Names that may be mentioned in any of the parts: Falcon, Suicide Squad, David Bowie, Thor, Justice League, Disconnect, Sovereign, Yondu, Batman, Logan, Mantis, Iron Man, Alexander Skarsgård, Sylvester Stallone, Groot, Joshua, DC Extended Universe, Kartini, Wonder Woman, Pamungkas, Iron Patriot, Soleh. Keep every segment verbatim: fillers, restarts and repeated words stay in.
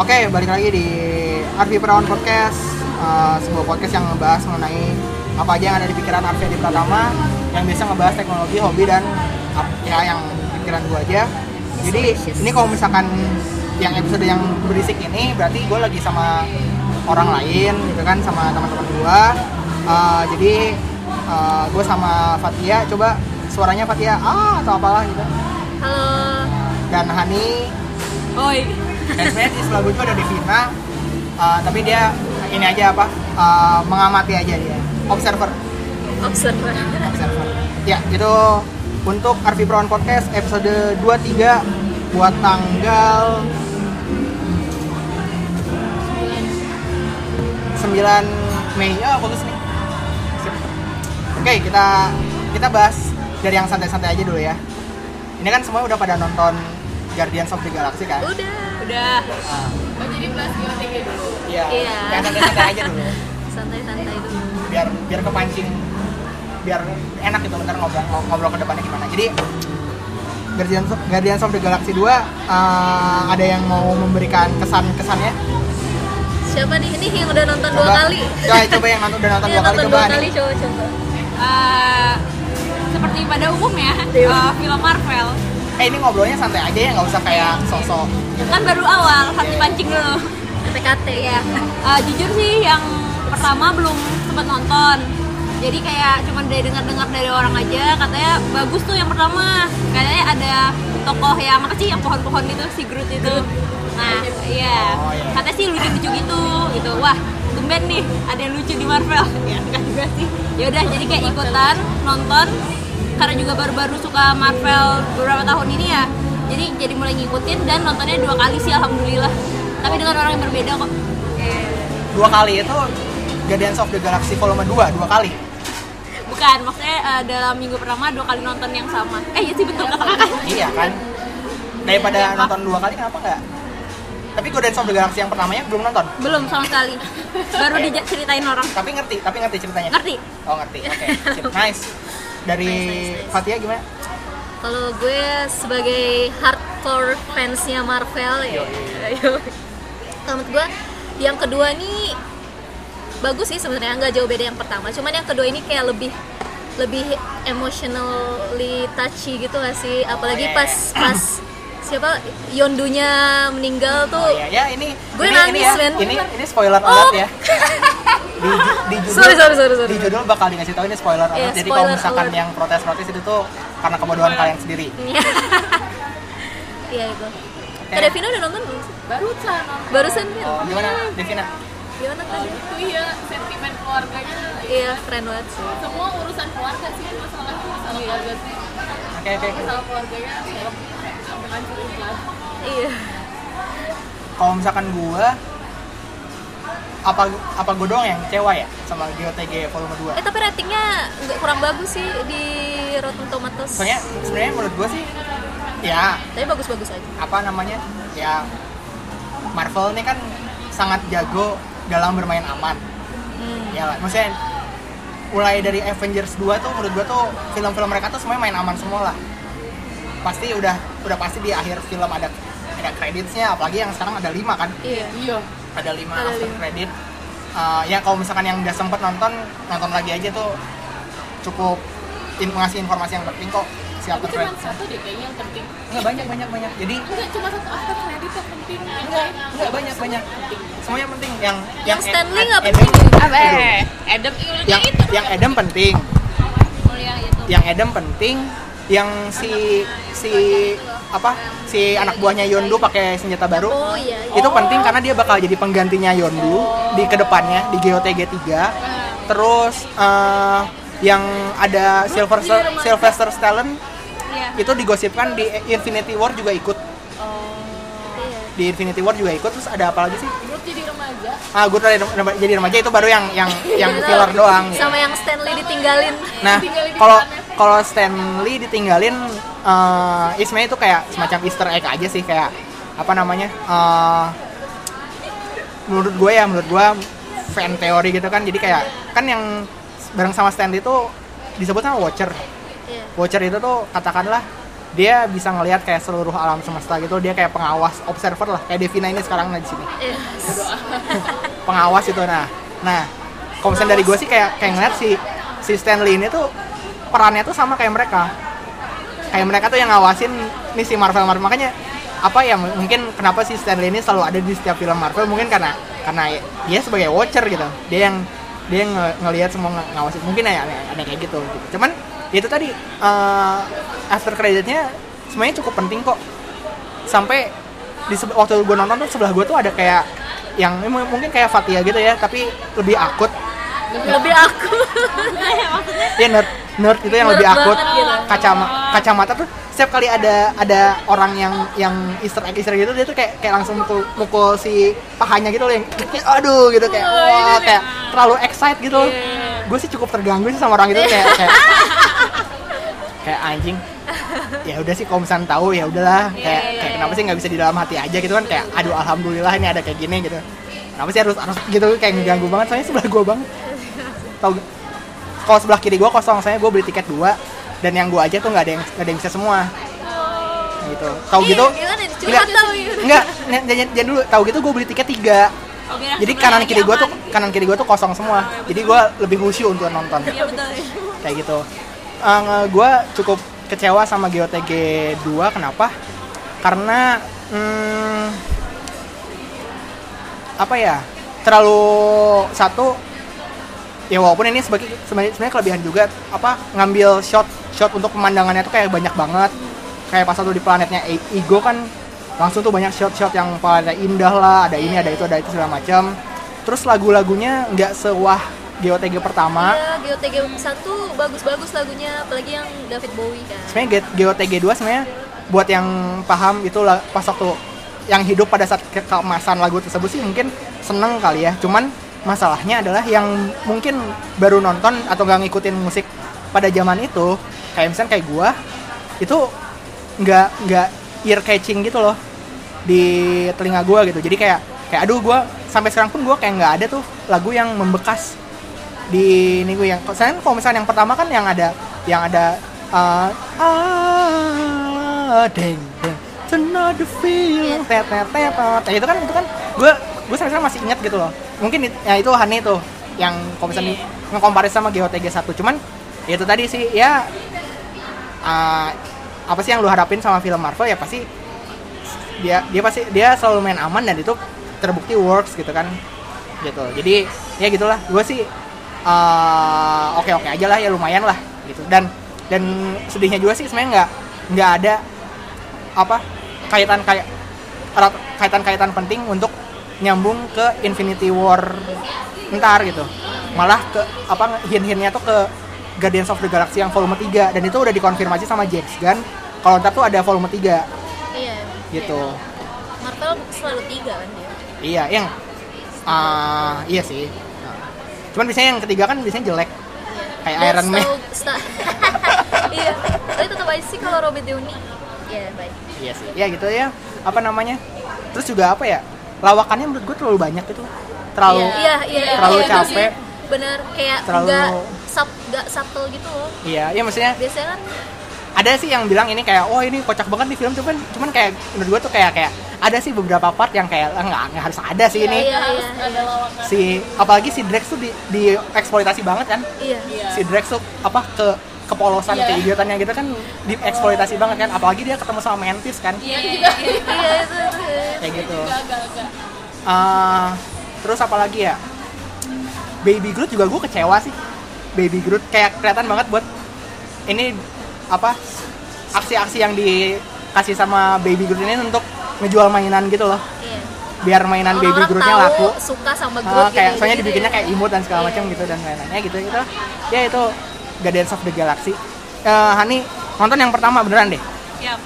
Oke, balik lagi di Arfi Perawan Podcast, uh, sebuah podcast yang ngebahas mengenai apa aja yang ada di pikiran Arfi Adi Pratama, yang biasa ngebahas teknologi, hobi, dan ya yang pikiran gue aja. Jadi ini kalau misalkan yang episode yang berisik ini, berarti gue lagi sama orang lain gitu kan, sama teman-teman gue. Uh, jadi uh, gue sama Fatia, coba suaranya Fatia ah atau apalah gitu. Halo. Dan Hani. Oi. Dan sebenarnya di sebelah gue ada Devina, uh, tapi dia ini aja apa, uh, mengamati aja dia, observer. Observer. Observer. Ya, itu untuk Arfi Perawan Podcast episode dua puluh tiga buat tanggal sembilan Mei. Oh, bagus nih. Oke, kita kita bahas dari yang santai-santai aja dulu ya. Ini kan semua udah pada nonton Guardians of the Galaxy kan? Udah. Udah. Nah. Oh, jadi plus G O T G dulu. Iya. Iya. Yang santai-santai aja dulu. Santai-santai dulu. Biar biar kepancing, biar enak gitu bentar ngobrol ngobrol ke depannya gimana. Jadi Guardians of, Guardians of the Galaxy dua, uh, ada yang mau memberikan kesan-kesannya? Siapa nih? Ini yang udah nonton coba, dua kali. Coba, coba yang nonton udah nonton dua kali, nonton coba. Dua kali coba, coba. Uh, seperti pada umumnya uh, film Marvel. Eh, ini ngobrolnya santai aja ya, nggak usah kayak sosok. Gitu. Kan baru awal, harus dipancing dulu. K T K T ya. Uh, jujur sih, yang pertama belum sempat nonton. Jadi kayak cuma dari dengar-dengar dari orang aja, katanya bagus tuh yang pertama. Katanya ada tokoh yang apa sih, yang pohon-pohon gitu, si Groot itu. Nah, iya. Oh, iya. Katanya sih lucu-lucu gitu, gitu. Wah, tumben nih, ada yang lucu di Marvel. Ya, enggak juga sih. Ya udah, jadi kayak ikutan nonton. Karena juga baru-baru suka Marvel beberapa tahun ini ya. Jadi jadi mulai ngikutin dan nontonnya dua kali sih, alhamdulillah. Tapi dengan orang yang berbeda kok. Dua kali itu Guardians of the Galaxy volume dua, dua kali. Bukan, maksudnya uh, dalam minggu pertama dua kali nonton yang sama. Eh, iya sih betul kata-kata. Iya kan. Daripada ya, nonton dua kali kenapa enggak? Tapi Guardians of the Galaxy yang pertamanya belum nonton? Belum sama sekali. Baru okay. Diceritain orang. Tapi ngerti, tapi ngerti ceritanya. Ngerti. Oh, ngerti. Oke. Okay. Nice. Dari Fatia nice, nice, nice. Gimana? Kalau gue sebagai hardcore fansnya Marvel ya. Ayo. Kalau menurut gue yang kedua nih bagus sih sebenarnya, nggak jauh beda yang pertama. Cuman yang kedua ini kayak lebih lebih emotionally touchy gitu nggak sih? Apalagi pas pas siapa Yondunya meninggal tuh. Oh, iya. Ya ini gue ini, nangis ini ya, men. Ini ini spoiler alert oh. ya. Di, di judul sorry, sorry, sorry, sorry. Di judul bakal dikasih tahu ini spoiler alert. Yeah, jadi kalau misalkan alert. Yang protes-protes itu tuh karena kebodohan kalian sendiri. Iya itu. Kak Devina udah nonton belum? Barusan. Barusan kan. Oh, gimana Devina? Gimana tadi? Uh, itu ya sentimen keluarganya. Iya, keren banget sih. Semua urusan keluarga sih, masalah masalah yeah. keluarga sih. Oke, okay, oke. Okay. Masalah keluarganya sampai hancurin kelas. Iya. Kalau misalkan gua apa apa gue doang yang kecewa ya sama G O T G volume dua? Eh tapi ratingnya nggak kurang bagus sih di Rotten Tomatoes. Soalnya sebenarnya menurut gue sih ya. Tapi bagus-bagus aja. Apa namanya ya, Marvel ini kan sangat jago dalam bermain aman. Hmm. Ya, maksudnya mulai dari Avengers dua tuh menurut gue tuh film-film mereka tuh semuanya main aman semua lah. Pasti udah udah pasti di akhir film ada ada kreditnya, apalagi yang sekarang ada lima kan? Iya. Iya. Ada lima after credit. Uh, ya kalau misalkan yang udah sempet nonton nonton lagi aja tuh cukup informasi informasi yang penting kok. Si after credit cuma satu deh kayaknya yang penting. Enggak banyak banyak banyak. Jadi enggak cuma satu after credit yang penting. Enggak enggak banyak banyak. Semuanya penting. Yang yang Stan Lee enggak penting. Adam yang yang Adam penting. Yang Adam penting. Yang si si apa si anak buahnya Yondu pakai senjata baru. Oh, iya, iya. Itu penting karena dia bakal jadi penggantinya Yondu oh. di kedepannya di G O T G tiga. Nah. Terus uh, yang ada Sylvester Sylvester Stallone iya. itu digosipkan di Infinity War juga ikut. Oh. Iya. Di Infinity War juga ikut. Terus ada apa lagi sih? Groot jadi remaja. Ah, Groot jadi remaja itu baru yang yang yang filler doang. Sama ya. Yang Stan Lee ditinggalin. Nah, kalau kalau Stan Lee ditinggalin uh, ismenya itu kayak semacam Easter egg aja sih, kayak apa namanya uh, menurut gue ya menurut gue fan teori gitu kan, jadi kayak kan yang bareng sama Stan Lee itu disebut sama Watcher. Watcher itu tuh katakanlah dia bisa ngelihat kayak seluruh alam semesta gitu. Dia kayak pengawas, observer lah, kayak Devina ini sekarang di sini. Yes. Pengawas itu. Nah, nah komisen dari gue sih kayak kayak ngeliat si si Stan Lee ini tuh perannya tuh sama kayak mereka. Kayak mereka tuh yang ngawasin nih si Marvel Marvel makanya apa ya mungkin kenapa si Stan Lee ini selalu ada di setiap film Marvel, mungkin karena karena dia sebagai Watcher gitu. Dia yang dia yang nge- ngelihat semua ng- ngawasin. Mungkin ya ada, ada kayak gitu, gitu. Cuman itu tadi uh, after creditnya sebenarnya cukup penting kok. Sampai di se- waktu gue nonton tuh sebelah gue tuh ada kayak yang m- mungkin kayak Fathia gitu ya, tapi lebih akut. Lebih akut. Maksudnya? Ya nerd, nerd itu yang nerd lebih akut. Gitu. Kacama- kacamata tuh setiap kali ada ada orang yang yang Easter egg Easter gitu, dia tuh kayak kayak langsung mukul, mukul si pahanya gitu loh, yang aduh gitu kayak wah kayak terlalu excited gitu. Yeah. Gue sih cukup terganggu sih sama orang itu kayak kayak, kayak anjing. Ya udah sih kalau misalnya tahu ya udahlah kayak kayak kenapa sih nggak bisa di dalam hati aja gitu kan, kayak aduh alhamdulillah ini ada kayak gini gitu. Kenapa sih harus harus gitu kayak ngeganggu banget, soalnya sebelah gue banget. Tahu kalau sebelah kiri gue kosong, soalnya gue beli tiket dua. Dan yang gue aja tuh nggak ada yang nggak ada yang bisa semua, oh. gitu. Tahu gitu? Nggak, nggak. Jangan dulu. Tahu gitu gue beli tiket tiga. Okay, jadi kanan kiri gue tuh kanan kiri gue tuh kosong semua. Oh, jadi gue lebih khusyuk untuk nonton. Ya, betul. Kayak gitu. Uh, gue cukup kecewa sama G O T G dua. Kenapa? Karena hmm, apa ya? Terlalu satu. Ya walaupun ini sebagai sebenarnya kelebihan juga apa ngambil shot shot untuk pemandangannya tuh kayak banyak banget, kayak pas satu di planetnya Ego kan langsung tuh banyak shot-shot yang paling indah lah, ada ini ada itu ada itu segala macam. Terus lagu-lagunya nggak sewah G O T G pertama. Iya, G O T G satu bagus-bagus lagunya, apalagi yang David Bowie kan. Sebenarnya G O T G dua sebenarnya buat yang paham itu pas waktu yang hidup pada saat keemasan lagu tersebut sih mungkin seneng kali ya, cuman masalahnya adalah yang mungkin baru nonton atau nggak ngikutin musik pada zaman itu, kayak misalnya kayak gua itu nggak nggak ear catching gitu loh di telinga gua gitu. Jadi kayak kayak aduh gua sampai sekarang pun gua kayak nggak ada tuh lagu yang membekas di ini gua yang. Saya kalau misalnya yang pertama kan yang ada yang ada uh, ah deng deng tonight the feel tet tet tet itu kan itu kan gua gua sampai sekarang masih ingat gitu loh. Mungkin ya itu Hani tuh yang komparasi yeah. ngekomparis sama G O T G satu, cuman ya itu tadi sih ya uh, apa sih yang lu harapin sama film Marvel ya pasti dia dia pasti dia selalu main aman dan itu terbukti works gitu kan gitu. Jadi ya gitulah gue sih uh, oke oke aja lah ya lumayan lah gitu. Dan dan sedihnya juga sih sebenarnya nggak nggak ada apa kaitan kayak kaitan kaitan penting untuk nyambung ke Infinity War ntar gitu, malah ke apa hint-hintnya tuh ke Guardians of the Galaxy yang volume tiga dan itu udah dikonfirmasi sama James Gunn kalau ntar tuh ada volume tiga. Iya. Gitu. Marvel selalu tiga kan dia. Iya, yang uh, iya sih. Cuman biasanya yang ketiga kan biasanya jelek. Kayak dan Iron Man. Sta- iya, tapi tetap aja sih kalau Robert Downey. Iya, yeah, baik. Iya sih. Iya gitu ya. Apa namanya? Terus juga apa ya? Lawakannya menurut gue terlalu banyak itu, terlalu yeah, yeah, yeah, terlalu yeah, capek, bener kayak terlalu nggak sub nggak subtle gitu loh. Iya, yeah, iya maksudnya. Biasanya kan ada sih yang bilang ini kayak oh ini kocak banget nih film, cuman cuman kayak menurut gue tuh kayak kayak ada sih beberapa part yang kayak nggak nggak harus ada sih yeah, ini. Iya, yeah, yeah, ada lawakan. Si apalagi si Drex tuh di, di eksploitasi banget kan? Iya. Yeah. Si Drex tuh apa ke kepolosan yeah. keidiotannya gitu kan dieksploitasi oh, banget kan, apalagi dia ketemu sama Mantis kan. Iya juga. Iya itu. Kayak gitu. Uh, terus apa lagi ya? Baby Groot juga gue kecewa sih. Baby Groot kayak kelihatan banget buat ini apa aksi-aksi yang dikasih sama Baby Groot ini untuk ngejual mainan gitu loh. Yeah. Biar mainan orang Baby Grootnya laku. Suka sama Groot. Uh, kayak gitu, soalnya gitu, dibikinnya kayak imut dan segala yeah. macam gitu dan lain-lainnya gitu gitu. Ya itu Guardians of the Galaxy. Uh, Hani nonton yang pertama beneran deh. Yep.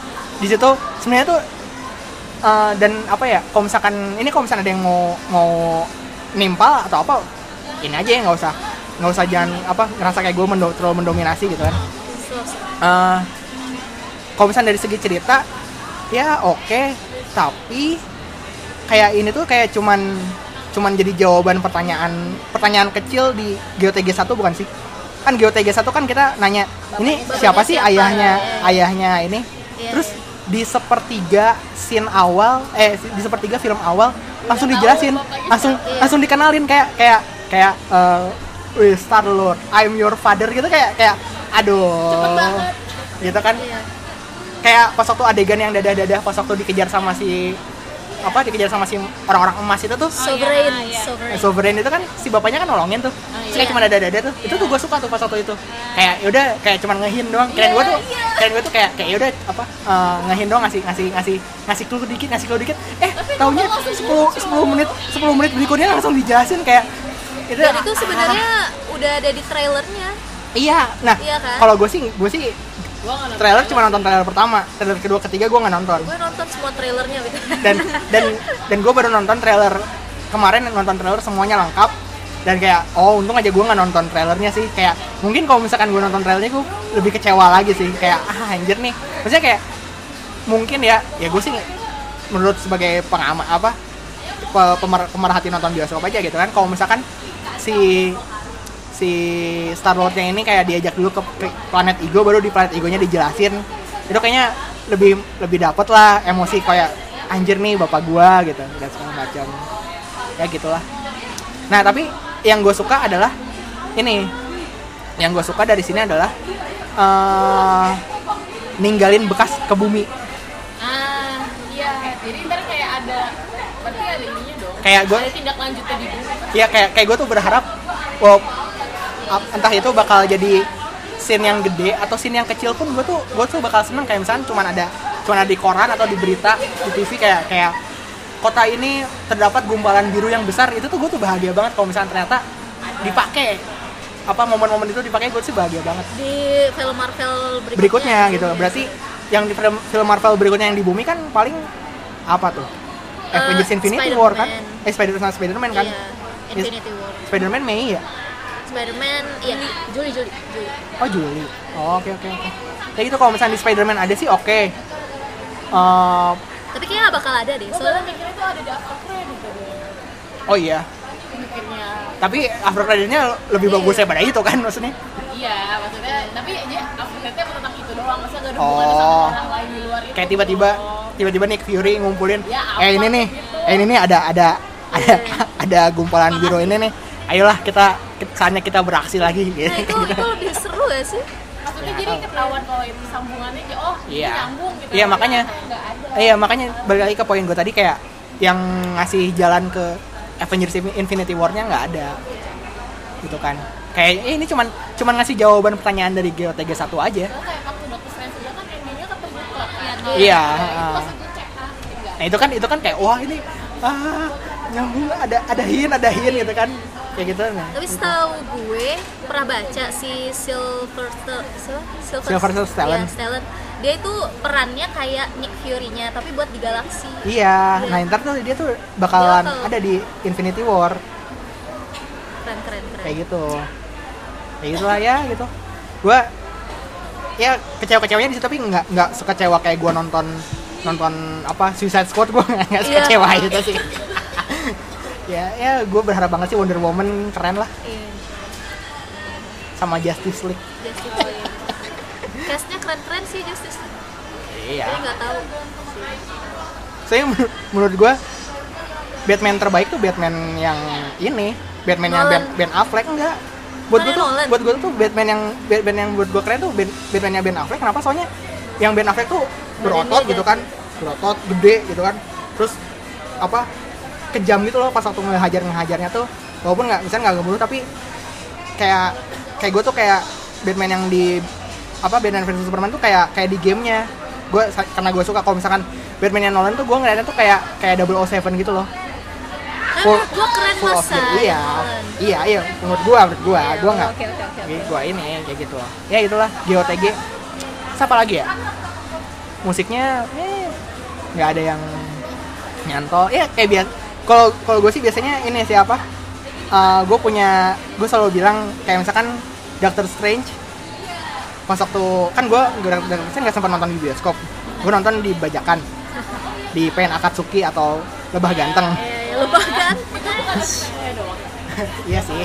Di situ sebenarnya tuh uh, dan apa ya? Kalau misalkan ini kalau misalkan ada yang mau mau nimpal atau apa, ini aja ya nggak usah nggak usah jangan apa ngerasa kayak gue mendo- terlalu mendominasi gitu kan. Uh, kalau misalkan dari segi cerita ya oke, okay, tapi kayak ini tuh kayak cuman cuman jadi jawaban pertanyaan pertanyaan kecil di G O T G satu bukan sih? Kan G O T G satu kan kita nanya ini siapa sih ayahnya ayahnya ini yeah, terus yeah. di sepertiga scene awal eh di sepertiga film awal udah langsung dijelasin langsung iya. langsung dikenalin kayak kayak kayak uh, Star Lord I'm your father gitu, kayak kayak aduh cepet banget gitu kan. Iya. Kayak pas waktu adegan yang dadah-dadah pas waktu dikejar sama si apa dikejar sama si orang-orang emas itu tuh, oh, Sovereign. Yeah, yeah. Sovereign itu kan si bapaknya kan nolongin tuh, oh, yeah. kayak cuma dada-dada tuh, yeah. itu tuh gue suka tuh pas waktu itu, yeah. kayak yaudah kayak cuma ngehin doang, keren yeah, gue tuh, yeah. keren gue tuh kayak kayak yaudah apa uh, ngehin doang ngasih ngasih ngasih ngasih clue dikit ngasih clue dikit, eh tapi taunya sepuluh menit berikutnya langsung dijelasin kayak itu. Dan itu sebenarnya ah, udah ada di trailernya. Iya, nah iya kan? Kalau gue sih gue sih Trailer, trailer cuma nonton trailer pertama, trailer kedua ketiga gue nggak nonton. Gue nonton semua trailernya gitu. Dan dan dan gue baru nonton trailer kemarin, nonton trailer semuanya lengkap. Dan kayak oh untung aja gue nggak nonton trailernya sih. Kayak mungkin kalau misalkan gue nonton trailernya gue lebih kecewa lagi sih. Kayak ah anjir nih. Maksudnya kayak mungkin ya ya gue sih menurut sebagai pengamat apa pemer, pemerhati nonton bioskop aja gitu kan. Kalau misalkan si si Star Lord-nya ini kayak diajak dulu ke, ke planet Ego, baru di planet Ego-nya dijelasin. Itu kayaknya lebih lebih dapet lah emosi kayak anjir nih bapak gua gitu dan segala macam. Ya gitulah. Nah, tapi yang gua suka adalah ini. Yang gua suka dari sini adalah uh, ninggalin bekas ke bumi. Ah, iya. Jadi ntar kayak ada berarti ada ininya dong. Kayak gua ada tindak lanjutnya di bumi. Iya, kayak kayak gua tuh berharap wow, entah itu bakal jadi scene yang gede atau scene yang kecil pun gue tuh gue tuh bakal seneng, kayak misalnya cuman ada cuman ada di koran atau di berita di T V kayak kayak kota ini terdapat gumpalan biru yang besar, itu tuh gue tuh bahagia banget kalau misalnya ternyata dipakai apa momen-momen itu dipakai, gue sih bahagia banget di film Marvel berikutnya, berikutnya gitu. Berarti yang di film, film Marvel berikutnya yang di bumi kan paling apa tuh uh, Avengers Infinity War kan eh Spider-Man Spider-Man kan yeah. Infinity War. Spider-Man Mei ya? Spider-Man iya, Juli Juli. Juli. Oh, Juli. Oh, oke oke oke. Ya gitu kalau misalnya di Spider-Man ada sih oke. Okay. Uh, tapi kayaknya bakal ada deh. Soalnya mikirnya tuh ada di After Credit gitu deh. Oh iya. Mikirnya. Tapi After Credit-nya lebih bagus daripada itu kan maksudnya. Iya, maksudnya tapi ya After Credit-nya tentang itu doang, maksudnya enggak ada hubungannya oh, sama orang lain di luar itu. Kayak tiba-tiba oh. tiba-tiba Nick Fury ngumpulin ya, eh ini nih. Gitu. Eh ini nih ada ada ada ada gumpalan biru ini nih, ayolah kita saatnya kita beraksi lagi gitu. Nah, itu itu lebih seru ya sih maksudnya ya, jadi ketahuan kalau itu sambungannya oh iya. ini nyambung gitu iya makanya iya makanya balik lagi ke poin gue tadi, kayak yang ngasih jalan ke Avengers Infinity War-nya nggak ada gitu kan, kayak eh, ini cuman cuman ngasih jawaban pertanyaan dari G O T G one aja. Iya nah itu kan itu kan kayak wah ini ah nyambung ada ada hin ada hin gitu kan kayak gitu nah. Tapi setahu gue pernah baca si Silver Silver Silver Stallone ya, Stallone dia itu perannya kayak Nick Fury-nya tapi buat di galaksi. Iya yeah. Nah ntar tuh dia tuh bakalan dia ada di Infinity War. Keren keren keren kayak gitu kayak gitulah ya gitu. Gue ya kecewa-kecewanya di situ tapi nggak nggak sekecewa kayak gue nonton nonton apa Suicide Squad, gue nggak sekecewa yeah. itu sih. Ya, ya gue berharap banget sih Wonder Woman keren lah. Iya. Sama Justice League. Justice League. Cast-nya keren-keren sih Justice League. Iya. Saya nggak tahu. Saya menur- menurut gue Batman terbaik tuh Batman yang ini, Batman yang ben-, Ben Affleck enggak. Buat gue tuh, buat gue tuh Batman yang Batman yang buat gue keren tuh ben- Batman-nya Ben Affleck. Kenapa? Soalnya yang Ben Affleck tuh berotot gitu kan, berotot gede gitu kan. Terus apa? Kejam gitu loh pas waktu ngehajar-ngehajarnya tuh, walaupun nggak misalnya nggak ngebunuh tapi kayak kayak gue tuh kayak Batman yang di apa Batman versus Superman tuh kayak kayak di gamenya gue, karena gue suka kalau misalkan Batman yang Nolan tuh gue ngeliatnya tuh kayak kayak double oh seven gitu loh. Full, gue keren masa iya iya iya menurut gue menurut gue gue nggak gue ini kayak gitu loh. Ya itulah G O T G. Siapa lagi ya musiknya nggak eh, ada yang nyantol ya kayak biasa. Kalau kalau gue sih biasanya ini siapa? Uh, gue punya gue selalu bilang kayak misalkan Doctor Strange pas waktu kan gue Doctor Strange nggak sempat nonton di bioskop, gue nonton di bajakan di Pen Akatsuki atau Lebah Ganteng. Eh, Lebah Ganteng. Iya sih.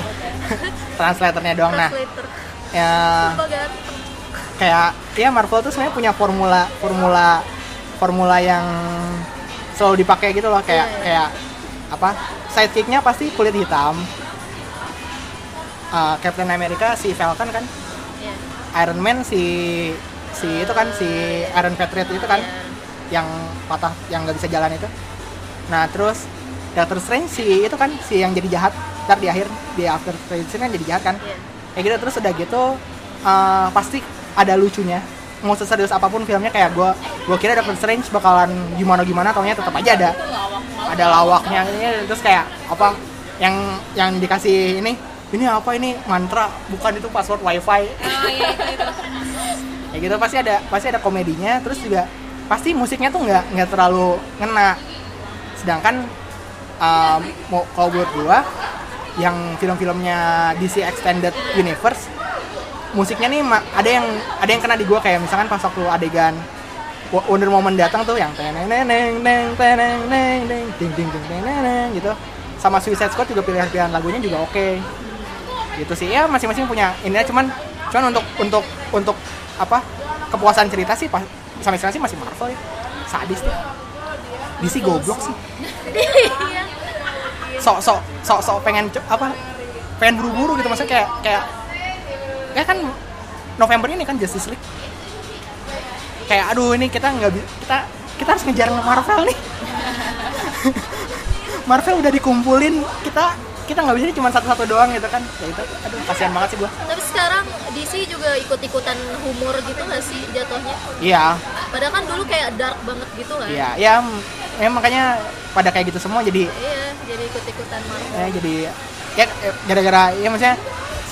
Translatornya doang nah. Ya. kayak ya Marvel tuh sebenarnya punya formula formula formula yang selalu dipakai gitu loh, kayak kayak apa, sidekicknya pasti kulit hitam, uh, Captain America si Falcon kan, Iron Man si si itu kan si Iron Patriot itu kan, yang patah yang nggak bisa jalan itu. Nah terus Doctor Strange si itu kan si yang jadi jahat ntar di akhir di after credits kan jadi jahat kan, yeah. Kayak gitu. Terus udah gitu uh, pasti ada lucunya, mau seserius apapun filmnya. Kayak gue gue kira Doctor Strange bakalan gimana gimana, taunya tetap aja ada ada lawaknya. Terus kayak apa yang yang dikasih ini ini apa ini mantra bukan itu password wifi. Oh, iya, itu, itu. Ya gitu pasti ada pasti ada komedinya. Terus juga pasti musiknya tuh nggak nggak terlalu ngena. Sedangkan um, kalau buat gue yang film-filmnya D C Extended Universe, musiknya nih ada yang ada yang kena di gua, kayak misalkan pas waktu adegan Wonder Woman datang tuh yang teneng teneng teneng teneng teneng ding ding ding teneng gitu. Sama Suicide Squad juga pilihan-pilihan lagunya juga oke. Okay. Gitu sih. Ya masing-masing punya ininya, cuman cuman untuk untuk untuk apa? Kepuasan cerita sih sampai sekarang sih masih Marvel ya. Sadis tuh. D C goblok sih. Sok-sok sok-sok pengen apa pengen buru-buru gitu, maksudnya kayak kayak kayak kan November ini kan Justice League, kayak aduh ini kita nggak kita kita harus ngejar Marvel nih. Marvel udah dikumpulin, kita kita nggak bisa cuma satu-satu doang gitu kan, ya itu aduh kasihan banget sih gua. Tapi sekarang D C juga ikut-ikutan humor gitu nggak sih jatuhnya? Iya. Padahal kan dulu kayak dark banget gitu kan? Iya, ya, ya makanya pada kayak gitu semua jadi. Iya, jadi ikut-ikutan Marvel. Ya jadi ya gara-gara ya maksudnya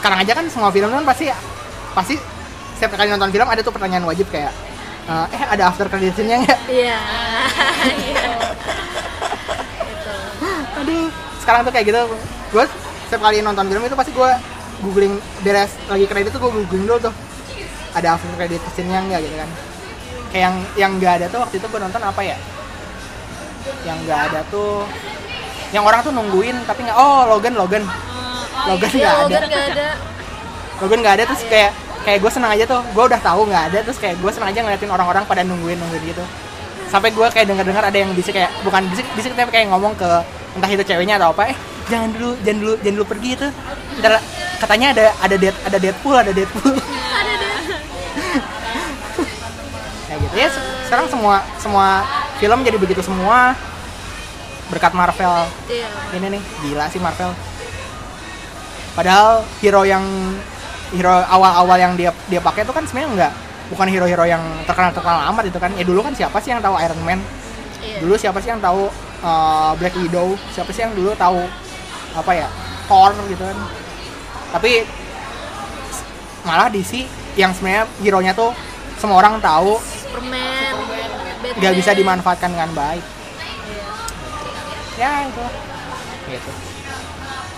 sekarang aja kan semua film kan pasti pasti setiap kali nonton film ada tuh pertanyaan wajib kayak uh, eh ada after creditsnya nggak? Iya. Iya. Gitu. Aduh, sekarang tuh kayak gitu. Gue setiap kali nonton film itu pasti gue googling beres lagi kredit tuh gue googling dulu tuh ada after credit scene-nya enggak gitu kan. Kayak yang yang enggak ada tuh waktu itu gue nonton apa ya, yang enggak ada tuh yang orang tuh nungguin tapi enggak. Oh Logan Logan Logan enggak ada Logan enggak ada terus kayak kayak gue senang aja tuh, gue udah tahu enggak ada, terus kayak gue senang aja ngeliatin orang-orang pada nungguin nungguin gitu. Sampai gue kayak dengar-dengar ada yang bisik, kayak bukan bisik bisik tapi kayak ngomong ke entah itu ceweknya atau apa, eh jangan dulu jangan dulu jangan dulu pergi itu. Ntar katanya ada ada dead, ada Deadpool ada Deadpool. Ada Deadpool. Ya gitu ya. Sekarang semua semua film jadi begitu semua berkat Marvel. Ini nih gila sih Marvel. Padahal hero yang hero awal-awal yang dia dia pakai itu kan sebenarnya enggak bukan hero-hero yang terkenal-terkenal amat itu kan. Ya dulu kan siapa sih yang tahu Iron Man? Dulu siapa sih yang tahu uh, Black Widow? Siapa sih yang dulu tahu apa ya? Thor gitu kan. Tapi malah D C yang sebenarnya hero-nya tuh semua orang tahu, Superman, enggak bisa dimanfaatkan dengan baik. Ya itu. Gitu.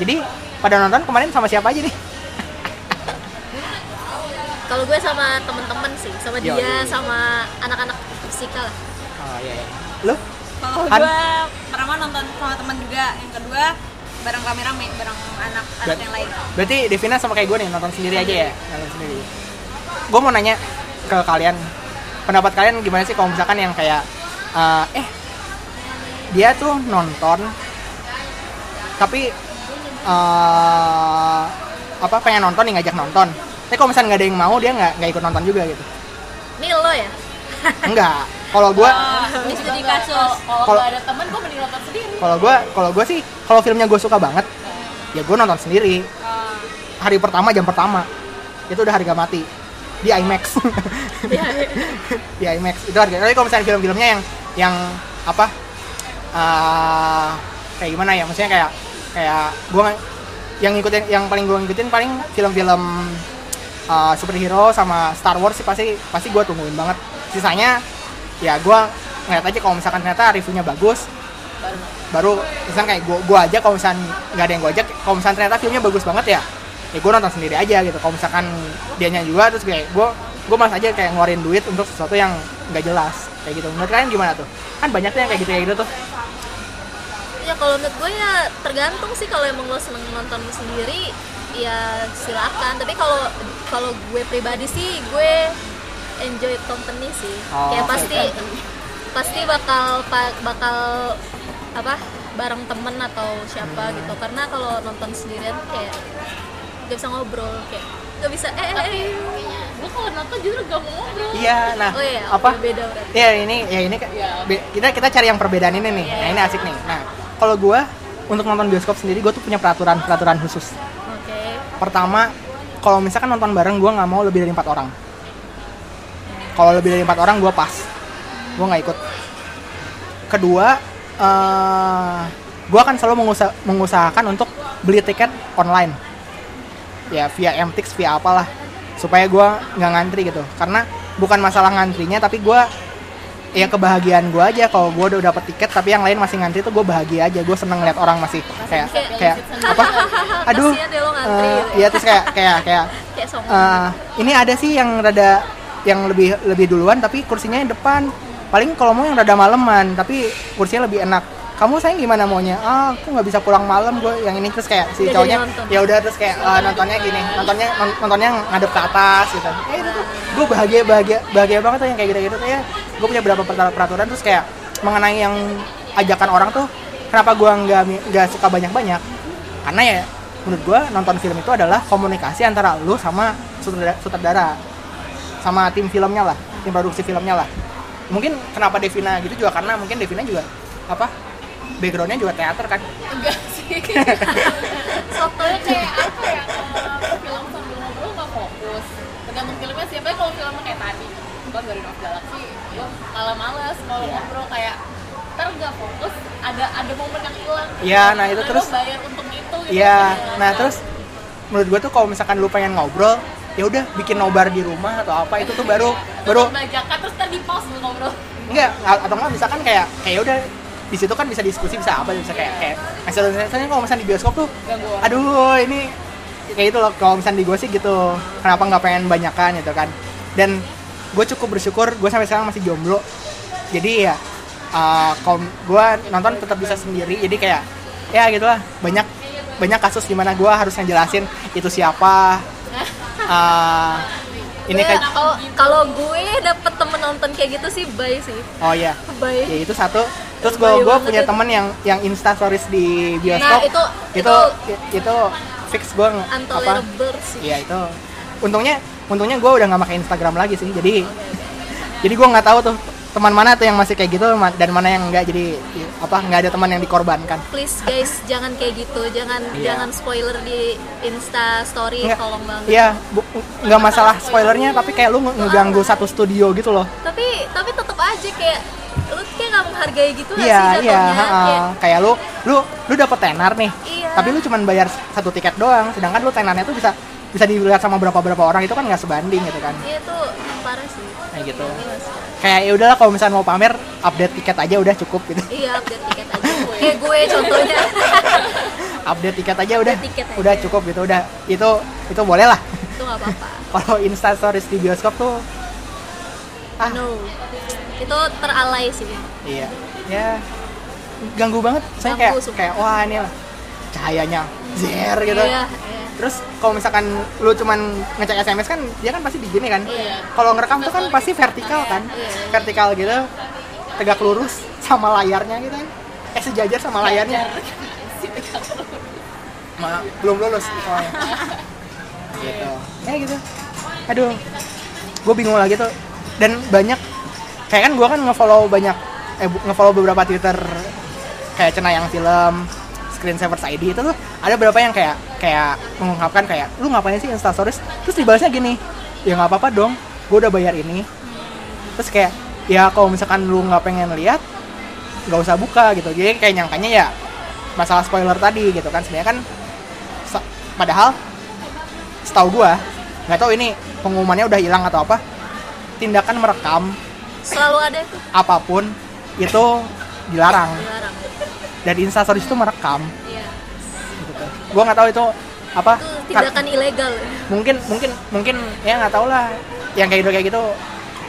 Jadi pada nonton kemarin sama siapa aja nih? Kalau gue sama temen-temen sih, sama dia, Yoi. sama anak-anak fisika lah. Oh iya. iya. Lu? Kalau gue pertama nonton sama temen juga. Yang kedua bareng rame-rame, bareng anak-anak Ber- yang lain. Berarti Devina sama kayak gue nih, nonton sendiri aja ya? Nonton sendiri. Gue mau nanya ke kalian, pendapat kalian gimana sih kalau misalkan yang kayak uh, eh dia tuh nonton tapi uh, apa pengen nonton nih, ngajak nonton. Tapi kalau misalnya nggak ada yang mau, dia nggak nggak ikut nonton juga gitu. Ini lo ya? Enggak. Kalau gue, ini jadi kasus. Kalau nggak ada teman, gue mending nonton sendiri. Kalau gue, kalau gue sih, kalau filmnya gue suka banget, nah. ya gue nonton sendiri. Uh. Hari pertama, jam pertama, itu udah harga mati di IMAX. Di IMAX itu harga. Tapi kalau misalnya film-filmnya yang yang apa, uh, kayak gimana ya? Maksudnya kayak kayak gue yang ngikutin, yang paling gue ngikutin paling film-film Uh, superhero sama Star Wars sih pasti pasti gue tungguin banget. Sisanya ya gue ngeliat aja, kalau misalkan ternyata reviewnya bagus baru, baru misalkan kayak gue gue aja kalau misalkan nggak ada yang Gojek, kalau misalkan ternyata filmnya bagus banget ya ya gue nonton sendiri aja gitu. Kalau misalkan dianya juga terus kayak gue gue malas aja kayak ngeluarin duit untuk sesuatu yang nggak jelas kayak gitu. Menurut kalian gimana tuh? Kan banyak tuh yang kayak gitu kayak gitu tuh. Ya kalau menurut gue ya tergantung sih, kalau emang lo seneng nonton sendiri ya silakan. Tapi kalau kalau gue pribadi sih, gue enjoy company sih. Oh, kayak pasti company. Pasti bakal bakal apa bareng temen atau siapa hmm. gitu. Karena kalau nonton sendirian kayak gak bisa ngobrol, kayak gak bisa eh eh eh gue kalau nonton justru gak mau ngobrol. Iya, nah oh, iya, apa beda berarti. Iya ini ya ini ya. Be- kita kita cari yang perbedaan ini nih. Ya, nah ini asik nih. Nah kalau gue untuk nonton bioskop sendiri gue tuh punya peraturan peraturan khusus. Oke. Okay. Pertama kalau misalkan nonton bareng gue nggak mau lebih dari empat orang. Kalau lebih dari empat orang gue pas, gue nggak ikut. Kedua, uh, gue akan selalu mengusaha, mengusahakan untuk beli tiket online, ya via M T X, via apalah, supaya gue nggak ngantri gitu. Karena bukan masalah ngantrinya, tapi gue ya kebahagiaan gue aja kalau gue udah dapet tiket tapi yang lain masih ngantri tuh gue bahagia aja, gue seneng ngeliat orang masih kayak kayak apa aduh uh, ya terus kayak kayak kayak uh, ini ada sih yang rada yang lebih lebih duluan tapi kursinya depan, paling kalau mau yang rada maleman tapi kursinya lebih enak. Kamu sayang gimana maunya? Ah aku nggak bisa pulang malam, gue yang ini. Terus kayak si cowoknya ya udah terus kayak uh, nontonnya gini nontonnya nontonnya ngadep ke atas gitu. Eh itu tuh gue bahagia bahagia bahagia banget tuh yang kayak gitu-gitu tuh ya. Gue punya beberapa peraturan. Terus kayak mengenai yang ajakan orang tuh, kenapa gue nggak nggak suka banyak-banyak, karena ya menurut gue nonton film itu adalah komunikasi antara lu sama sutradara, sama tim filmnya lah, tim produksi filmnya lah. Mungkin kenapa Devina gitu juga karena mungkin Devina juga apa backgroundnya juga teater kan? Enggak sih. Soalnya kayak apa ya, kalau film sambil ngobrol nggak fokus. Tergantung filmnya sih, tapi kalau filmnya kayak tadi bukan Guardians of the Galaxy, gue malah males kalau yeah. ngobrol kayak ntar nggak fokus, ada ada momen yang hilang. Iya, yeah, nah itu terus. Lo bayar untuk itu. Iya, gitu, yeah. nah kan. Terus menurut gue tuh kalau misalkan lu pengen ngobrol, ya udah bikin nobar di rumah atau apa itu tuh baru baru. Bajakan terus tadi pause lu ngobrol. Enggak, atau nggak misalkan kayak kayak udah di situ kan bisa diskusi, bisa apa, bisa kayak kayak misalnya kalau misalnya di bioskop tuh aduh ini kayak itu loh, kalau misalnya di gue sih gitu, kenapa nggak pengen banyakan gitu kan. Dan gue cukup bersyukur gue sampai sekarang masih jomblo, jadi ya uh, kalau gue nonton tetap bisa sendiri, jadi kayak ya gitulah. Banyak banyak kasus dimana gue harus ngejelasin itu siapa uh, ini kayak kalau kalau gue dapet temen nonton kayak gitu sih bye sih. Oh iya, bye ya, itu satu. Terus gue gue punya temen yang yang insta stories di bioskop, nah, itu, itu itu itu fix gue apa ya itu. Untungnya untungnya gue udah nggak pakai Instagram lagi sih, jadi jadi gue nggak tahu tuh teman mana tuh yang masih kayak gitu dan mana yang enggak, jadi apa nggak ada teman yang dikorbankan. Please guys jangan kayak gitu, jangan yeah. jangan spoiler di Insta story tolong banget. Iya yeah, nggak masalah spoilernya tapi kayak lu ngeganggu satu studio gitu loh. Tapi tapi tetap aja kayak lu kayak nggak menghargai gitu nggak yeah, sih jatuhnya yeah, uh, kayak, kayak lu lu lu dapet tenar nih yeah. tapi lu cuma bayar satu tiket doang, sedangkan lu tenarnya tuh bisa bisa dilihat sama berapa berapa orang, itu kan nggak sebanding gitu kan. Iya yeah, tuh parah sih kayak gitu yeah, kayak ya udahlah kalau misalnya mau pamer update tiket aja udah cukup gitu. Iya yeah, update tiket aja kayak gue contohnya. Update tiket aja udah tiket aja. Udah cukup gitu, udah itu itu boleh lah, itu nggak apa-apa. Kalau Insta Stories di bioskop tuh ah no. Itu teralai sih. Iya. Ya. Ganggu banget. Saya ganggu, kayak super. Kayak wah ini lah cahayanya zer gitu. Iya, iya. Terus kalau misalkan lu cuman ngecek S M S kan dia kan pasti di gini kan. Iya. Kalau ngerekam tuh kan pasti vertikal kan. Iya, iya. Vertikal gitu. Tegak lurus sama layarnya gitu kan. Eh sejajar sama layarnya. Ma, belum lulus soalnya. Gitu. Ya gitu. Aduh. Gue bingung lagi tuh. Dan banyak kayak kan gue kan ngefollow banyak eh ngefollow beberapa Twitter kayak Cenayang Film, Screensavers I D, itu tuh ada beberapa yang kayak kayak mengungkapkan kayak lu ngapain sih Insta Stories, terus dibalasnya gini ya nggak apa-apa dong gue udah bayar ini. Terus kayak ya kalau misalkan lu nggak pengen lihat nggak usah buka gitu, jadi kayak nyangkanya ya masalah spoiler tadi gitu kan. Sebenarnya kan se- padahal setahu gue nggak tahu ini pengumumannya udah hilang atau apa, tindakan merekam selalu ada itu. Apapun itu dilarang. Dilarang. Dan Insta Stories itu merekam. Iya. Gitu tuh. Gua enggak tahu itu apa? Itu tindakan kar- ilegal. Mungkin mungkin mungkin ya enggak tahu lah. Yang kayak gitu kayak gitu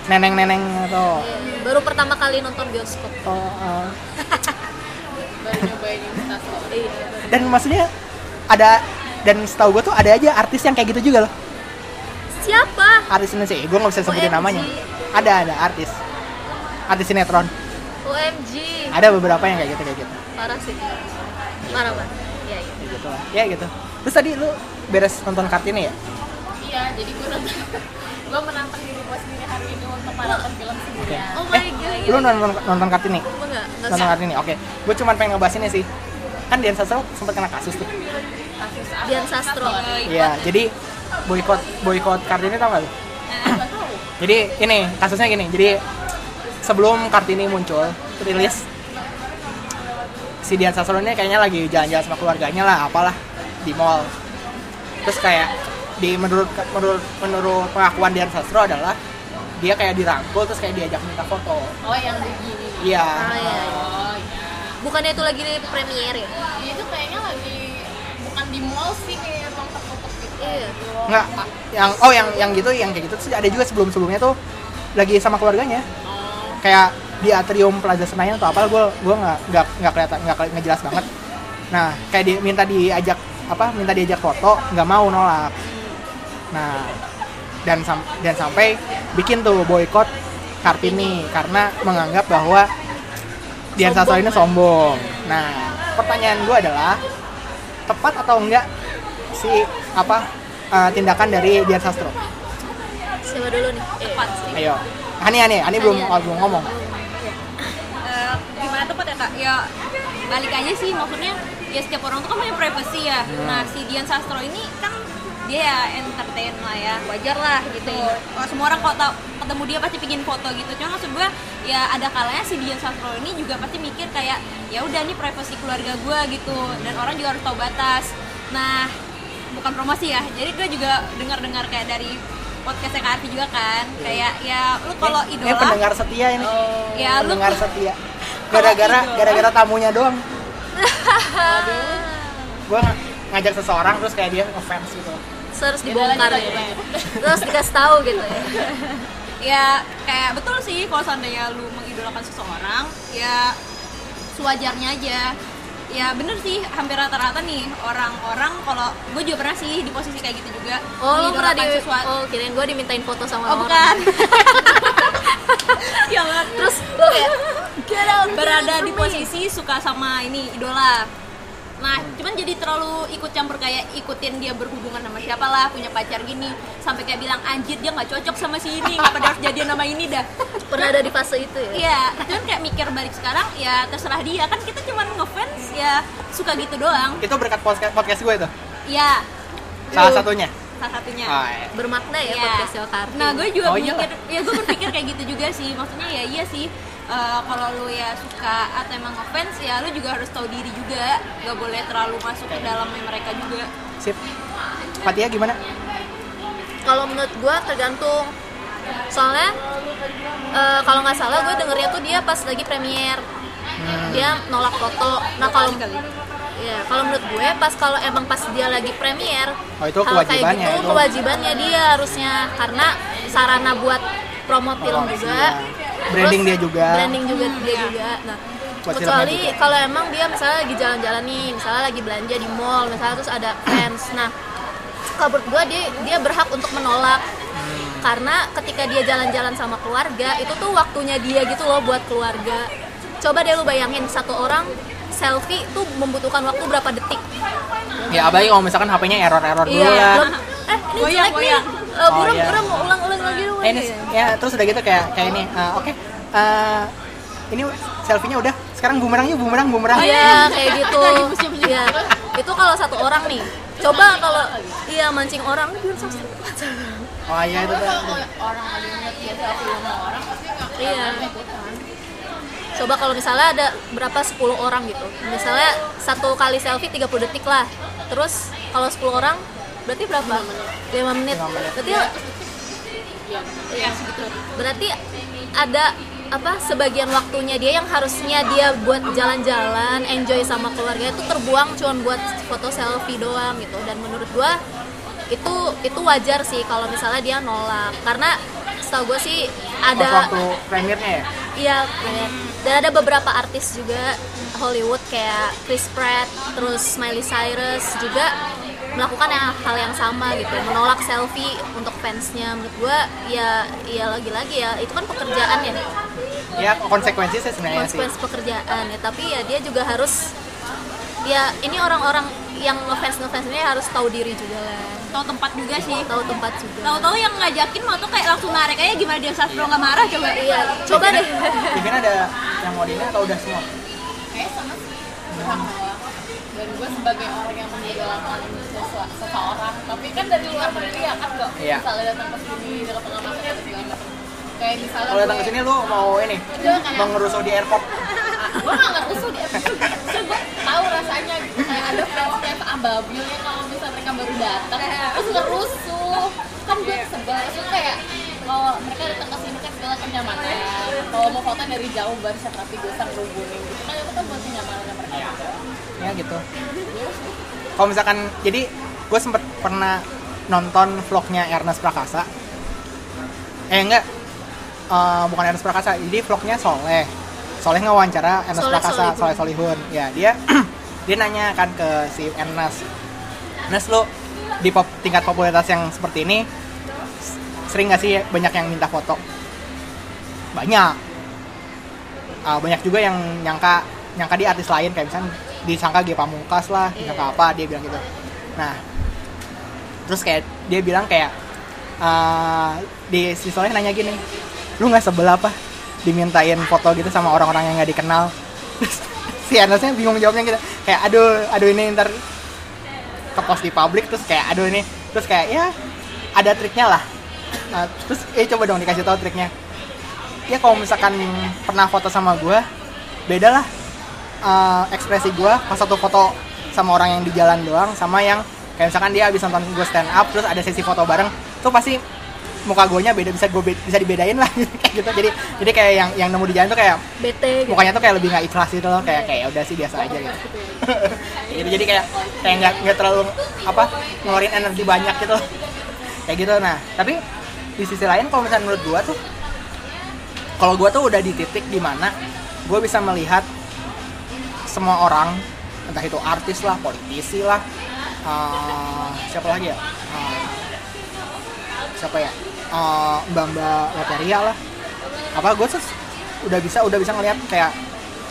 neneng-neneng atau iya. Baru pertama kali nonton bioskop. Oh, uh. Baru nyobain Insta Stories. Dan maksudnya ada, dan setahu gua tuh ada aja artis yang kayak gitu juga loh. Siapa? Artis Indonesia, gue gak bisa sebutin O M G namanya. Ada, ada artis. Artis sinetron. O M G. Ada beberapa yang kayak gitu, kayak gitu. Parah sih. Parah banget. Iya, iya. Ya gitu lah. Ya gitu. Terus tadi lu beres nonton Kartini ya? Iya, jadi gue nonton. Gue menantang diri gue sendiri hari ini untuk maraton film semuanya. Okay. Oh my eh, god. Lu nonton nonton Kartini? Enggak, enggak. Nonton Kartini. Oke. Okay. Gue cuma pengen ngebahas ini sih. Kan Dian Sastro sempat kena kasus tuh. Kasus Dian Sastro. Iya, jadi boykot boykot Kartini tau gak lu? Jadi ini kasusnya gini. Jadi sebelum Kartini muncul, rilis si Dian Sastro ini kayaknya lagi jalan-jalan sama keluarganya lah, apalah di mall. Terus kayak di menurut menurut menurut pengakuan Dian Sastro adalah dia kayak dirangkul terus kayak diajak minta foto. Oh, yang begini. Iya. Oh, iya. Oh, iya. Bukannya itu lagi di premiere ya? Dia itu kayaknya lagi bukan di mall sih, kayak nonton foto gitu. Iya. Enggak, yang oh yang yang gitu yang kayak gitu. Terus ada juga sebelum-sebelumnya tuh lagi sama keluarganya. Oh. Kayak di atrium Plaza Senayan atau apa, gue gue nggak nggak nggak kelihatan nggak nggak jelas banget. Nah kayak dia minta diajak apa minta diajak foto, nggak mau, nolak. Nah dan sam- dan sampai bikin tuh boykot Kartini karena menganggap bahwa Dian Sastro ini sombong. Nah pertanyaan gue adalah tepat atau enggak si apa uh, tindakan dari Dian Sastro? Siapa dulu nih? Tepat sih. Ayo, Ani Ani Ani belum belum ngomong. Gimana tuh Pak ya Kak? Ya balik aja sih, maksudnya ya setiap orang tuh kan punya privasi ya. Hmm. Nah si Dian Sastro ini kan dia ya entertain lah ya, wajar lah gitu. Hmm. Semua orang kalau tau, ketemu dia pasti pingin foto gitu. Cuma maksud gue ya ada kalanya si Dian Sastro ini juga pasti mikir kayak ya udah nih privasi keluarga gue gitu. Dan orang juga harus tahu batas. Nah bukan promosi ya. Jadi gue juga dengar-dengar kayak dari podcast Kak Arfi juga kan. Hmm. Kayak ya lu kalau idola. Ini pendengar setia ini. Oh. Ya, pendengar lu, setia. gara-gara gara-gara tamunya doang. Aduh. Gua ng- ngajak seseorang terus kayak dia ngefans gitu. Terus harus dibongkar ya. ya. Terus dikasih tahu gitu ya. Ya kayak betul sih kalau seandainya lu mengidolakan seseorang ya sewajarnya aja. Ya bener sih, hampir rata-rata nih orang-orang kalau gue juga pernah sih di posisi kayak gitu juga. Oh, lu pernah di sesuatu. Oh, kirain gue dimintain foto sama oh, orang. Oh, bukan. Ya banget. Terus gue kayak berada di posisi suka sama ini idola. Nah, cuman jadi terlalu ikut campur kayak ikutin dia berhubungan sama siapa lah, punya pacar gini, sampai kayak bilang anjir dia nggak cocok sama si ini, nggak pada harus jadian sama ini dah. Pernah ada di fase itu ya? Iya, cuman kayak mikir balik sekarang, ya terserah dia kan, kita cuman ngefans ya suka gitu doang. Itu berkat podcast podcast gue itu? Iya. Salah satunya. Salah satunya oh, iya. Bermakna ya, ya. Podcast Kartini. Nah gue juga oh, berpikir, ya gue berpikir kayak gitu juga sih, maksudnya ya iya sih uh, kalau lu ya suka atau emang ngefans ya lu juga harus tahu diri juga, nggak boleh terlalu masuk ke dalamnya mereka juga. Sip. Fatia gimana? Kalau menurut gue tergantung, soalnya uh, kalau nggak salah gue dengernya tuh dia pas lagi premier. Hmm. Dia nolak foto. Nah kalau ya, kalau menurut gue pas kalau emang pas dia lagi premier, oh, itu hal kayak gitu itu. Kewajibannya dia harusnya karena sarana buat promo oh, film juga, iya. Branding dia juga, branding juga hmm, dia iya. juga. Nah, buat kecuali kalau emang dia misalnya lagi jalan-jalan nih, misalnya lagi belanja di mall, misalnya terus ada fans. Nah, kalau menurut gue dia dia berhak untuk menolak hmm. karena ketika dia jalan-jalan sama keluarga itu tuh waktunya dia gitu loh buat keluarga. Coba deh lu bayangin satu orang selfie tuh membutuhkan waktu berapa detik? Ya apalagi kalau misalkan H P-nya error-error dulu iya. lah. Eh ini goyang, jelek goyang. nih, uh, buram oh, iya. buram mau ulang-ulang lagi dulu. Eh, ini, ya terus udah gitu kayak kayak ini, uh, oke, okay. uh, ini selfie-nya udah. Sekarang bumerangnya bumerang bumerang. Iya kayak gitu. Iya itu kalau satu orang nih. Coba kalau iya mancing orang. Oh iya itu. Kalau orang lagi ngeliat dia selfie sama orang pasti nggak kelihatan. Coba kalau misalnya ada berapa sepuluh orang gitu. Misalnya satu kali selfie tiga puluh detik lah. Terus kalau sepuluh orang berarti berapa? lima menit. Berarti ya, ya, berarti ada apa sebagian waktunya dia yang harusnya dia buat jalan-jalan, enjoy sama keluarga itu terbuang cuma buat foto selfie doang gitu. Dan menurut gua itu itu wajar sih kalau misalnya dia nolak. Karena setahu gua sih ada waktu premiernya ya? Iya, premiernya. Dan ada beberapa artis juga Hollywood kayak Chris Pratt, terus Miley Cyrus juga melakukan hal yang sama gitu, menolak selfie untuk fansnya. Menurut gue ya ya lagi-lagi ya itu kan pekerjaan ya. Ya konsekuensi sih sebenarnya sih. Konsekuensi pekerjaan ya, tapi ya dia juga harus ya ini orang-orang yang ngefans ngefans ini harus tahu diri juga lah. Tahu tempat juga sih. Tahu tempat juga. Tahu-tahu yang ngajakin mau tuh kayak langsung narik aja, gimana Dian Sastro nggak marah coba? Iya. Coba deh. Mungkin ada yang mau dina atau udah semua? Kayaknya sama sih. Dan gue sebagai orang yang mengidolakan seseorang, tapi kan dari luar negeri ya kan nggak misalnya datang ke sini, datang ke mana atau segala macam. Kayak misalnya. Kalau datang ke sini lu mau ini? Mau ngerusuh di airport? Gue nggak ngerusuh di airport. Gue tahu rasanya kayak ada fans-fans ababil yang kalau misalnya mereka baru datang, terus ngerusuh. Kan gue sebel. Terus kayak kalau mereka datang ke sini kan segala kenyamanan. Kalau mau foto dari jauh baris tapi gue sang rubunin gitu. Kan itu kan buat kenyamanannya mereka. Ya gitu. Kalau misalkan, jadi gue sempet pernah nonton vlognya Ernest Prakasa. Eh enggak, uh, bukan Ernest Prakasa. Jadi vlognya Soleh. Soleh ngewawancara Ernest Soleh, Prakasa, Soleh Solihun. Ya dia dia nanya kan ke si Ernest, Ernest lo di pop, tingkat popularitas yang seperti ini sering nggak sih banyak yang minta foto? Banyak. Uh, banyak juga yang nyangka nyangka dia artis lain kayak misalnya disangka dia Pamungkas lah, disangka apa, dia bilang gitu. Nah, terus kayak dia bilang kayak uh, di si Soleh nanya gini, lu nggak sebel apa dimintain foto gitu sama orang-orang yang nggak dikenal? Terus si Ernestnya bingung jawabnya gitu, kayak aduh aduh ini ntar ke post di publik, terus kayak aduh ini, terus kayak ya ada triknya lah. Nah, terus eh coba dong dikasih tahu triknya. Ya kalau misalkan pernah foto sama gue, beda lah. Uh, ekspresi gue pas satu foto sama orang yang di jalan doang sama yang kayak misalkan dia habis nonton gue stand up terus ada sesi foto bareng tuh pasti muka gue nya beda, bisa gue be- bisa dibedain lah kayak gitu. Jadi jadi kayak yang yang nemu di jalan tuh kayak bete gitu. Mukanya tuh kayak lebih nggak ikhlas gitu loh, kayak kayak udah sih biasa aja gitu. Jadi jadi kayak kayak nggak nggak terlalu apa ngeluarin energi banyak gitu loh. Kayak gitu. Nah tapi di sisi lain kalau misalnya menurut gue tuh kalau gue tuh udah di titik dimana gue bisa melihat semua orang, entah itu artis lah, politisi lah, uh, siapa lagi ya, uh, siapa ya, uh, mbak-mbak material lah, apa gue tuh udah bisa udah bisa ngelihat kayak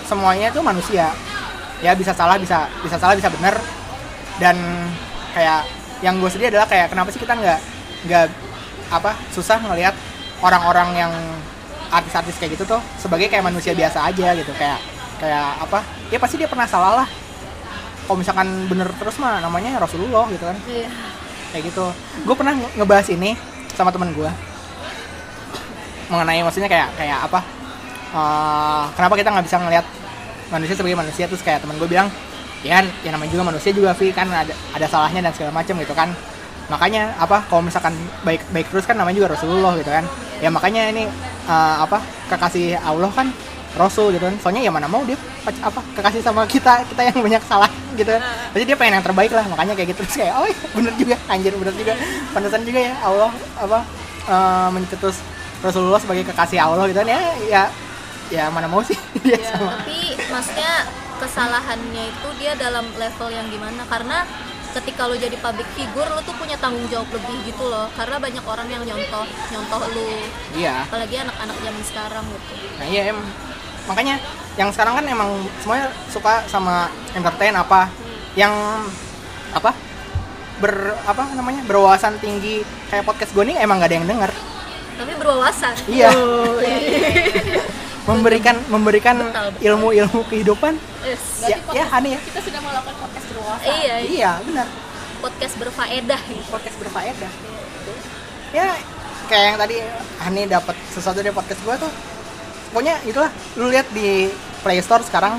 semuanya tuh manusia, ya bisa salah bisa bisa salah bisa benar, dan kayak yang gue sedih adalah kayak kenapa sih kita nggak nggak apa susah ngelihat orang-orang yang artis-artis kayak gitu tuh sebagai kayak manusia biasa aja gitu kayak. Kayak apa, ya pasti dia pernah salah lah. Kalau misalkan bener terus mah namanya Rasulullah gitu kan. Iya. Kayak gitu. Gue pernah ngebahas ini sama teman gue mengenai maksudnya kayak kayak apa uh, kenapa kita nggak bisa ngelihat manusia sebagai manusia. Terus kayak teman gue bilang ya ya namanya juga manusia juga Vi kan ada ada salahnya dan segala macam gitu kan. Makanya apa kalau misalkan baik baik terus kan namanya juga Rasulullah gitu kan. Ya makanya ini uh, apa kekasih Allah kan Rasul gitu kan, soalnya ya mana mau dia apa kekasih sama kita, kita yang banyak salah gitu kan. Jadi dia pengen yang terbaik lah, makanya kayak gitu. Terus kayak, oh iya bener juga, anjir bener juga, pantesan juga ya Allah apa uh, mencetus Rasulullah sebagai kekasih Allah gitu kan. Ya, ya, ya mana mau sih dia ya, sama. Tapi maksudnya kesalahannya itu dia dalam level yang gimana, karena ketika lo jadi public figure, lo tuh punya tanggung jawab lebih gitu loh. Karena banyak orang yang nyontoh, nyontoh lo. Iya. Apalagi anak-anak zaman sekarang gitu. Nah iya em, makanya yang sekarang kan emang semuanya suka sama entertain apa, hmm. yang apa ber apa namanya berwawasan tinggi kayak podcast gue nih emang nggak ada yang denger. Tapi berwawasan. Iya. Oh, memberikan memberikan betul, betul. ilmu-ilmu kehidupan. Yes. Ya, ya aneh ya. Kita sudah melakukan podcast berwawasan. Iya, iya. iya, benar. Podcast berfaedah. Podcast berfaedah. Ya, kayak yang tadi aneh dapat sesuatu dari podcast gue tuh. Pokoknya itulah, lu lihat di Play Store sekarang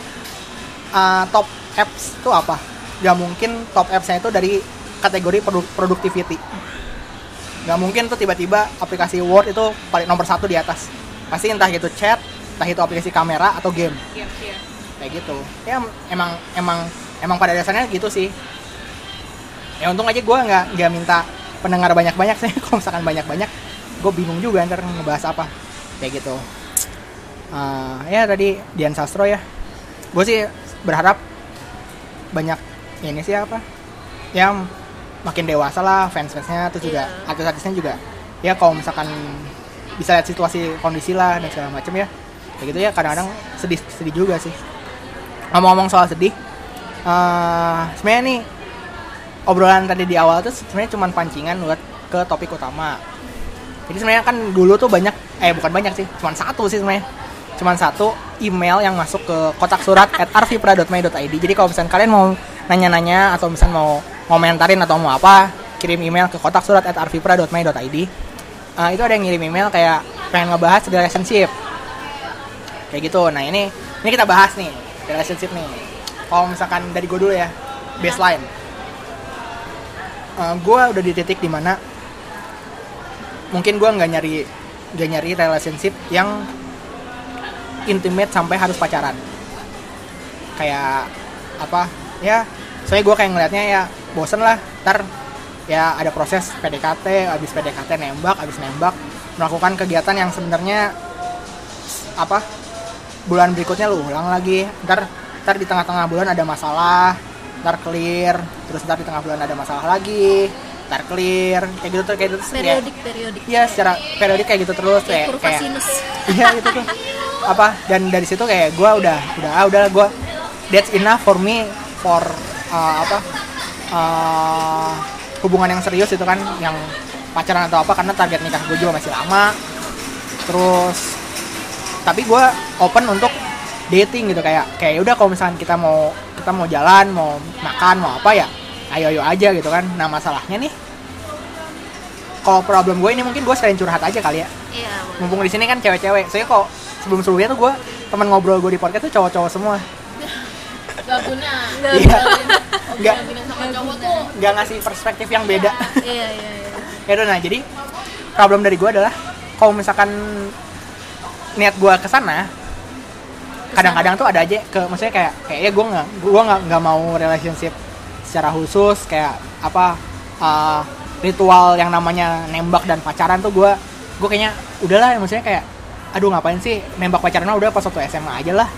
uh, top apps tuh apa? Gak mungkin top apps-nya itu dari kategori productivity. Gak mungkin tuh tiba-tiba aplikasi Word itu paling nomor satu di atas. Pasti entah gitu chat, entah itu aplikasi kamera atau game. Iya, iya. Kayak gitu. Ya emang emang emang pada dasarnya gitu sih. Ya untung aja gue nggak nggak minta pendengar banyak-banyak sih. Kalau misalkan banyak-banyak, gue bingung juga ntar ngebahas apa. Kayak gitu. Uh, ya tadi Dian Sastro ya. Gue sih berharap banyak ini sih apa? Yang makin dewasa lah fans-fansnya, terus juga yeah. artis-artisnya juga ya kalau misalkan bisa lihat situasi kondisi lah dan segala macam ya kayak gitu ya, kadang-kadang sedih sedih juga sih. Ngomong-ngomong soal sedih, uh, sebenarnya nih obrolan tadi di awal tuh sebenarnya cuma pancingan buat ke topik utama. Jadi sebenarnya kan dulu tuh banyak, eh bukan banyak sih, cuma satu sih sebenarnya, cuma satu email yang masuk ke kotak surat at arvipra dot my dot id. Jadi kalau misalkan kalian mau nanya-nanya atau misalkan mau komentarin atau mau apa, kirim email ke kotak surat at arvipra dot my dot id. Uh, itu ada yang ngirim email kayak pengen ngebahas relationship kayak gitu. Nah ini ini kita bahas nih relationship nih. Kalau misalkan dari gue dulu ya, baseline. Uh, gue udah di titik dimana mungkin gue nggak nyari nggak nyari relationship yang intimate sampai harus pacaran. Kayak apa ya? Soalnya gue kayak ngelihatnya ya bosen lah. Ntar ya ada proses P D K T, abis P D K T nembak, abis nembak melakukan kegiatan yang sebenarnya apa bulan berikutnya lu ulang lagi, ntar ntar di tengah-tengah bulan ada masalah, ntar clear, terus ntar di tengah bulan ada masalah lagi, ntar clear, kayak gitu tuh, kayak gitu periodik ya, periodik ya secara periodik kayak gitu terus kayak kayak iya gitu tuh apa. Dan dari situ kayak gue udah udah ah, udah gue that's enough for me for uh, apa uh, hubungan yang serius itu kan, yang pacaran atau apa, karena target nikah gue juga masih lama. Terus tapi gue open untuk dating gitu, kayak kayak udah kalau misalkan kita mau kita mau jalan, mau makan, mau apa ya ayo-ayo aja gitu kan. Nah masalahnya nih, kalau problem gue ini mungkin gue sekalian curhat aja kali ya. Iya. Mumpung di sini kan cewek-cewek, soalnya kok sebelum-sebelumnya tuh gue teman ngobrol gue di podcast tuh cowok-cowok semua. Gak guna. Gak guna. Gak, gak ngasih perspektif yang beda. Iya, iya, iya. Nah, jadi problem dari gue adalah kalau misalkan niat gue kesana, kadang-kadang tuh ada aja ke, maksudnya kayak kayaknya gue nggak gue nggak nggak mau relationship secara khusus kayak apa uh, ritual yang namanya nembak dan pacaran tuh gue gue kayaknya udahlah, maksudnya kayak aduh ngapain sih nembak pacaran, udah pas waktu S M A aja lah.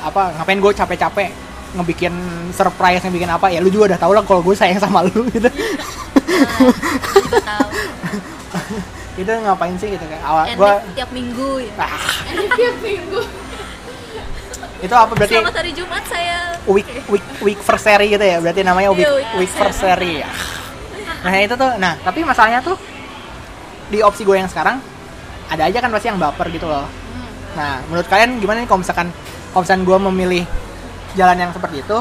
Apa ngapain gue capek-capek ngebikin surprise, ngebikin apa ya, lu juga udah tau lah kalau gue sayang sama lu gitu. Nah, itu ngapain sih gitu kayak awal gue tiap minggu ya. Ah. Tiap minggu itu apa berarti selamat hari Jumat saya week week week first seri gitu ya, berarti namanya week week first seri ya. Nah itu tuh, nah tapi masalahnya tuh di opsi gue yang sekarang ada aja kan pasti yang baper gitu loh. Nah menurut kalian gimana nih kalau misalkan kalau misalkan gue memilih jalan yang seperti itu,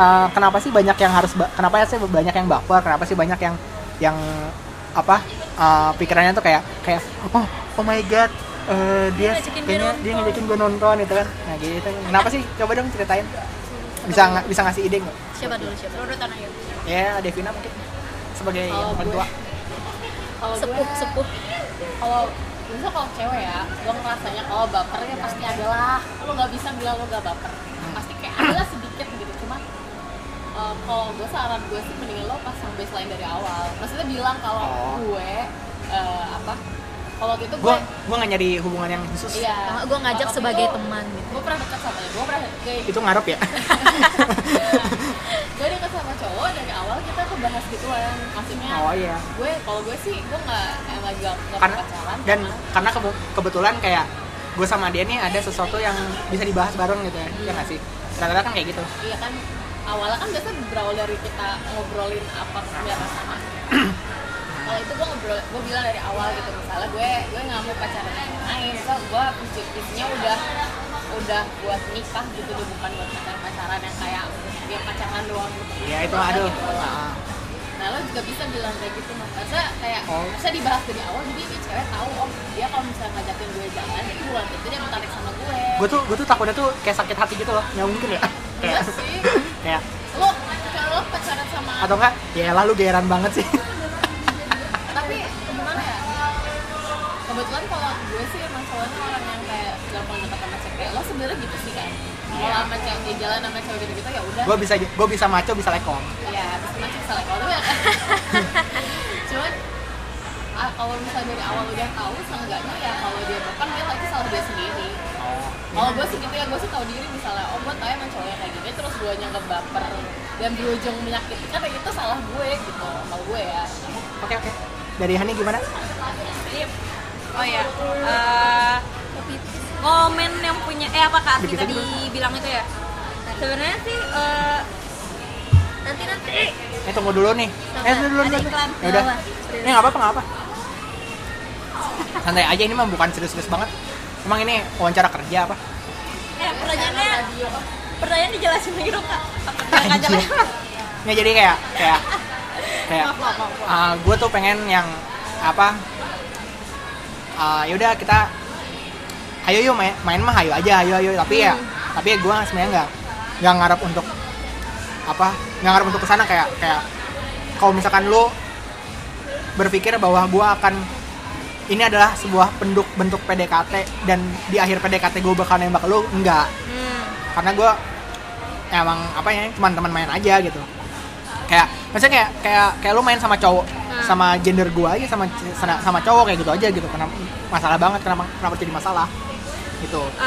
uh, kenapa sih banyak yang harus ba- kenapa sih banyak yang baper, kenapa sih banyak yang yang apa uh, pikirannya tuh kayak kayak oh oh my god uh, dia kayaknya dia ngajakin gue nonton gitu kan. Nah gitu, kenapa sih, coba dong ceritain, bisa ng- bisa ngasih ide nggak? Siapa dulu, siapa dulu tanahnya ya? Devina mungkin sebagai ketua sepuh sepuh kalau misalnya kalau cewek ya, gue ngerasanya kalau oh, bapernya pasti ada lah, lo nggak bisa bilang lo nggak baper, pasti kayak ada lah sedikit gitu. Cuma Uh, kalau gue, saran gue sih mendingan lo pasang baseline dari awal. Maksudnya bilang kalau oh. gue uh, apa? Kalau gitu gue gue nggak nyari hubungan yang khusus. Iya. Gue ngajak sebagai itu, teman. Gitu. Gue pernah dekat sama, gue pernah kayak itu ngarep ya. Gue dekat sama cowok dari awal, kita tuh bahas gituan. Maksudnya oh, iya. gue kalau gue sih gue nggak nggak bilang pacaran. Dan karena kebe- kebetulan kayak gue sama dia nih ada sesuatu yang bisa dibahas bareng gitu ya, hmm. ya nggak sih? Rata-rata kan kayak gitu. Iya kan. Awalnya kan biasanya berawal dari kita ngobrolin apa biar sama. Kalau itu gue ngobrol, gue bilang dari awal gitu, misalnya gue gue nggak mau pacaran yang lain, misal gue prinsipnya udah udah buat nikah gitu, bukan buat pacaran yang kayak dia pacaran doang. Iya gitu, itu aduh. Gitu. Nah lo juga bisa bilang kayak gitu, masa kayak oh. masa dibahas dari awal, jadi ini cewek tahu om dia kalau misalnya ngajakin gue jalan itu buat itu dia tertarik sama gue. Gue tuh gue tuh takutnya tuh kayak sakit hati gitu loh, nggak mungkin ya. Iya sih. Ya. Lo kalau pacaran sama atau enggak? Ya lah lu geran banget sih. Tapi gimana ya? Kebetulan kalau gue sih emang soalnya orang yang kayak gampang dekat sama cewek. Lo sebenarnya gitu sih kan. Kalau sama cewek di jalan sama cewek gitu-gitu ya udah. Gue bisa gue bisa maco, bisa lekong. Iya, bisa maco, bisa lekong. Cuman kalau misalnya dari awal udah tahu seenggaknya ya kalau dia depan dia lagi salah dia sendiri. Kalau gue sih gitu ya, gue sih tahu diri misalnya, oh gue tau emang cowoknya kayak gini, terus gue nyanggep baper dan di ujung menyakitkan, itu salah gue gitu, kalau gue ya. Oke oke. Dari Hani gimana? Oh ya, uh, komen yang punya eh apa Kak Arfi tadi bilang itu ya? Sebenarnya sih uh, nanti nanti. Eh tunggu dulu nih. Eh dulu dulu. Ya udah. Ini nggak apa-apa nggak apa. Santai aja, ini mah bukan serius-serius banget. Emang ini wawancara kerja apa? Eh pertanyaannya, pertanyaan dijelasin lagi dong Kak. Anjir. Nggak jadi kayak kayak kayak. Uh, gue tuh pengen yang apa? Uh, yaudah kita ayo yuk main, main mah ayo aja ayo ayo tapi ya hmm. tapi ya gue sebenarnya nggak nggak ngarep untuk apa nggak ngarep untuk kesana kayak kayak kalau misalkan lo berpikir bahwa gue akan ini adalah sebuah bentuk bentuk P D K T dan di akhir P D K T gue bakal nembak lo, enggak. hmm. Karena gue emang apa ya cuma teman main aja gitu, kayak maksudnya kayak kayak kayak lo main sama cowok sama gender gue aja sama sama cowok kayak gitu aja gitu, kenapa masalah banget, kenapa kenapa jadi masalah gitu. Ah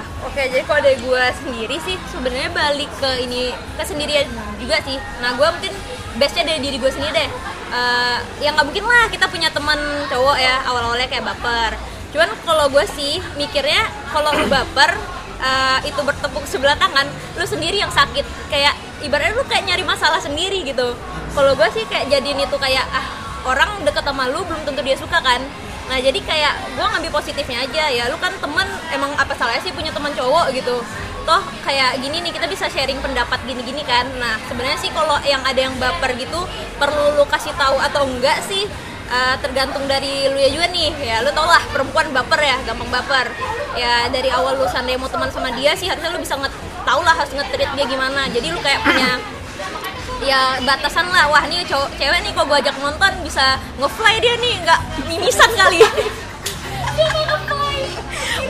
uh, oke okay, jadi kalau dari gue sendiri sih sebenarnya balik ke ini ke sendirian juga sih. Nah gue mungkin bestnya dari diri gue sendiri deh. Uh, yang nggak mungkin lah kita punya teman cowok ya awal-awalnya kayak baper. Cuman kalau gue sih mikirnya kalau lu baper uh, itu bertepuk sebelah tangan, lu sendiri yang sakit, kayak ibaratnya lu kayak nyari masalah sendiri gitu. Kalau gue sih kayak jadiin itu kayak ah orang deket sama lu belum tentu dia suka kan. Nah jadi kayak gue ngambil positifnya aja ya, lu kan temen, emang apa salahnya sih punya teman cowok gitu. Toh kayak gini nih kita bisa sharing pendapat gini-gini kan. Nah sebenarnya sih kalau yang ada yang baper gitu perlu lu kasih tahu atau enggak sih uh, tergantung dari lu ya juga nih ya. Lu tau lah perempuan baper ya, gampang baper ya. Dari awal lu sandai mau teman sama dia sih harusnya lu bisa nge- tau lah harus nge-treat dia gimana. Jadi lu kayak punya ya batasan lah, wah nih cowok cewek nih kok gue ajak nonton bisa ngefly dia nih, nggak mimisan kali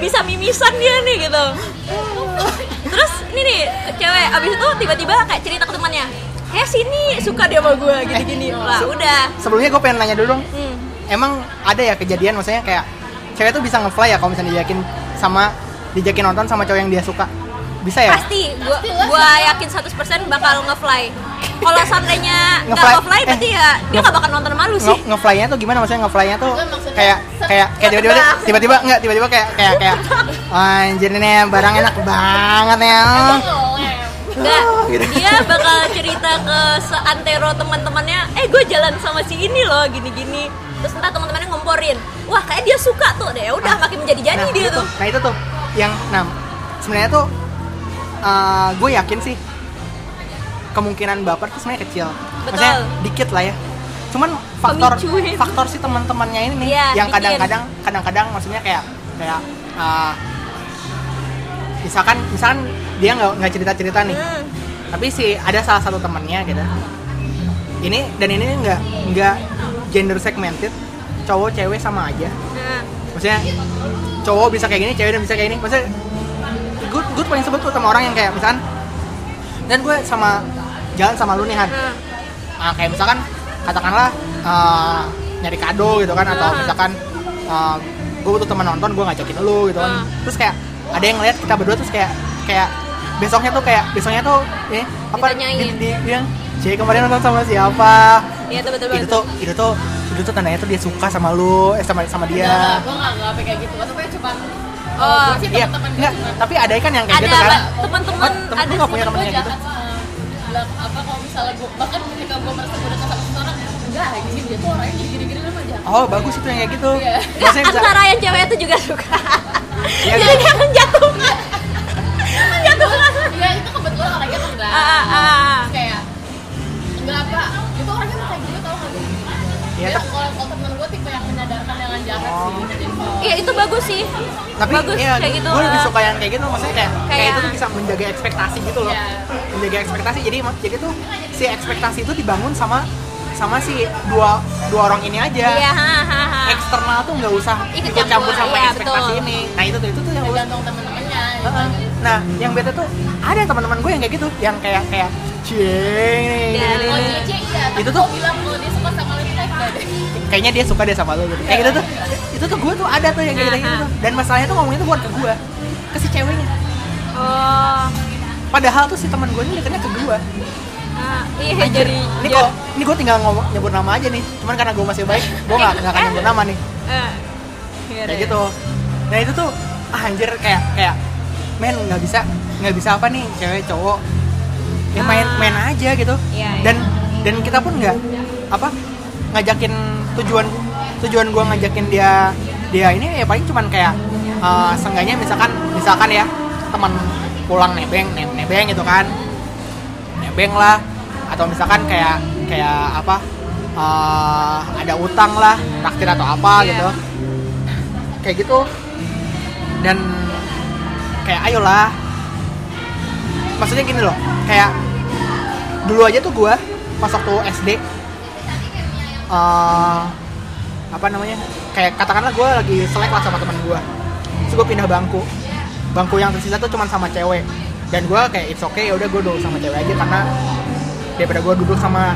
bisa mimisan dia nih gitu. Terus ini nih cewek abis itu tiba-tiba kayak cerita ke temannya, eh sini suka dia sama gue gini-gini lah. Eh, udah sebelumnya gue pengen nanya dulu dong, hmm. emang ada ya kejadian maksudnya kayak cewek tuh bisa ngefly ya kalau misalnya diajakin sama diajakin nonton sama cowok yang dia suka? Bisa ya? Pasti, gua, gua yakin seratus persen bakal nge-fly. Kalau seandainya nggak nge-fly, berarti eh, ya dia nggak bakal nonton malu sih. Nge-flynya tuh gimana? Maksudnya nge-flynya tuh kayak kayak kayak tiba-tiba tiba-tiba nggak tiba-tiba kayak kayak kayak anjir nih barang enak banget ya. Nggak, dia bakal cerita ke seantero teman-temannya, eh gue jalan sama si ini loh, gini-gini. Terus entah teman-temannya ngomporin, wah kayak dia suka tuh, deh udah nah, makin menjadi-jadi nah, dia tuh. Nah itu tuh yang enam. Sebenarnya tuh Uh, gue yakin sih kemungkinan baper tuh sebenarnya kecil. Betul. Maksudnya dikit lah ya. Cuman faktor pemicuin. Faktor si teman-temannya ini nih yeah, yang kadang-kadang kadang-kadang maksudnya kayak kayak uh, misalkan misalkan dia nggak nggak cerita-cerita nih, mm. tapi si ada salah satu temannya gitu. Ini dan ini nggak nggak gender segmented, cowok cewek sama aja. Mm. Maksudnya cowok bisa kayak gini, cewek dan bisa kayak ini. Maksudnya gue gue paling sebut tuh sama orang yang kayak misalkan dan gue sama jalan sama lu nih Han, nah, kayak misalkan katakanlah uh, nyari kado gitu kan, atau misalkan uh, gue butuh teman nonton gue ngajakin lu gitu kan, terus kayak ada yang ngeliat kita berdua terus kayak kayak besoknya tuh kayak besoknya tuh ini eh, apa di, di, yang Cie kemarin nonton sama siapa ya, itu, betul, betul. itu tuh itu tuh itu tuh tandanya tuh dia suka sama lu eh, sama sama dia. Nah, gue nggak nggak kayak gitu, maksudnya cuma oh, sih iya. Nggak, tapi ada kan yang kayak ada, gitu kan? Teman-teman oh, ada nggak punya temannya gitu? Bilang apa kalau misalnya gue bahkan ketika gue merasa gue udah kesal sama orang, enggak lagi gitu tuh orangnya gini-gini aja. Gini, oh bagus itu yang kayak gitu. Yeah. Biasanya bisa. Antara yang cewek itu juga suka. Ya, jadi dia menjatuh. Menjatuh lah. Ya itu kebetulan orangnya tuh enggak. Ah, ah. Kayak enggak apa? Itu orangnya tuh kayak gitu tau nggak sih? Ya, ya kalau kalau temen gue tipe yang menyadarkan yang jahat oh. sih. Iya itu bagus sih. Tapi bagus, ya, kayak gitu. Gue lebih suka yang kayak gitu, maksudnya kayak kayak, kayak itu tuh bisa menjaga ekspektasi gitu loh. Yeah. Menjaga ekspektasi. Jadi jadi tuh si ekspektasi itu dibangun sama sama si dua dua orang ini aja. Iya, yeah, eksternal tuh enggak usah ikut campur sama yeah, ekspektasi betul. Ini. Nah, itu tuh itu tuh yang tergantung teman-temannya. Uh-huh. Nah, yang bete tuh ada teman-teman gue yang kayak gitu, yang kayak kayak Cing. Yeah. Oh, Cing ya. Itu tuh bilang kalau dia suka sama lu kayaknya dia suka deh sama lu gitu. Kayak gitu tuh. Itu tuh gue tuh ada tuh yang kayak gitu tuh. Dan masalahnya tuh ngomongnya tuh buat ke gue, ke si ceweknya. Oh. Padahal tuh si teman gue ini dekatnya ke gue. Uh, iya jadi ini kok ini gue tinggal ngomong nyebut nama aja nih, cuman karena gue masih baik gue nggak nggak akan nyebut nama nih uh, iya, kayak iya. gitu. Nah itu tuh ah, anjir kayak kayak men nggak bisa nggak bisa apa nih cewek cowok ya main uh, main aja gitu iya, iya. dan dan kita pun nggak apa ngajakin tujuan tujuan gue ngajakin dia dia ini ya paling cuman kayak uh, seenggaknya misalkan misalkan ya teman pulang nebeng nebeng gitu kan nebeng lah atau misalkan kayak kayak apa uh, ada utang lah traktir atau apa yeah. gitu kayak gitu dan kayak ayolah maksudnya gini loh kayak dulu aja tuh gue pas waktu S D uh, apa namanya kayak katakanlah gue lagi selek lah sama teman gue terus gue pindah bangku bangku yang tersisa tuh cuma sama cewek dan gue kayak it's okay ya udah gue duduk sama cewek aja karena daripada gue duduk sama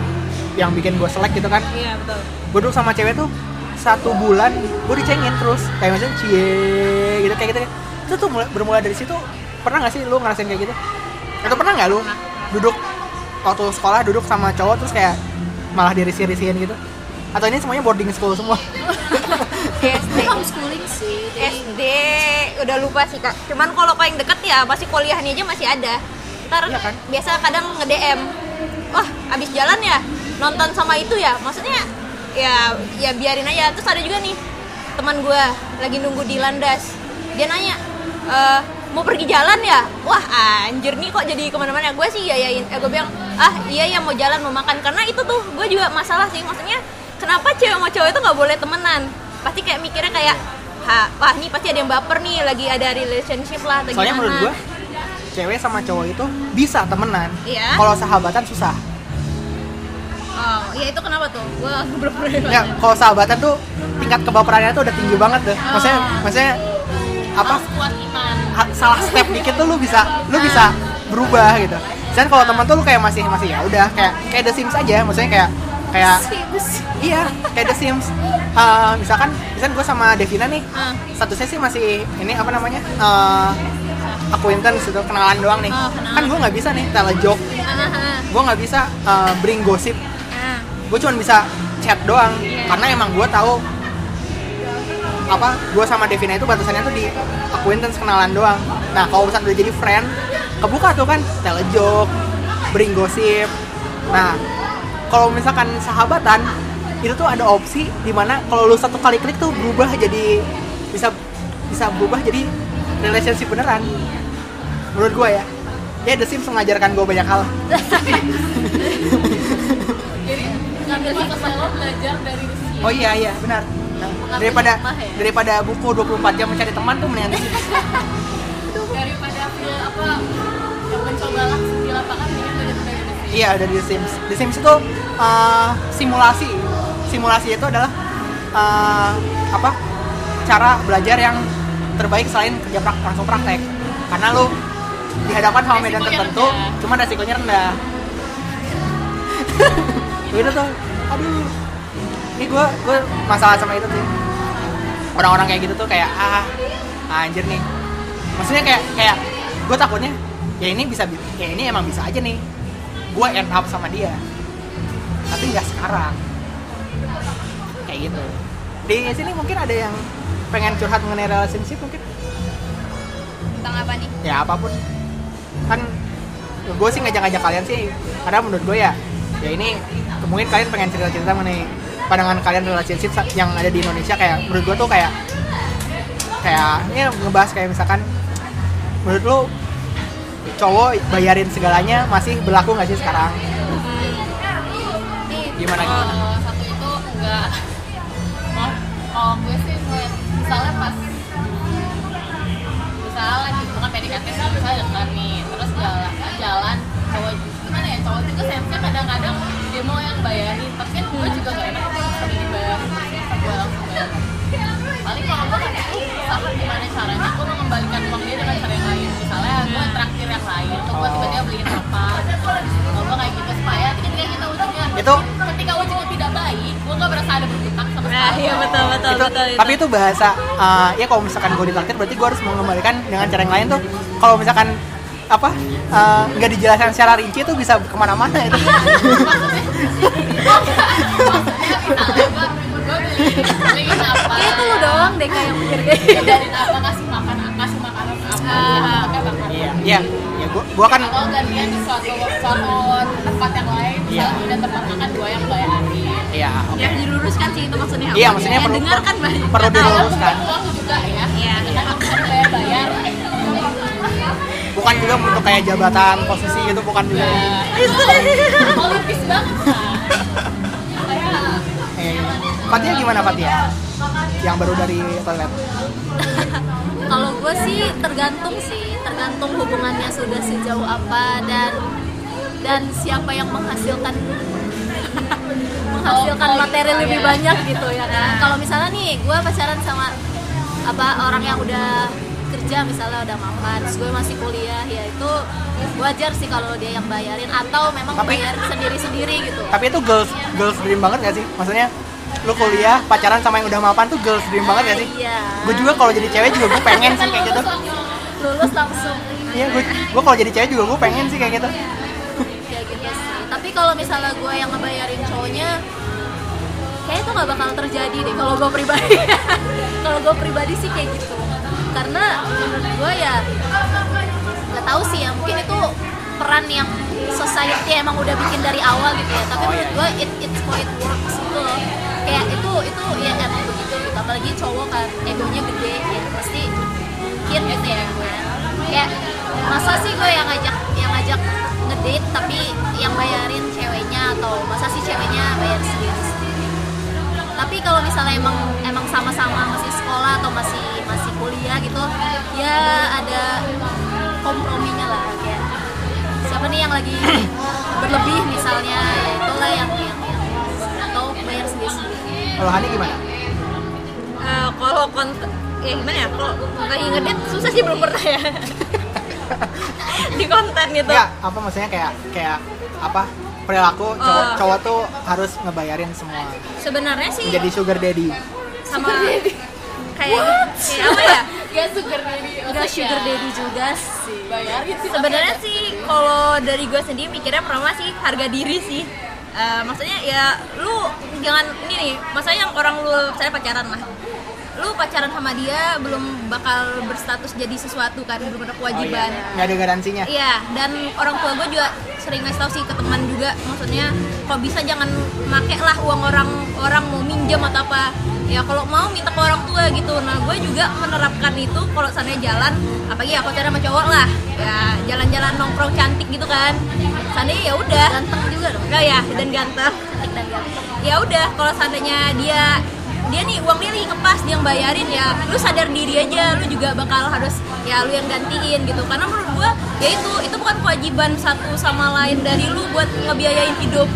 yang bikin gue selek gitu kan iya betul gue duduk sama cewek tuh satu bulan gue dicengin terus kayak macam cie gitu kayak gitu itu tuh mulai, bermula dari situ pernah nggak sih lu ngerasain kayak gitu atau pernah nggak lu duduk waktu sekolah duduk sama cowok terus kayak malah dirisih-risihin gitu atau ini semuanya boarding school semua? S D homeschooling sih S D udah lupa sih kak cuman kalau kau yang deket ya pasti kuliahnya aja masih ada ntar ya kan? Biasa kadang nge-D M wah abis jalan ya nonton sama itu ya maksudnya ya ya biarin aja terus ada juga nih teman gue lagi nunggu di landas dia nanya e, mau pergi jalan ya wah anjir nih kok jadi kemana-mana gue sih yayain eh, gue bilang ah iya ya mau jalan mau makan karena itu tuh gue juga masalah sih maksudnya kenapa cewek sama cowok itu nggak boleh temenan pasti kayak mikirnya kayak ha, wah nih pasti ada yang baper nih lagi ada relationship lah atau soalnya gimana. Menurut gue cewek sama cowok itu bisa temenan, iya. Kalau sahabatan susah. Oh, ya itu kenapa tuh? Gue berpikir. Ya, kalau sahabatan tuh tingkat kebaperannya tuh udah tinggi banget tuh. Oh. Maksudnya, maksudnya apa? Oh, salah step dikit tuh lu bisa, lu bisa berubah gitu. Dan kalau teman tuh lu kayak masih masih ya udah kayak kayak The Sims aja, maksudnya kayak kayak Sims. Iya, kayak The Sims. Uh, misalkan, misalkan gue sama Devina nih, uh. statusnya sih masih ini apa namanya? Uh, acquaintance itu kenalan doang nih oh, kenalan. Kan gue nggak bisa nih tele joke uh-huh. gue nggak bisa uh, bring gosip uh. gue cuma bisa chat doang yeah. Karena emang gue tahu apa gue sama Devina itu batasannya tuh di acquaintance kenalan doang. Nah kalau misalnya udah jadi friend kebuka tuh kan tele joke bring gosip. Nah kalau misalkan sahabatan itu tuh ada opsi dimana kalau lu satu kali klik tuh berubah jadi bisa bisa berubah jadi relationship beneran. Menurut gue ya, ya The Sims mengajarkan gue banyak hal. Jadi ngambil sifat lo belajar dari The Sims. Oh iya iya benar. Nah, daripada ya? daripada buku dua puluh empat jam mencari teman tuh mendingan The Sims. Daripada apa mencoba langsung di lapangan dengan dari The Sims. Iya dari The Sims. The Sims itu uh, simulasi. Simulasi itu adalah uh, apa? Cara belajar yang terbaik selain kerja prak- langsung praktek karena lu dihadapkan sama medan tertentu rendah. Cuma resikonya rendah. Gitu tuh aduh ini gue gue masalah sama itu sih orang-orang kayak gitu tuh kayak ah anjir nih maksudnya kayak kayak gue takutnya ya ini bisa ya ini emang bisa aja nih gue end up sama dia tapi nggak sekarang kayak gitu. Di sini mungkin ada yang pengen curhat mengenai relationship mungkin tentang apa nih? Ya apapun kan gue sih ngajak-ngajak kalian sih karena menurut gue ya ya ini mungkin kalian pengen cerita-cerita mengenai pandangan kalian relationship yang ada di Indonesia kayak menurut gue tuh kayak kayak ini ngebahas kayak misalkan menurut lu cowok bayarin segalanya masih berlaku nggak sih sekarang? Hmm. Gimana? Kalau oh, satu itu enggak oh, oh gue sih gue misalnya pas misalnya lagi bukan P D K T sih misalnya dekat nih terus jalan jalan cowok gimana ya cowok juga sensenya kadang-kadang dia mau yang bayarin tapi kan gue juga gak enak kalau dibayarin gue langsung paling kalau gue kan aku misalkan gimana caranya aku mengembalikan uang dia dengan cara yang lain misalnya gue traktir yang lain atau gue tiba-tiba beliin apa kalau gue kayak gitu supaya ketika kita ujungnya itu ketika ujungnya tidak baik gue gak berasa ada berhutang sama sekali. Iya betul betul itu, betul tapi itu, itu bahasa uh, ya kalau misalkan gue ditraktir berarti gue harus mengembalikan dengan cara yang lain tuh kalau misalkan apa nggak uh, dijelaskan secara rinci itu bisa kemana-mana itu. Kayak tuh doang deh kayak mikir gitu. Dari apa kasih makan, kasih makanan apa? Iya, iya. Ya gua gua kan kalau gantian di suatu tempat yang lain, misalnya ada tempat makan gua yang melayani. Iya, oke. Ya diluruskan sih itu maksudnya apa? Iya, maksudnya perlu dengarkan banyak. Perlu diluruskan. Uang juga ya. Iya. Saya bayar. Bukan juga untuk kayak jabatan, posisi gitu bukan juga. Politis banget. Fathia gimana Fathia? Yang baru dari toilet. Kalau gue sih tergantung sih, tergantung hubungannya sudah sejauh apa dan dan siapa yang menghasilkan menghasilkan materi lebih banyak gitu ya kan. Kalau misalnya nih gue pacaran sama apa orang yang udah kerja misalnya udah mapan, gue masih kuliah, ya itu wajar sih kalau dia yang bayarin atau memang tapi, bayar sendiri-sendiri gitu. Tapi itu girls girls dream banget nggak sih? Maksudnya lu kuliah pacaran sama yang udah mapan tuh girls dream banget gak sih? Iya. Gue juga kalau jadi cewek juga gue pengen sih kayak gitu. Lulus langsung. Iya, gue gue kalau jadi cewek juga gue pengen sih kayak gitu. Ya gitu sih. Tapi kalau misalnya gue yang ngebayarin cowoknya, kayaknya tuh nggak bakal terjadi deh kalau gue pribadi. Kalau gue pribadi sih kayak gitu. Karena menurut gue ya nggak tahu sih ya mungkin itu peran yang society emang udah bikin dari awal gitu ya. Tapi menurut gue it it's how it works gitu loh. Kayak itu itu ya emang begitu gitu, apalagi cowok kan egonya gede ya pasti hit gitu ya gue. Kayak masa sih gue yang ngajak yang ngajak ngedate tapi yang bayarin ceweknya atau masa sih ceweknya bayar sendiri sendiri. Tapi kalau misalnya emang emang sama-sama masih sekolah atau masih masih kuliah gitu ya ada komprominya lah kayak siapa nih yang lagi berlebih misalnya ya itulah yang yang Kalau Hani gimana? Uh, kalau konten, ya gimana ya? Kalau lagi ngedit susah sih belum pernah ya di konten gitu. Ya apa maksudnya kayak kayak apa perilaku cowok, uh, cowok tuh harus ngebayarin semua. Sebenarnya sih. Jadi sugar daddy. Sama sugar daddy. Kayak, kayak apa ya? Gak sugar daddy. Gak sugar daddy juga sih. Bayarin sih. Sebenarnya sih kalau dari gue sendiri mikirnya pertama sih harga diri sih. Uh, maksudnya ya lu jangan ini nih, maksudnya yang orang lu misalnya pacaran lah, lu pacaran sama dia belum bakal berstatus jadi sesuatu kan, belum ada kewajiban. Oh, iya. Nggak ada garansinya. Iya, dan orang tua gue juga sering ngasih tau sih ke teman juga, maksudnya kalau bisa jangan make lah uang orang orang mau minjem atau apa. Ya kalau mau minta ke orang tua gitu. Nah gue juga menerapkan itu kalau sana jalan, apalagi ya kalau cara sama cowok lah, ya jalan-jalan nongkrong cantik gitu kan. Seandainya ya udah ganteng juga loh. Enggak ya, dan ganteng. Dan ganteng. Ya udah, kalau seandainya dia dia nih uangnya lagi ngepas dia yang bayarin ya, lu sadar diri aja, lu juga bakal harus ya lu yang gantiin gitu. Karena menurut gua ya itu itu bukan kewajiban satu sama lain dari lu buat ngebiayain hidup.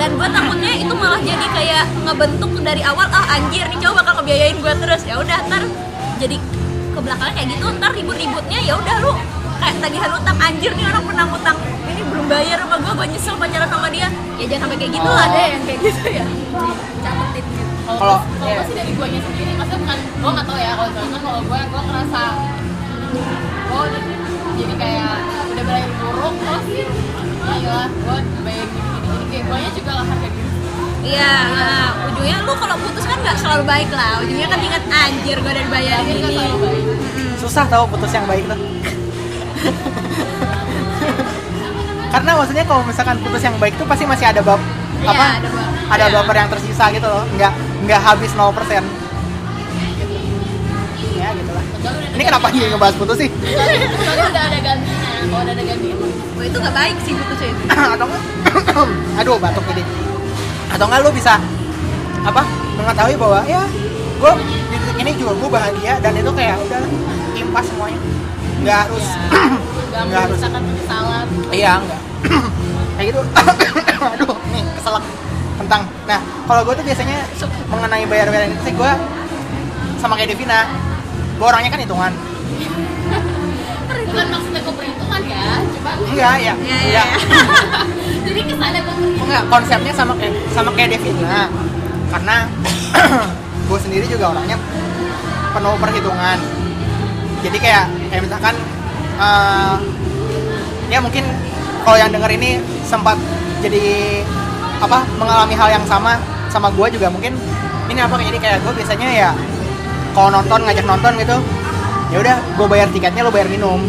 Dan gua takutnya itu malah jadi kayak ngebentuk dari awal, ah oh, anjir nih cowok bakal ngebiayain gua terus. Ya udah, ntar jadi ke belakangnya kayak gitu, ntar ribut-ributnya ya udah lu kayak tagihan utang, anjir nih orang pernah utang ini belum bayar sama gue, gue nyesel pacaran sama dia. Ya jangan sampai kayak gitu lah deh, yang kayak gitu ya catetin gitu. Kalau gue sih dari guanya sendiri, maksudnya bukan, gue gak tau ya kalau cuman kalau gue, gue ngerasa gue jadi kayak udah berakhir buruk, terus iya gue bayar gini-gini, kayak guanya juga lah harga diri. Iya, nah, ujungnya lu kalau putus kan gak selalu baik lah, ujungnya kan inget anjir gue udah bayar gini. Susah tau putus yang baik tuh. Karena maksudnya kalau misalkan putus yang baik tuh pasti masih ada bab ya, apa ada, bap. ada ya. baper yang tersisa gitu loh, nggak nggak habis nol persen gitu. Ya gitulah. Ini kenapa dia ngebahas putus sih? Kalau udah ada gantinya, kalau udah ada gantinya, oh, itu nggak baik sih putusnya itu. Atau nggak? Aduh batuk jadi. Atau nggak lu bisa apa mengetahui bahwa ya gue di titik ini juga gue bahagia dan itu kayak udah impas semuanya. Nggak harus ya, nggak harus salah iya nggak kayak gitu aduh nih keselak kentang. Nah kalau gue tuh biasanya mengenai bayar-bayaran itu sih gue sama kayak Devina, gue orangnya kan hitungan. Bukan maksudnya gue perhitungan ya, coba enggak ya ya, ya. Jadi kesannya gue nggak konsepnya sama kayak sama kayak Devina karena gue sendiri juga orangnya penuh perhitungan. Jadi kayak, kayak misalkan uh, ya mungkin kalau yang denger ini sempat jadi apa mengalami hal yang sama sama gue juga mungkin ini apa jadi kayak gue biasanya ya kalau nonton ngajak nonton gitu ya udah gue bayar tiketnya lo bayar minum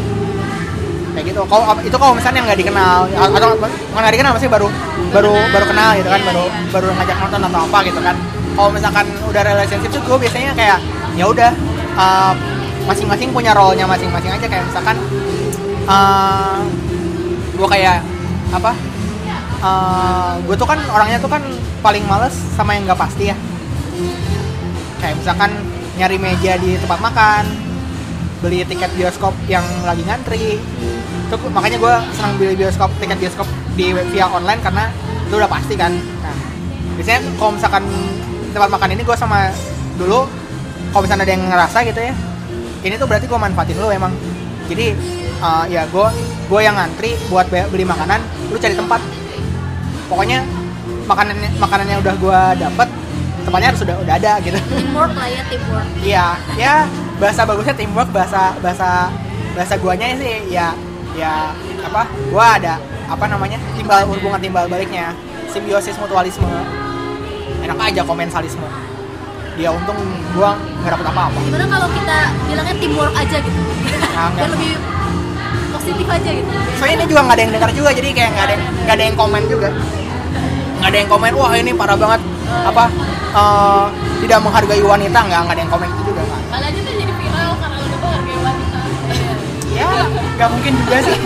kayak gitu. Kalau itu kalau misalnya nggak dikenal atau nggak dikenal masih baru baru baru kenal gitu kan baru baru ngajak nonton atau apa gitu kan. Kalau misalkan udah relationship tuh gue biasanya kayak ya udah uh, masing-masing punya role-nya masing-masing aja kayak misalkan uh, gue kayak apa uh, gue tuh kan orangnya tuh kan paling males sama yang nggak pasti ya kayak misalkan nyari meja di tempat makan, beli tiket bioskop yang lagi ngantri. Itu makanya gue senang beli bioskop tiket bioskop di via online karena itu udah pasti kan. Nah, biasanya kalau misalkan tempat makan ini gue sama dulu kalau misalnya ada yang ngerasa gitu ya ini tuh berarti gue manfaatin lo emang. Jadi uh, ya gue gue yang ngantri buat beli makanan, lu cari tempat. Pokoknya makanan makanan yang udah gue dapet tempatnya harus udah udah ada gitu. Teamwork lah ya teamwork. Iya ya bahasa bagusnya teamwork bahasa bahasa bahasa guanya sih ya ya apa gue ada apa namanya timbal hubungan timbal baliknya simbiosis mutualisme enak aja komensalisme. Dia untung gue nggak dapet apa-apa. Gimana kalau kita bilangnya teamwork aja gitu? Nah, biar lebih positif aja gitu. Soalnya ini juga nggak ada yang dengar juga jadi kayak nggak ada nggak ada yang komen juga. Nggak ada yang komen wah ini parah banget apa uh, tidak menghargai wanita nggak nggak ada yang komen itu juga kan? Malah aja tuh jadi viral karena lo udah menghargai wanita. Ya nggak mungkin juga sih.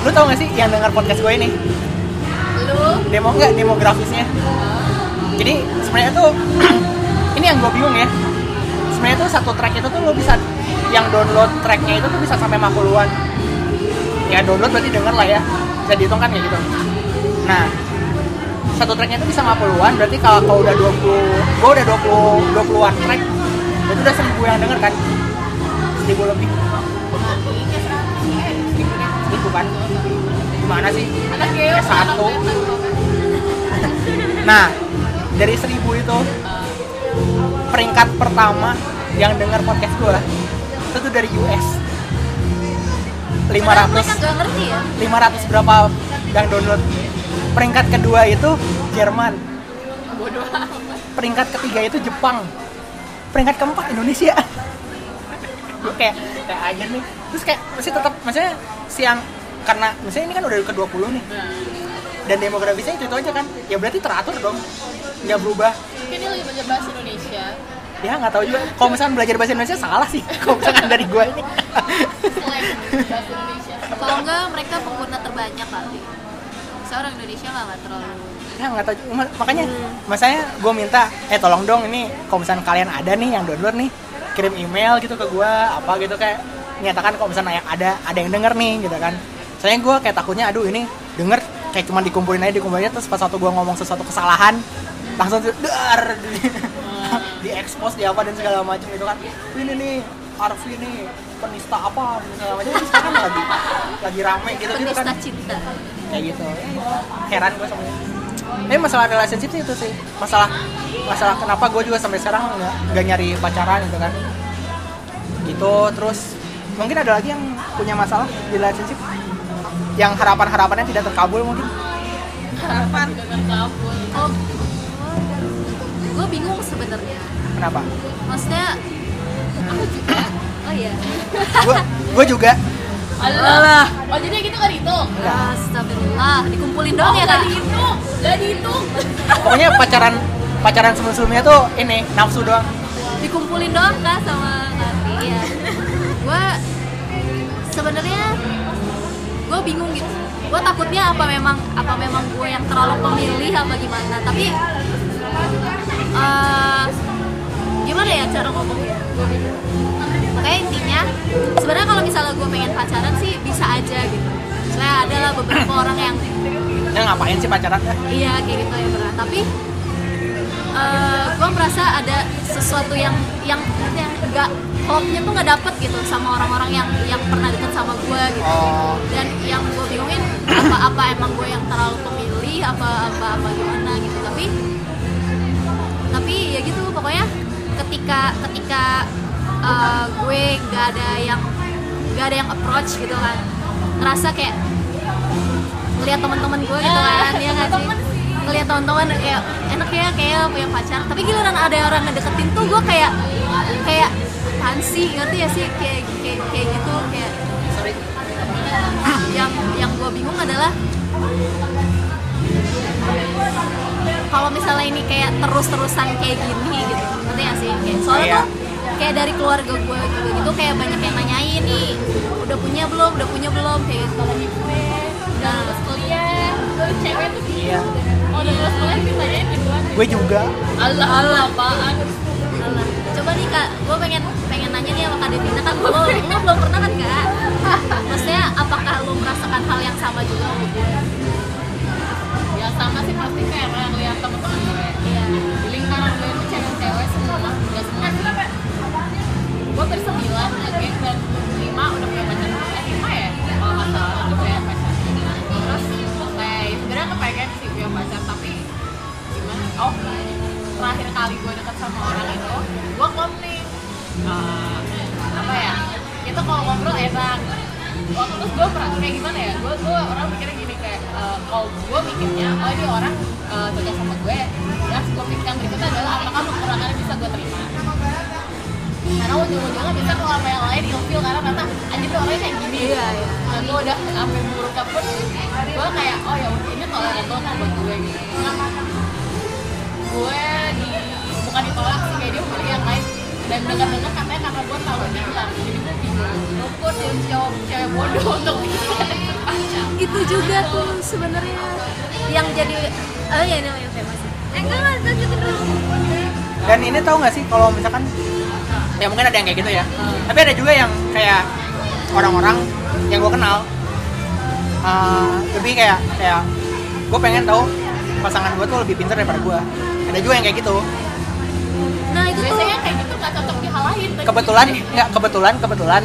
Lo tau nggak sih yang dengar podcast gue ini? Lo? Demo nggak demografisnya? Jadi sebenarnya tuh ini yang gue bingung ya. Sebenarnya tuh satu track itu tuh lo bisa yang download tracknya itu tuh bisa sampai lima puluhan. Ya download berarti denger lah ya. Bisa dihitung kan kayak gitu. Nah satu tracknya itu bisa lima puluhan berarti kalau kau udah dua puluh gua udah dua puluh dua puluhan track berarti udah seribu yang denger kan seribu lebih seribu kan gimana sih ya, satu nah dari seribu itu peringkat pertama yang denger podcast gua itu tuh dari U S lima ratus berapa yang download. Peringkat kedua itu Jerman. Bodoh. Peringkat ketiga itu Jepang. Peringkat keempat Indonesia. Gue kayak kayak aja nih. Terus kayak masih tetap maksudnya siang karena misalnya ini kan udah ke dua puluh nih. Dan demografisnya itu aja kan. Ya berarti teratur dong. Enggak berubah. Mungkin dia lagi belajar bahasa Indonesia. Ya enggak tahu juga. Kalau misalkan belajar bahasa Indonesia salah sih. Kalau misalkan dari gue ini. Bahasa Indonesia. Kalau enggak mereka pengguna terbanyak kali. Orang Indonesia nggak terlalu nah nggak tahu makanya hmm. Masanya gue minta eh tolong dong ini kalau misalnya kalian ada nih yang download nih kirim email gitu ke gue apa gitu kayak nyatakan kalau misalnya ada ada yang denger nih gitu kan soalnya gue kayak takutnya aduh ini denger kayak cuma dikumpulin aja dikumpulin aja terus pas waktu gue ngomong sesuatu kesalahan langsung dar diekspos di apa dan segala macam gitu kan ini nih Arfi nih penista apa segala macam terus kan lagi lagi rame gitu gitu kan penista cinta kayak gitu heran gue sama dia ini masalah relationship sih itu sih masalah masalah kenapa gue juga sampai sekarang nggak nggak nyari pacaran gitu kan gitu terus mungkin ada lagi yang punya masalah di relationship yang harapan harapannya tidak terkabul mungkin harapan tidak terkabul oh gue bingung sebenarnya kenapa maksudnya aku juga oh iya gue gue juga Allah. Oh jadi gitu kan dihitung? Astagfirullah, dikumpulin dong oh, ya tadi itu, gak dihitung. Pokoknya pacaran pacaran sebelum-sebelumnya tuh ini nafsu doang. Dikumpulin doang kan sama Arfi ya. Gua sebenarnya gua bingung gitu. Gua takutnya apa memang apa memang gua yang terlalu pemilih apa gimana? Tapi uh, gimana ya cara ngomongnya? Gua bingung. Makanya intinya sebenarnya kalau misalnya gue pengen pacaran sih bisa aja gitu. Soalnya ada lah beberapa orang yang ya ngapain sih pacaran ya? Iya kayak gitu ya benar. Tapi uh, gue merasa ada sesuatu yang yang yang nggak klopnya tuh nggak dapet gitu sama orang-orang yang yang pernah deket sama gue gitu. Oh. Dan yang gue bingungin apa-apa emang gue yang terlalu pemilih apa-apa apa gimana gitu. Tapi tapi ya gitu pokoknya ketika ketika Uh, gue nggak ada yang nggak ada yang approach gitu kan ngerasa kayak ngeliat teman-teman gue gitu kan, ya nggak sih? Ngeliat teman-teman kayak enak ya kayak punya pacar. Tapi giliran ada orang ngedeketin tuh gue kayak kayak fancy, ngerti ya sih? Kayak kayak, kayak gitu kayak. Sorry. Yang yang gue bingung adalah kalau misalnya ini kayak terus-terusan kayak gini gitu, ngerti gak sih? Kayak, soalnya yeah. tuh kayak dari keluarga gue juga gitu, kayak banyak yang nanyain nih, udah punya belum, udah punya belum, kayak sekolah nih gue, udah lulus kuliah, gue cewek tuh gitu, yeah. oh udah lulus kuliah tapi nanyain duluan. Gue juga. Allah Allah apaan? Allah. Coba nih kak, gue pengen pengen nanya nih sama Kak Devina kan, lo lo belum pernah kan kak? Maksudnya apakah lo merasakan hal yang sama juga? Ya sama sih pasti kayak ngeliat temen-temen gue iya. Di lingkaran gue itu cewek-cewek semua udah semua gue bersembilan lagi dan lima udah punya pacar eh lima ya kalau nggak salah udah punya pacar terus kayak sebenarnya kepengen sih punya pacar tapi gimana oh terakhir kali gue deket sama orang itu gue komplain uh, apa ya itu kalau ngobrol enak waktu terus gue pernah kayak gimana ya gue gue orang mikirnya gini kayak uh, kalau gue mikirnya oh ini orang uh, cocok sama gue dan gue pikir yang berikutnya adalah apakah kekurangannya bisa gue terima karena ujung-ujungnya bisa kalau sama yang lain ilfeel karena ternyata anjir tuh orangnya kayak gini ya, ya. Nah, gue udah sampai buruknya pun gue kayak oh ya ini toleran gue kan buat gue gitu gue di bukan ditolak sih kayak dia pilih yang lain dan dengar-dengar katanya karena gue tahu dia bilang jadi gue bingung gue jadi cowok cewek bodoh untuk itu juga tuh sebenarnya yang jadi oh ya ini yang famous enggak lah lanjutin dulu dan ini tahu nggak sih kalau misalkan ya mungkin ada yang kayak gitu ya hmm. tapi ada juga yang kayak orang-orang yang gue kenal uh, lebih kayak kayak gue pengen tahu pasangan gue tuh lebih pintar daripada gue ada juga yang kayak gitu. Nah itu biasanya tuh, kayak gitu nggak cocok di hal lain. Kebetulan nggak kebetulan kebetulan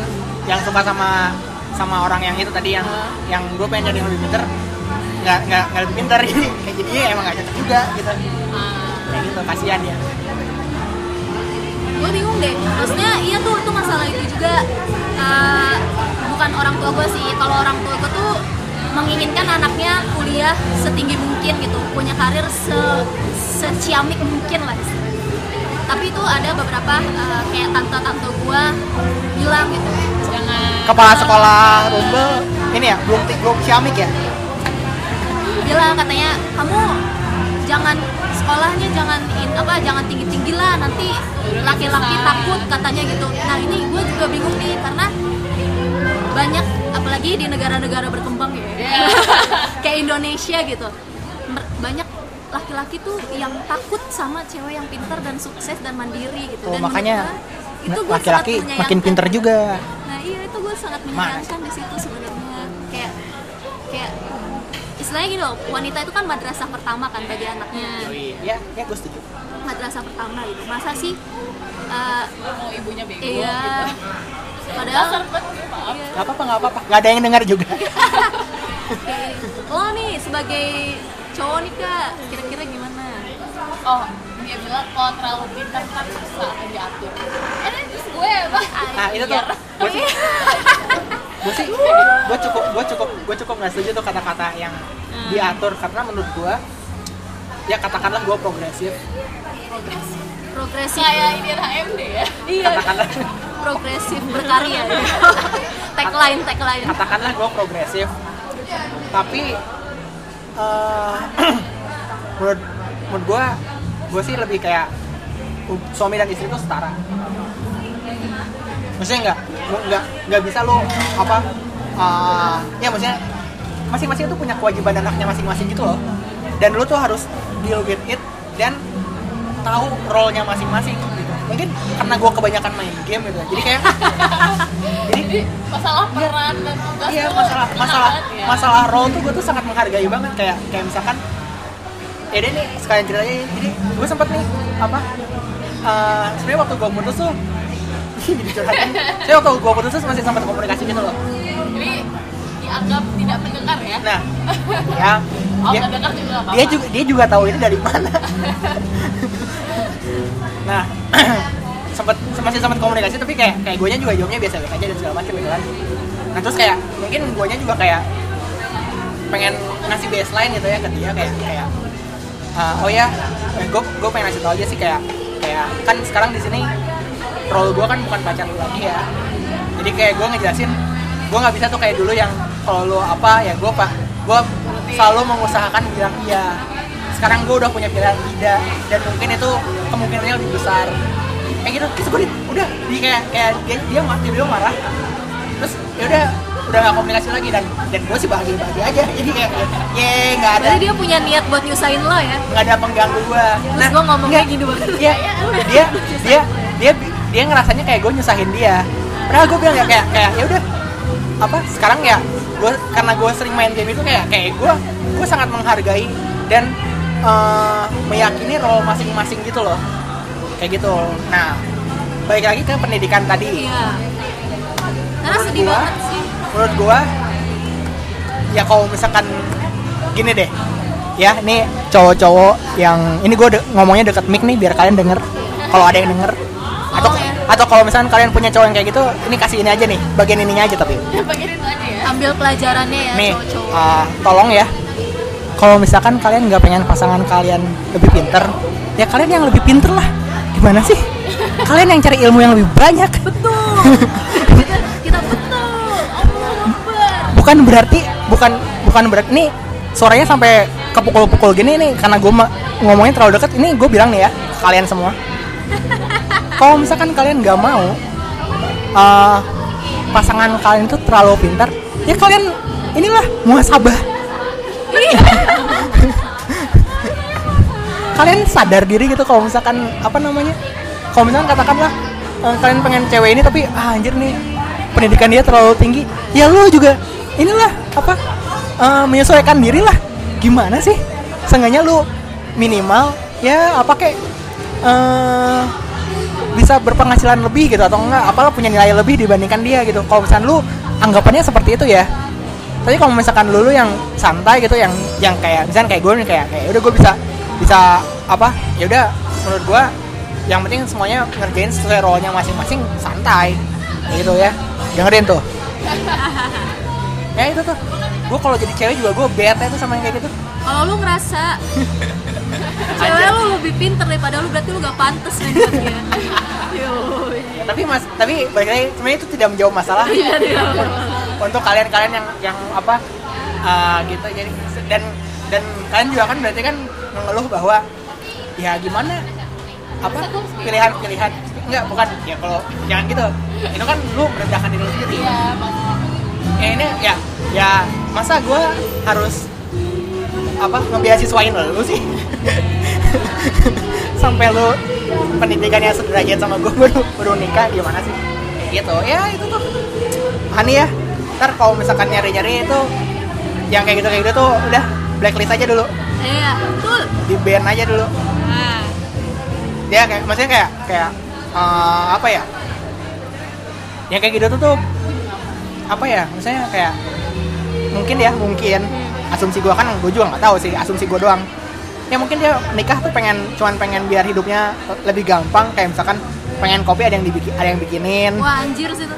yang suka sama sama orang yang itu tadi yang uh. yang gue pengen jadi yang lebih pintar nggak nggak nggak lebih pintar jadi kayak jadinya emang nggak cocok juga gitu. Uh. Kayak gitu kasihan ya. Gue bingung deh. Maksudnya iya tuh itu masalah itu juga uh, bukan orang tua gue sih. Kalau orang tua gue tuh menginginkan anaknya kuliah setinggi mungkin gitu, punya karir se seciamik mungkin lah. Tapi itu ada beberapa uh, kayak tante-tante gue bilang gitu jangan kepala sekolah rumbel ini ya belum belum ciamik ya bilang katanya kamu jangan sekolahnya jangan in, apa jangan tinggi-tinggi lah nanti laki-laki takut katanya gitu. Nah ini gue juga bingung nih karena banyak apalagi di negara-negara berkembang ya yeah. kayak Indonesia gitu banyak laki-laki tuh yang takut sama cewek yang pintar dan sukses dan mandiri gitu. Oh, dan makanya menurut, laki-laki makin pintar juga. Nah iya itu gue sangat menyayangkan di situ sebenarnya kayak kayak istilahnya gini loh wanita itu kan madrasah pertama kan bagi anaknya. Oh, iya ya gue setuju. Madrasah pertama gitu masa sih? Uh, mau ibunya bego. Iya. Gitu. Padahal serpet. Iya. Gak apa-apa gak apa-apa gak ada yang dengar juga. Okay. Lo nih sebagai cowok nih kak, kira-kira gimana? Oh, dia bilang kalau terlalu pintar kan susah diatur. Eh, terus gue bah. Nah itu tuh. Gue sih, gue cukup, gue cukup, gue cukup nggak setuju tuh kata-kata yang hmm. diatur karena menurut gue, ya katakanlah gue progresif. Progresif. Progresif. Kayak ini H M D ya. Iya. Katakanlah progresif berkarya. Ya. Tagline, tagline. Katakanlah gue progresif, tapi Uh, menurut, menurut gue, gue sih lebih kayak suami dan istri tuh setara. Maksudnya nggak, nggak, nggak bisa lo apa? Uh, ya maksudnya masing-masing tuh punya kewajiban anaknya masing-masing gitu loh. Dan lo tuh harus deal with it dan tahu role-nya masing-masing. Gitu. Mungkin karena gue kebanyakan main game gitu, jadi kayak jadi, jadi masalah peran dan tugas iya, masalah masalah ya. Masalah role tuh gue tuh sangat menghargai banget kayak kayak misalkan ya deh nih sekalian ceritanya jadi gue sempet nih apa uh, sebenarnya waktu gue putus tuh jadi curhatin saya waktu gue putus tuh masih sempat komunikasi gitu loh jadi dianggap tidak mendengar ya nah ya oh, dia, mendengar juga apa-apa. Dia juga dia juga tahu ini dari mana. Nah, sempet masih sempet komunikasi tapi kayak kayak gue nya juga jawabnya biasa-biasa aja dan segala macam gitu kan. Nah terus kayak mungkin guanya juga kayak pengen ngasih baseline gitu ya ke dia kayak kayak uh, oh ya gue gue pengen ngasih tau aja sih kayak kayak kan sekarang di sini role gue kan bukan pacar lu lagi ya, jadi kayak gue ngejelasin gue nggak bisa tuh kayak dulu yang kalau lu apa ya gue pak gue selalu mengusahakan bilang iya. Sekarang gue udah punya pilihan tidak dan mungkin itu kemungkinannya lebih besar kayak gitu. Terus gue udah di kayak kayak dia dia mati belum marah terus ya udah udah nggak komunikasi lagi dan dan gue sih bahagia bahagia aja jadi kayak ye nggak ada. Jadi dia punya niat buat nyusahin lo ya? Nggak ada pengganggu gue. Nah gue ngomongnya gini banget. Iya dia dia dia dia ngerasanya kayak gue nyusahin dia. Padahal gue bilang ya kayak kayak ya udah apa sekarang ya gue karena gue sering main game itu kayak kayak gue gue sangat menghargai dan uh, meyakini role masing-masing gitu loh kayak gitu. Nah balik lagi ke pendidikan tadi. Iya. Karena menurut sedih gua, banget sih. Menurut gue ya kalau misalkan gini deh ya ini cowok-cowok yang ini gue de- ngomongnya deket mic nih biar kalian denger kalau ada yang denger atau oh, ya. Atau kalau misalkan kalian punya cowok yang kayak gitu ini kasih ini aja nih bagian ininya aja tapi bagian itu aja ya ambil pelajarannya ya nih, cowok-cowok uh, tolong ya kalau misalkan kalian nggak pengen pasangan kalian lebih pinter ya kalian yang lebih pinter lah gimana sih kalian yang cari ilmu yang lebih banyak betul kita betul bukan berarti bukan bukan berarti nih suaranya sampai kepukul-pukul gini nih karena gue ma- ngomongnya terlalu dekat ini gue bilang nih ya kalian semua kalau misalkan kalian nggak mau uh, pasangan kalian tuh terlalu pintar, ya kalian inilah muhasabah. Kalian sadar diri gitu kalau misalkan apa namanya? Kalau misalkan katakanlah uh, kalian pengen cewek ini tapi ah, anjir nih pendidikan dia terlalu tinggi, ya lo juga inilah apa uh, menyesuaikan diri lah. Gimana sih? Seenggaknya lo minimal ya apa kayak uh, bisa berpenghasilan lebih gitu atau enggak apalah punya nilai lebih dibandingkan dia gitu. Kalau misalkan lu anggapannya seperti itu ya. Tapi kalau misalkan lu, lu yang santai gitu yang yang kayak misalkan kayak gue nih kayak kayak udah gue bisa bisa apa? Ya udah menurut gue yang penting semuanya ngerjain sesuai role-nya masing-masing santai. Kayak gitu ya. Dengerin tuh. Ya itu tuh. Gue kalau jadi cewek juga gue bete tuh sama yang kayak gitu. Kalau lu ngerasa cewek lu lebih pinter daripada lu berarti lu gak pantas nih buat dia. Ya, tapi mas, tapi bagaimana? Sebenarnya itu tidak menjawab masalah. Iya, iya. Untuk kalian-kalian yang yang apa uh, gitu jadi dan dan kalian juga kan berarti kan mengeluh bahwa ya gimana apa pilihan-pilihan enggak bukan ya kalau jangan gitu itu kan lu merendahkan diri sendiri. Iya, ya ini ya ya masa gue harus apa ngebiasiswain lu sih sampai lu pendidikannya sederajat sama gue baru baru nikah gimana sih gitu ya itu tuh aneh ya ntar kalau misalkan nyari-nyari itu yang kayak gitu kayak gitu tuh udah blacklist aja dulu iya betul di ban aja dulu nah. Ya kayak maksudnya kayak kayak uh, apa ya yang kayak gitu tuh, tuh apa ya misalnya kayak mungkin ya mungkin asumsi gue kan gue juga nggak tahu sih asumsi gue doang ya mungkin dia nikah tuh pengen cuman pengen biar hidupnya lebih gampang kayak misalkan pengen kopi ada yang dibikin ada yang bikinin wah anjir sih tuh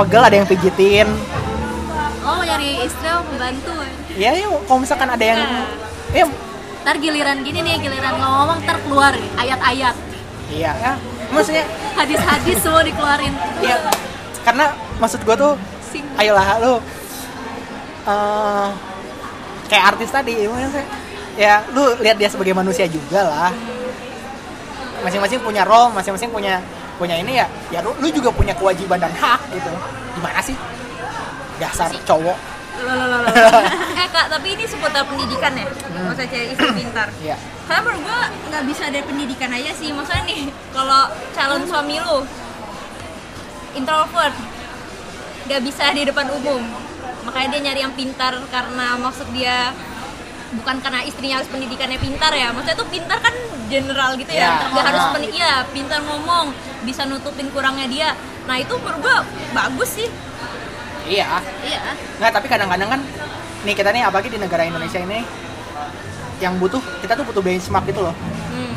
pegel ada yang pijitin oh nyari istri mau membantu ya ya kalau misalkan ada yang nah. Ya ntar giliran gini nih giliran ngomong ntar keluar ayat-ayat iya ya maksudnya hadis-hadis semua dikeluarin iya karena maksud gue tuh Sing. Ayolah lo uh, kayak artis tadi maksudnya ya lu lihat dia sebagai manusia juga lah masing-masing punya role masing-masing punya punya ini ya ya lu, lu juga punya kewajiban dan hak gitu gimana sih dasar cowok eh kak tapi ini seputar pendidikan ya hmm. Maksudnya cewek istri pintar yeah. Karena menurut gua nggak bisa dari pendidikan aja sih maksudnya nih kalau calon suami lu introvert nggak bisa di depan umum makanya dia nyari yang pintar karena maksud dia bukan karena istrinya harus pendidikannya pintar ya maksudnya tuh pintar kan general gitu ya nggak yeah. Harus pen- iya pintar ngomong bisa nutupin kurangnya dia nah itu menurut gue bagus sih iya iya nggak tapi kadang-kadang kan nih kita nih apalagi di negara Indonesia ini yang butuh kita tuh butuh benchmark gitu loh hmm.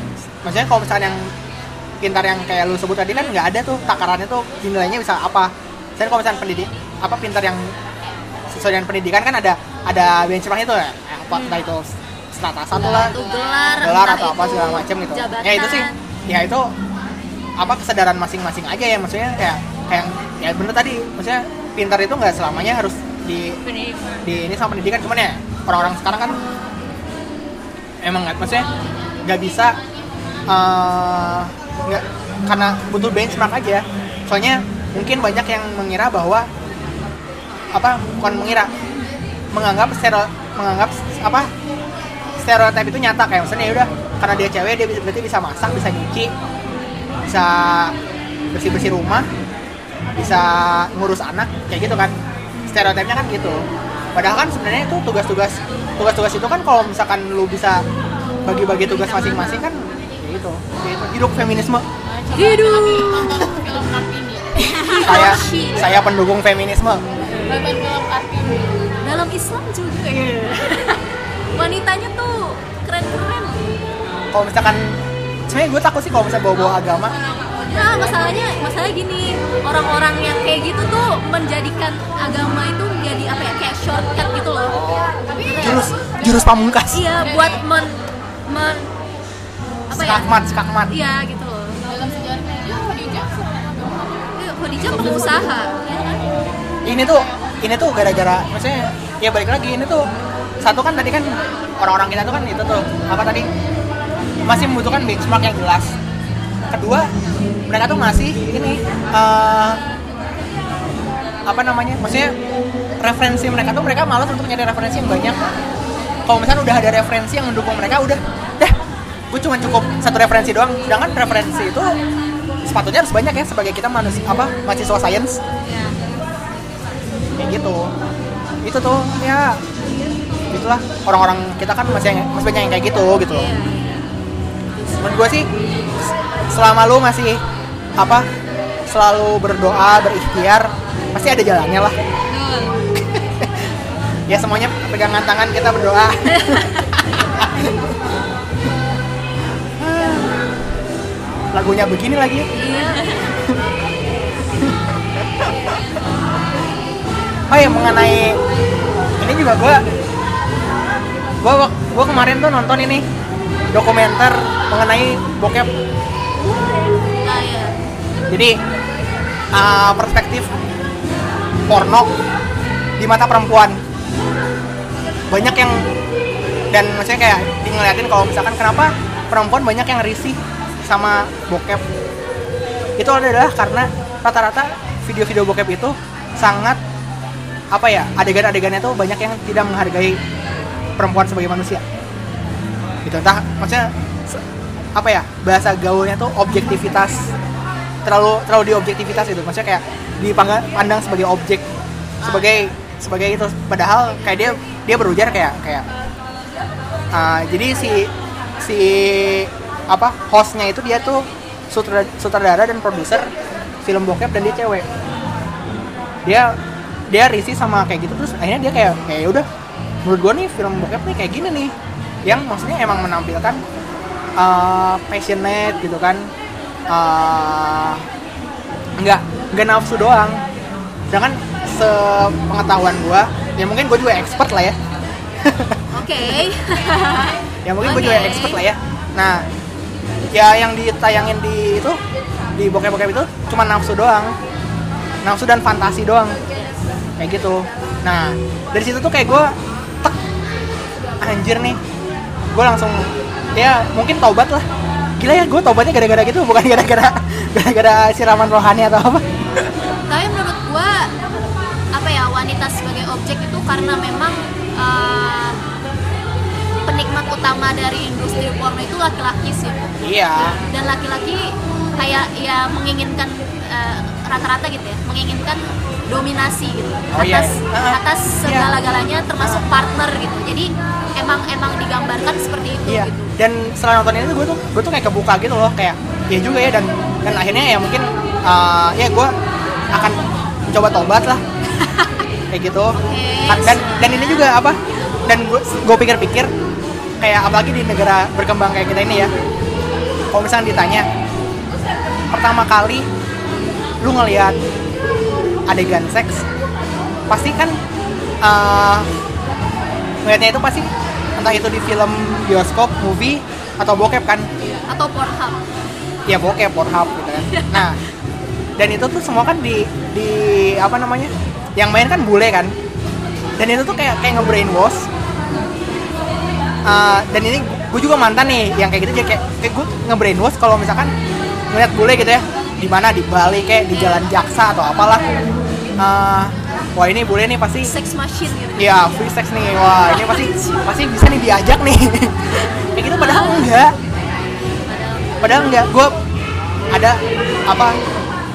Maksudnya kalau misalnya yang pintar yang kayak lu sebut tadi kan nggak ada tuh takarannya tuh nilainya bisa apa Saya kalau misalnya pendidik apa pintar yang sesuai dengan pendidikan kan ada ada benchmarknya tuh ya, apa hmm. itu status satu lah, gelar, gelar atau apa segala macam gitu. Jabatan. Ya itu sih, ya itu apa kesadaran masing-masing aja ya, maksudnya kayak kayak ya bener tadi, maksudnya pintar itu nggak selamanya harus di pendidikan. Di ini sama pendidikan, cuman ya orang-orang sekarang kan emang nggak, maksudnya nggak bisa uh, nggak, karena butuh benchmark aja. Soalnya mungkin banyak yang mengira bahwa apa bukan mengira menganggap stereo, menganggap apa stereotip itu nyata, kayak misalnya ya udah karena dia cewek dia berarti bisa masak, bisa nyuci, bisa bersih-bersih rumah, bisa ngurus anak, kayak gitu kan. Stereotipnya kan gitu. Padahal kan sebenarnya itu tugas-tugas tugas-tugas itu kan kalau misalkan lu bisa bagi-bagi tugas masing-masing kan kayak gitu. Hidup feminisme. Hidup. saya saya pendukung feminisme. Dalam Islam juga ya. Wanitanya tuh keren-keren. Kalau misalkan sebenarnya gue takut sih kalau misalnya bawa-bawa agama. Nah, masalahnya masalahnya gini, orang-orang yang kayak gitu tuh menjadikan agama itu menjadi apa ya, kayak shortcut gitu loh. Jurus jurus pamungkas. Iya, buat men, men apa ya? Skakmat, skakmat. Iya, gitu loh. Dalam sejarahnya dia Khadijah. Khadijah pengusaha, ya kan? Ini tuh ini tuh gara-gara maksudnya ya balik lagi, ini tuh satu kan tadi kan orang-orang kita tuh kan itu tuh apa tadi? Masih membutuhkan benchmark yang jelas. Kedua, mereka tuh masih ini uh, apa namanya, maksudnya referensi mereka tuh, mereka malas untuk nyari referensi yang banyak. Kalau misalnya udah ada referensi yang mendukung mereka, udah dah gue cuma cukup satu referensi doang. Sedangkan referensi itu sepatutnya harus banyak ya, sebagai kita manusia apa mahasiswa sains kayak gitu. Itu tuh ya itulah orang-orang kita kan masih masih banyak yang kayak gitu gitu loh. Menurut gue sih selama lu masih apa selalu berdoa, berikhtiar, pasti ada jalannya lah. Ya semuanya pegangan tangan, kita berdoa. Lagunya begini lagi. Oh ya, mengenai ini juga gue gue gue kemarin tuh nonton ini dokumenter mengenai bokep. Jadi uh, perspektif porno di mata perempuan banyak yang, dan maksudnya kayak ngeliatin kalau misalkan kenapa perempuan banyak yang risih sama bokep. Itu adalah karena rata-rata video-video bokep itu sangat apa ya, adegan-adegannya tuh banyak yang tidak menghargai perempuan sebagai manusia. Gitu, entah maksudnya apa ya, bahasa gaulnya tuh objektivitas, terlalu terlalu diobjektivitas gitu, maksudnya kayak dipandang sebagai objek, sebagai sebagai itu, padahal kayak dia dia berujar kayak kayak uh, jadi si si apa hostnya itu dia tuh sutradara dan produser film bokep dan dia cewek, dia dia risih sama kayak gitu. Terus akhirnya dia kayak kayak udah menurut gua nih film bokep nih kayak gini nih, yang maksudnya emang menampilkan uh, passionate gitu kan. Uh, enggak, enggak nafsu doang. Jangan sepengetahuan gue, ya mungkin gue juga expert lah ya. Oke. Okay. Ya mungkin okay. Gue juga expert lah ya. Nah, ya yang ditayangin di itu di bokep-bokep itu cuma nafsu doang, nafsu dan fantasi doang, kayak gitu. Nah, dari situ tuh kayak gue tek, anjir nih, gue langsung ya mungkin taubat lah. Gila ya, gue tobatnya gara-gara gitu, bukan gara-gara gara-gara siraman rohani atau apa. Tapi menurut gue apa ya, wanita sebagai objek itu karena memang uh, penikmat utama dari industri porno itu laki-laki sih. Iya. Dan laki-laki kayak ya menginginkan uh, rata-rata gitu ya, menginginkan dominasi gitu atas, oh, iya. uh, atas segala-galanya, iya. Termasuk partner gitu. Jadi emang emang digambarkan seperti itu, iya. Gitu. Dan setelah nonton ini gue tuh gue tuh kayak kebuka gitu loh, kayak ya juga ya, dan dan akhirnya ya mungkin uh, ya gue akan coba tobat lah. Kayak gitu. Okay. Dan dan ini juga apa? Dan gue gue pikir-pikir kayak apalagi di negara berkembang kayak kita ini ya. Kalau misalnya ditanya pertama kali lu ngelihat adegan seks, pasti kan uh, ngeliatnya itu pasti entah itu di film, bioskop, movie, atau bokep kan? Atau Pornhub. Ya bokep, Pornhub gitu kan. Nah, dan itu tuh semua kan di di apa namanya? Yang main kan bule kan. Dan itu tuh kayak kayak nge-brainwash. Uh, dan ini gue juga mantan nih yang kayak gitu, kayak kayak gue nge-brainwash kalau misalkan ngeliat bule gitu ya. Di mana, di Bali kayak di Jalan Jaksa atau apalah. Uh, Wah ini boleh nih pasti sex machine gitu. Iya, free sex nih. Wah, ini pasti pasti bisa nih diajak nih. Kayak gitu padahal enggak. Padahal enggak. Gue ada apa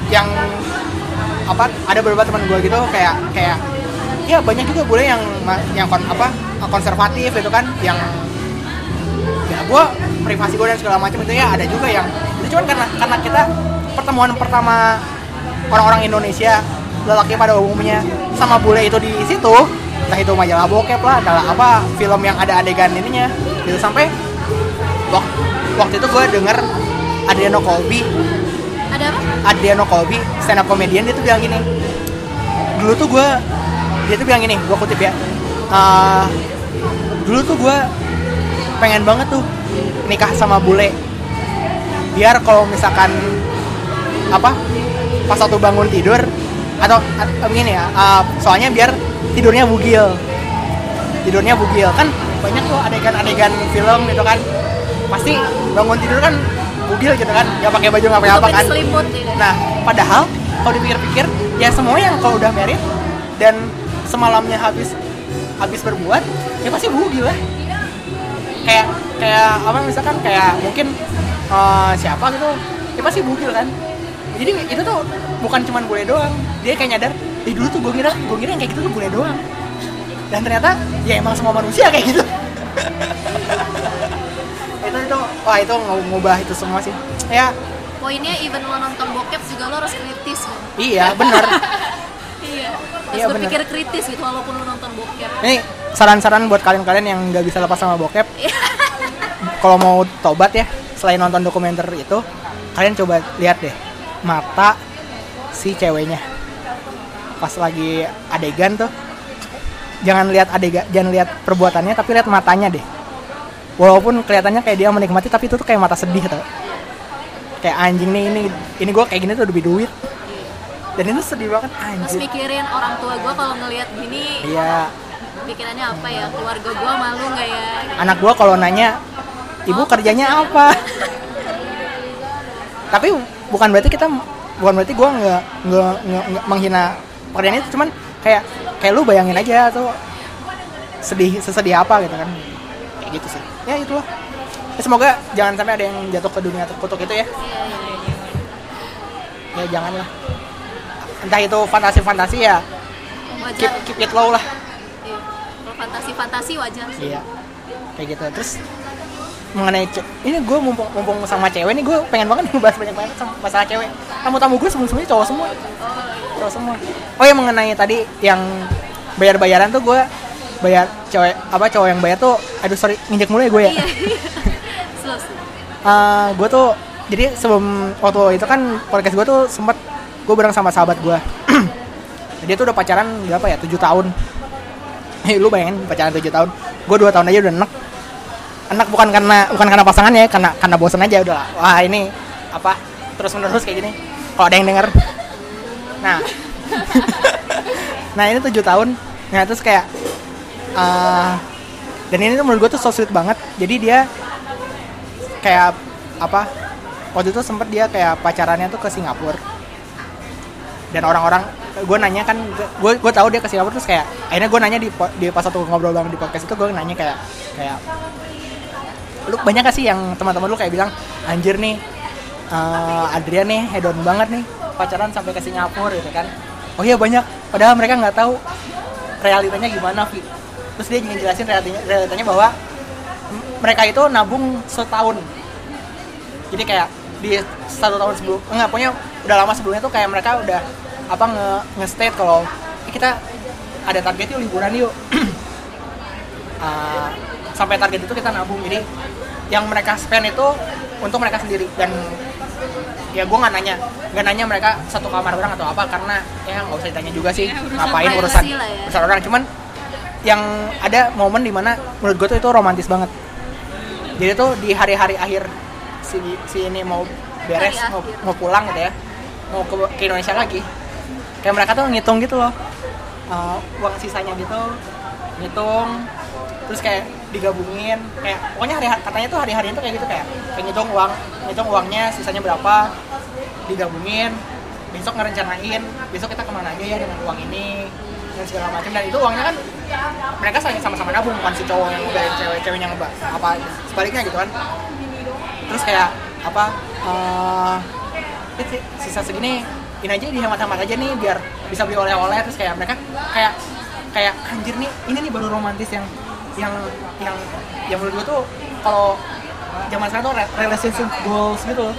yang apa ada beberapa teman gue gitu kayak kayak ya banyak juga boleh yang yang kon, apa konservatif gitu kan, yang ya gue privasi gue dan segala macam itu ya ada juga yang itu cuman karena karena kita pertemuan pertama orang-orang Indonesia lelaki pada umumnya sama bule itu di situ, entah itu majalah bokep lah, entah apa film yang ada adegan ininya gitu. Sampai waktu, waktu itu gue denger Adriano Colby ada apa? Adriano Colby, stand up comedian, dia tuh bilang gini dulu tuh gue dia tuh bilang gini, gue kutip ya, uh, dulu tuh gue pengen banget tuh nikah sama bule biar kalau misalkan apa pas waktu bangun tidur atau begini ya, uh, soalnya biar tidurnya bugil, tidurnya bugil kan banyak tuh adegan-adegan film gitu kan, pasti bangun tidur kan bugil gitu kan, nggak pakai baju nggak pakai apa kan. Nah padahal kalau dipikir-pikir ya semua yang kalau udah married dan semalamnya habis habis berbuat ya pasti bugil lah. Kayak kayak apa misalkan kayak mungkin uh, siapa gitu ya pasti bugil kan. Jadi itu tuh bukan cuman bule doang. Dia kayak nyadar, eh dulu tuh gue kira, gue kira yang kayak gitu tuh bule doang. Dan ternyata, ya emang semua manusia kayak gitu. Itu itu, wah itu ngubah itu semua sih. Ya. Poinnya even lo nonton bokep juga lo harus kritis kan? Iya, benar. Iya, harus iya, berpikir bener. Kritis gitu walaupun lo nonton bokep. Ini saran-saran buat kalian-kalian yang gak bisa lepas sama bokep. Kalau mau tobat ya, selain nonton dokumenter itu, kalian coba lihat deh mata si ceweknya pas lagi adegan tuh, jangan lihat adegan, jangan lihat perbuatannya, tapi lihat matanya deh. Walaupun kelihatannya kayak dia menikmati, tapi itu tuh kayak mata sedih tuh, kayak anjing nih ini ini gue kayak gini tuh lebih duit, dan itu sedih banget anjing. Terus mikirin orang tua gue kalau ngelihat gini ya, pikirannya apa ya, keluarga gue malu nggak ya, anak gue kalau nanya ibu oh, kerjanya apa. Tapi bukan berarti kita bukan berarti gue nggak nggak menghina pekerjaan itu, cuman kayak kayak lu bayangin aja tuh sedih sesedih apa gitu kan, kayak gitu sih ya itulah ya, semoga jangan sampai ada yang jatuh ke dunia terkutuk itu ya ya janganlah, entah itu fantasi fantasi ya keep, keep it low lah, fantasi fantasi wajar sih. Iya kayak gitu. Terus mengenai ce- ini gue mumpung, mumpung sama cewek nih, gue pengen banget ngebahas banyak banget masalah cewek. Tamu-tamu gue sebelum-sebelumnya cowok semua, cowok semua. Oh ya, mengenai tadi yang bayar-bayaran tuh, gue bayar cewek apa cowok yang bayar tuh, aduh sorry nginjek mulu ya gue ya. uh, gue tuh jadi sebelum waktu itu kan podcast gue tuh sempet gue bareng sama sahabat gue. Dia tuh udah pacaran berapa ya, tujuh tahun. Lu bayangin pacaran tujuh tahun, gue dua tahun aja udah enek. Enak bukan karena bukan karena pasangannya, karena karena bosan aja udah lah. Wah ini apa terus menerus kayak gini kalau ada yang denger. Nah nah ini tujuh tahun. Nah terus kayak uh, dan ini tuh menurut gue tuh so sweet banget. Jadi dia kayak apa waktu itu sempet dia kayak pacarannya tuh ke Singapura, dan orang-orang gue nanya kan, gue gue tahu dia ke Singapura. Terus kayak akhirnya gue nanya di di pas satu ngobrol bareng di podcast itu, gue nanya kayak kayak lu banyak gak sih yang teman-teman lu kayak bilang anjir nih uh, Adrian nih hedon banget nih pacaran sampai ke Singapura gitu kan. Oh iya banyak, padahal mereka nggak tahu realitanya gimana Vi. Terus dia ingin jelasin realitanya, realitanya bahwa m- mereka itu nabung setahun, jadi kayak di satu tahun sebelum enggak punya udah lama sebelumnya tuh kayak mereka udah apa nge nge-state kalau eh, kita ada target yuk liburan yuk. uh, sampai target itu kita nabung. Jadi yang mereka spend itu untuk mereka sendiri, dan ya gue nggak nanya nggak nanya mereka satu kamar orang atau apa, karena ya nggak usah ditanya juga sih, ya, urusan ngapain urusan ya. urusan orang. Cuman yang ada momen dimana menurut gue tuh itu romantis banget. Jadi tuh di hari-hari akhir si si ini mau beres mau, mau pulang gitu ya, mau ke, ke Indonesia lagi, kayak mereka tuh ngitung gitu loh, uh, uang sisanya gitu, ngitung terus kayak digabungin, kayak pokoknya hari katanya tuh hari-harinya tuh kayak gitu, kayak kayak ngitung uang, ngitung uangnya sisanya berapa, digabungin, besok ngerencanain besok kita kemana aja ya dengan uang ini dan segala macam. Dan itu uangnya kan mereka sama-sama nabung, bukan si cowok yang udah cewek-cewek yang apa sebaliknya gitu kan. Terus kayak apa uh, sisa segini ini aja dihemat-hemat aja nih biar bisa beli oleh-oleh. Terus kayak mereka kayak kayak anjir nih, ini nih baru romantis yang yang yang yang menurut gue tuh kalau zaman sekarang tuh relationship goals gitu loh.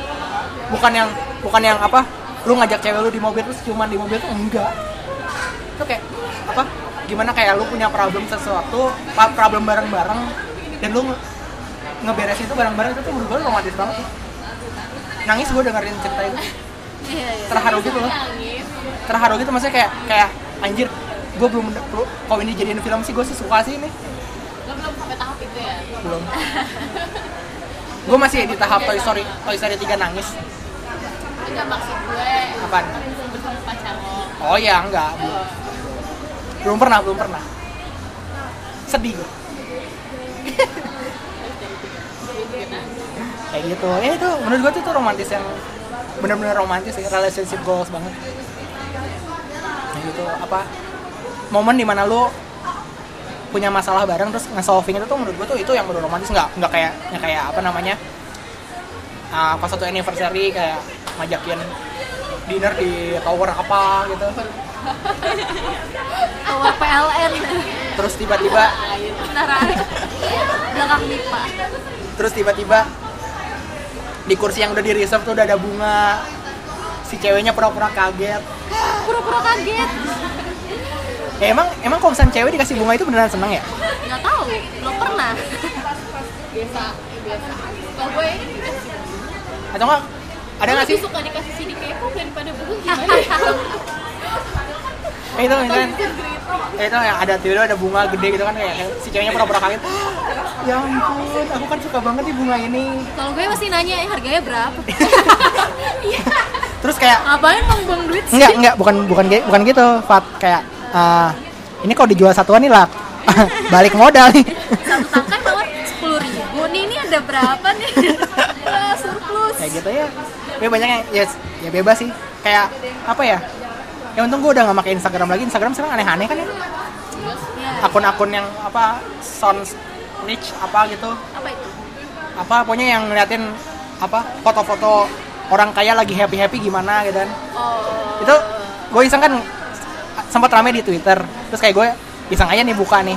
Bukan yang bukan yang apa lu ngajak cewek lu di mobil terus cuman di mobil tuh enggak. Itu kayak apa gimana kayak lu punya problem sesuatu, problem bareng-bareng dan lu ngeberesin itu bareng-bareng, itu tuh menurut gue romantis banget sih. Nangis gue dengerin cerita itu. Terharu gitu loh. Terharu gitu maksudnya kayak kayak anjir gue belum kalau ini jadiin film sih gue sih suka sih ini. Lo belum sampai tahap itu ya? Belum. Gue masih di tahap Toy Story Toy Story tiga nangis. Enggak, maksud gue apaan? Bersama pacar lo. Oh ya enggak, belum. Belum pernah, belum pernah. Sedih gue. Kayak gitu. Ya itu menurut gue tuh, tuh romantis yang benar-benar romantis, relationship goals banget. Kayak gitu apa? Momen dimana lu punya masalah bareng terus nge-solving itu tuh menurut gue tuh itu yang bener romantis. Nggak nggak kayak nggak kayak apa namanya uh, pas satu anniversary kayak ngajakin dinner di tower apa gitu tower P L N terus tiba-tiba belakang pipa terus tiba-tiba di kursi yang udah di reserve tuh udah ada bunga, si ceweknya pura-pura kaget pura-pura kaget. Ya, emang emang kalau misalnya cewek dikasih bunga itu beneran seneng ya? Nggak tahu, belum pernah. Biasa, biasa. Kalau gue ini dikasih bunga. Atau nggak? Ada nggak sih? Gue suka dikasih sini kepo daripada bunga gimana? Eh itu kan? Eh itu yang ada tiba-tiba ada bunga gede gitu kan kayak si ceweknya pura-pura kaget. Ya ampun, aku kan suka banget nih bunga ini. Kalau gue masih nanya harganya berapa? Iya. Terus kayak? Ngapain bang duit sih? Enggak enggak, bukan bukan bukan gitu, Fat kayak. Uh, ini kalau dijual satuan nih lah balik modal nih satu tangkai malah sepuluh ribu nih, ini ada berapa nih uh, surplus kayak gitu ya. Tapi banyaknya yes, ya bebas sih kayak apa ya, ya untung gue udah gak pakai Instagram lagi. Instagram sekarang aneh-aneh kan ya, akun-akun yang apa sounds niche apa gitu apa itu apa pokoknya yang ngeliatin apa foto-foto orang kaya lagi happy-happy gimana gitu kan. Oh. Itu gue iseng kan sempat rame di Twitter, terus kayak gue iseng aja nih buka nih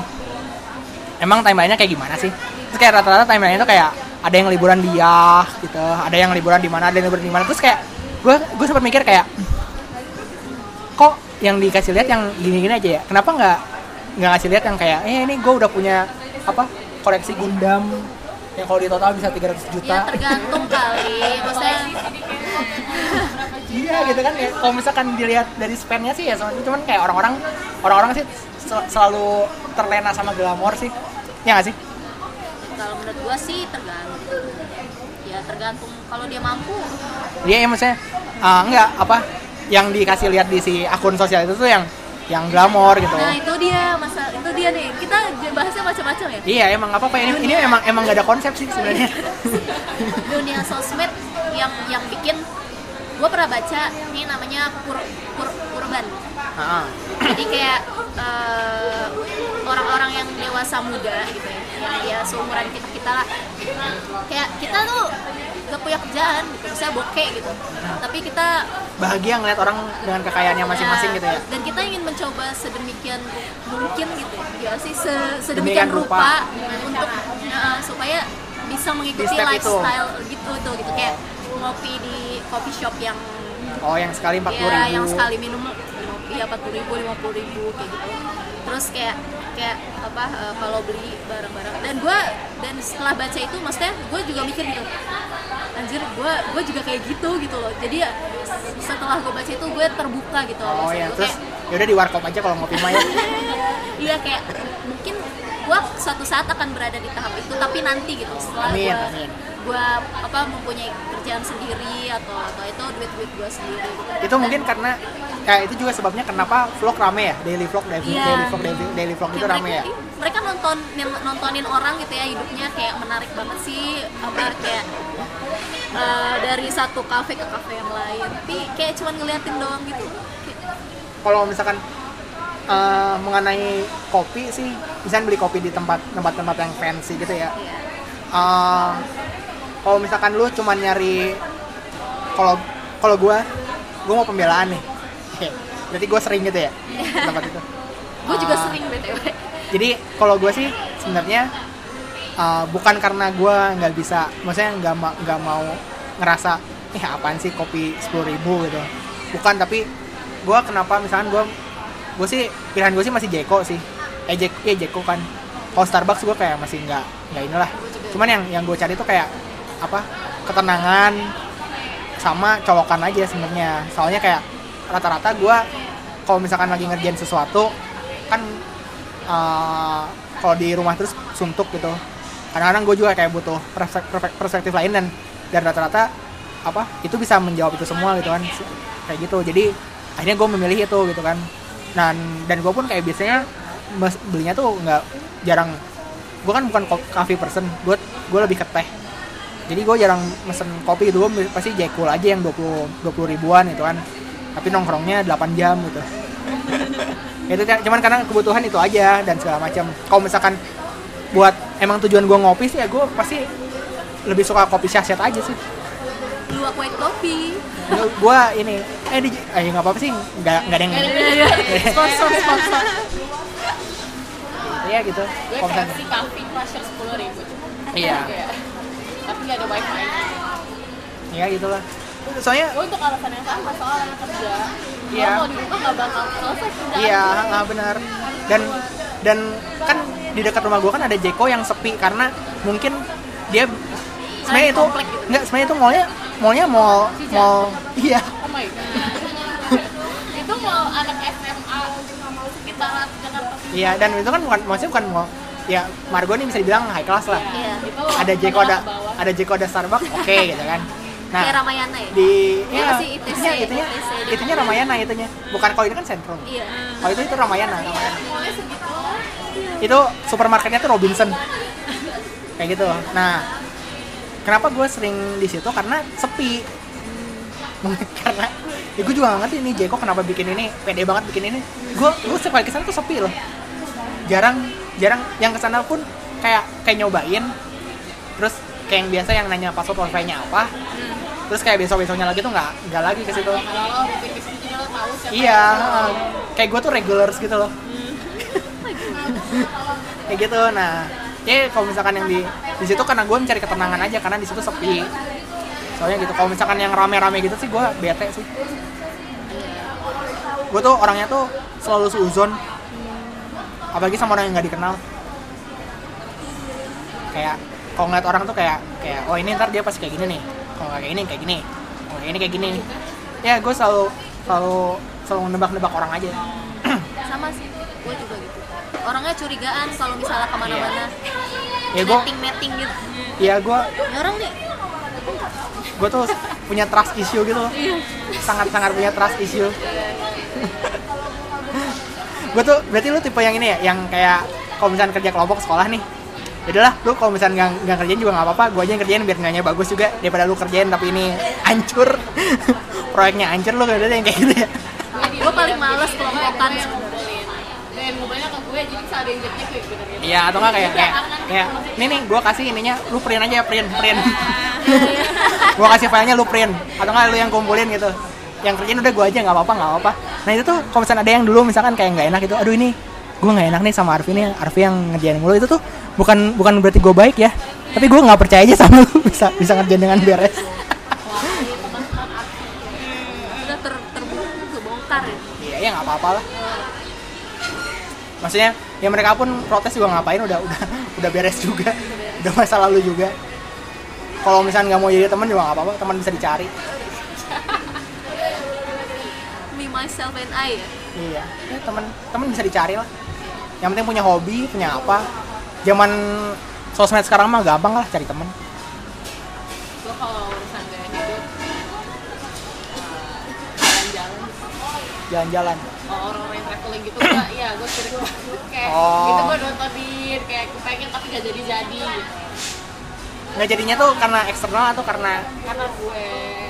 emang timeline-nya kayak gimana sih. Terus kayak rata-rata timeline-nya tuh kayak ada yang liburan dia gitu, ada yang liburan di mana, ada yang liburan di mana. Terus kayak gue gue sempat mikir kayak kok yang dikasih lihat yang gini-gini aja ya, kenapa nggak nggak ngasih lihat yang kayak eh ini gue udah punya apa koleksi Gundam yang kalau di total bisa tiga ratus juta. Ya tergantung kali, maksudnya iya gitu kan ya. Kalau misalkan dilihat dari spendnya sih ya soalnya, cuman kayak orang-orang orang-orang sih sel- selalu terlena sama glamor sih, ya nggak sih? Kalau menurut gua sih tergantung, ya tergantung kalau dia mampu. Iya ya maksudnya uh, nggak apa yang dikasih lihat di si akun sosial itu tuh yang yang glamor gitu. Nah itu dia masa itu dia nih kita bahasnya macam-macam ya. Iya emang nggak apa-apa ini dunia. Ini emang emang nggak ada konsep sih sebenarnya. Dunia sosmed yang yang bikin gue pernah baca ini namanya pur pur urban. Ah. Jadi kayak uh, orang-orang yang dewasa muda gitu ya, yang ya seumuran kita kita lah. Kayak kita tuh gak punya kerjaan, gitu. Bisa bokeh gitu. Tapi kita bahagia ngeliat orang dengan kekayaannya masing-masing ya, gitu ya. Dan kita ingin mencoba sedemikian mungkin gitu ya sih, sedemikian rupa, rupa untuk uh, supaya bisa mengikuti lifestyle itu. gitu tuh gitu kayak ngopi di coffee shop yang oh yang sekali empat puluh ya, ribu yang sekali minum ya empat puluh ribu lima puluh ribu kayak gitu. Terus kayak kayak apa uh, kalau beli barang-barang dan gue dan setelah baca itu maksudnya gue juga mikir gitu anjir gue gue juga kayak gitu gitu loh. Jadi ya setelah gue baca itu gue terbuka gitu. Oh iya, terus kayak, yaudah di warkop aja kalau ngopi mah ya. Iya kayak mungkin gue suatu saat akan berada di tahap itu, tapi nanti gitu setelah gue gue apa mempunyai kerjaan sendiri atau atau itu duit-duit gue sendiri gitu. Itu mungkin karena ya itu juga sebabnya kenapa vlog rame ya, daily vlog daily, yeah. daily vlog daily, daily vlog ya, itu mereka, rame ya. Mereka nonton nontonin orang gitu ya, hidupnya kayak menarik banget sih apa kayak uh, dari satu kafe ke kafe yang lain. Tapi kayak cuman ngeliatin doang gitu. Kalau misalkan uh, mengenai kopi sih, misalnya beli kopi di tempat tempat-tempat yang fancy gitu ya. Yeah. Uh, Kalau misalkan lu cuma nyari, kalau kalau gue, gue mau pembelaan nih. Berarti gue sering gitu ya ke tempat itu. Gue juga uh, sering B T W. Jadi kalau gue sih sebenarnya uh, bukan karena gue nggak bisa, maksudnya nggak nggak mau ngerasa, eh apaan sih kopi sepuluh ribu gitu. Bukan, tapi gue kenapa misalkan gue, gue sih pilihan gue sih masih Jeko sih. Eh Jeko, ya Jeko kan. Kalau Starbucks gue kayak masih nggak nggak inilah. Cuman yang yang gue cari tuh kayak apa ketenangan sama colokan aja sebenarnya. Soalnya kayak rata-rata gue kalau misalkan lagi ngerjain sesuatu kan uh, kalau di rumah terus suntuk gitu, kadang-kadang gue juga kayak butuh perspektif lain dan dan rata-rata apa itu bisa menjawab itu semua gitu kan, kayak gitu. Jadi akhirnya gue memilih itu gitu kan. Dan dan gue pun kayak biasanya belinya tuh nggak jarang, gue kan bukan coffee person, gue gue lebih ke teh. Jadi gue jarang mesen kopi gitu, gue pasti Jekul aja yang dua puluh ribuan gitu kan. Tapi nongkrongnya delapan jam gitu. Itu cuman karena kebutuhan itu aja dan segala macam. Kalau misalkan buat emang tujuan gue ngopi sih ya gue pasti lebih suka kopi syahsyat aja sih. Dua white coffee. Gue ini, eh di, eh gak apa-apa sih, gak, gak ada yang sponsor, sponsor. Iya gitu. Gue kasih kopi pressure sepuluh ribu. Iya. Tapi nggak ada wifi ya gitulah. Soalnya gue untuk alasan yang sama soal anak kerja, iya. Kalau di rumah nggak bakal selesai kerjaan. Iya nggak benar. Dan dan kan di dekat rumah gue kan ada Jeko yang sepi karena mungkin dia sebenarnya itu gitu. Nggak sebenarnya itu mallnya mallnya mall mall iya. Oh my god. Itu mall anak S M A sekitaran Jakarta. Iya dan itu kan bukan, maksudnya bukan mall. Ya, Margo ini bisa dibilang high class lah. Ya, ada Jeko, ada ada Jeko, ada Starbucks, oke okay, gitu kan. Nah, kayak Ramayana ya? Di ya, itunya, itunya, itunya Ramayana itunya. Bukan kalau ini kan sentrum. Iya. Kalau itu itu Ramayana. Ramayana. Itu supermarketnya tuh Robinson. Kayak gitu. Nah, kenapa gue sering di situ karena sepi. Karena ya gue juga gak ngerti nih Jeko kenapa bikin ini, pede banget bikin ini. Gue gue setiap kali kesana tuh sepi loh. Jarang jarang yang kesana pun kayak kayak nyobain terus kayak yang biasa yang nanya password wifi-nya apa hmm. Terus kayak besok-besoknya lagi tuh nggak nggak lagi ke situ. Iya uh, kayak gue tuh regulars gitu loh. Kayak gitu. Nah ya kalau misalkan yang di di situ karena gue mencari ketenangan aja karena di situ sepi soalnya gitu. Kalau misalkan yang rame-rame gitu sih gue bete sih. Gue tuh orangnya tuh selalu seuzon. Apalagi sama orang yang nggak dikenal, kayak kalau ngeliat orang tuh kayak kayak oh ini ntar dia pasti kayak gini nih, kalau nggak kayak ini kayak gini, kalau kayak ini kayak gini, ya gue selalu selalu selalu nebak-nebak orang aja. Sama sih, gue juga gitu. Orangnya curigaan kalau misalnya kemana-mana, yeah. Ya, meeting-meeting gitu. Iya gue. Ya, orang nih. Gue tuh punya trust issue gitu loh, sangat-sangat punya trust issue. Gue tuh berarti lu tipe yang ini ya, yang kayak kalau misalkan kerja kelompok sekolah nih, jadilah lu kalau misalkan nggak nggak kerjain juga nggak apa-apa, gue aja yang kerjain biar nggaknya bagus juga daripada lu kerjain tapi ini hancur, proyeknya hancur lu kayak yang kayak gitu ya. Gue paling males kelompokan. Dan mobilnya ke gue jadi saat yang jadinya kayak gitu. Iya atau nggak kayak kayak kayak ini nih gue kasih ininya, lu print aja print print. Gue kasih filenya lu print atau nggak lu yang kumpulin gitu. Yang kerjain udah gue aja nggak apa-apa nggak apa-apa. Nah itu tuh kalau misalkan ada yang dulu misalkan kayak nggak enak gitu, aduh ini gue nggak enak nih sama Arfi nih, Arfi yang ngerjain mulu. Itu tuh bukan bukan berarti gue baik ya, tapi gue nggak percaya aja sama lu bisa bisa ngerjain dengan beres. Udah ter terbongkar ya. Iya ya nggak apa-apa lah. Maksudnya ya mereka pun protes juga ngapain, udah udah udah beres juga, udah masa lalu juga. Kalau misalnya nggak mau jadi teman juga nggak apa-apa, teman bisa dicari. Me, myself and I ya? Iya, ya, teman teman bisa dicari lah. Yang penting punya hobi, punya apa. Zaman sosmed sekarang mah gampang lah cari teman. Lo kalau urusan gaya hidup, jalan-jalan. Jalan-jalan. Oh, orang-orang yang traveling gitu enggak, iya gue sering banget kayak oh. Gitu gue nontonin, kayak gue pengen tapi gak jadi-jadi. Nggak jadinya tuh karena eksternal atau karena? Karena gue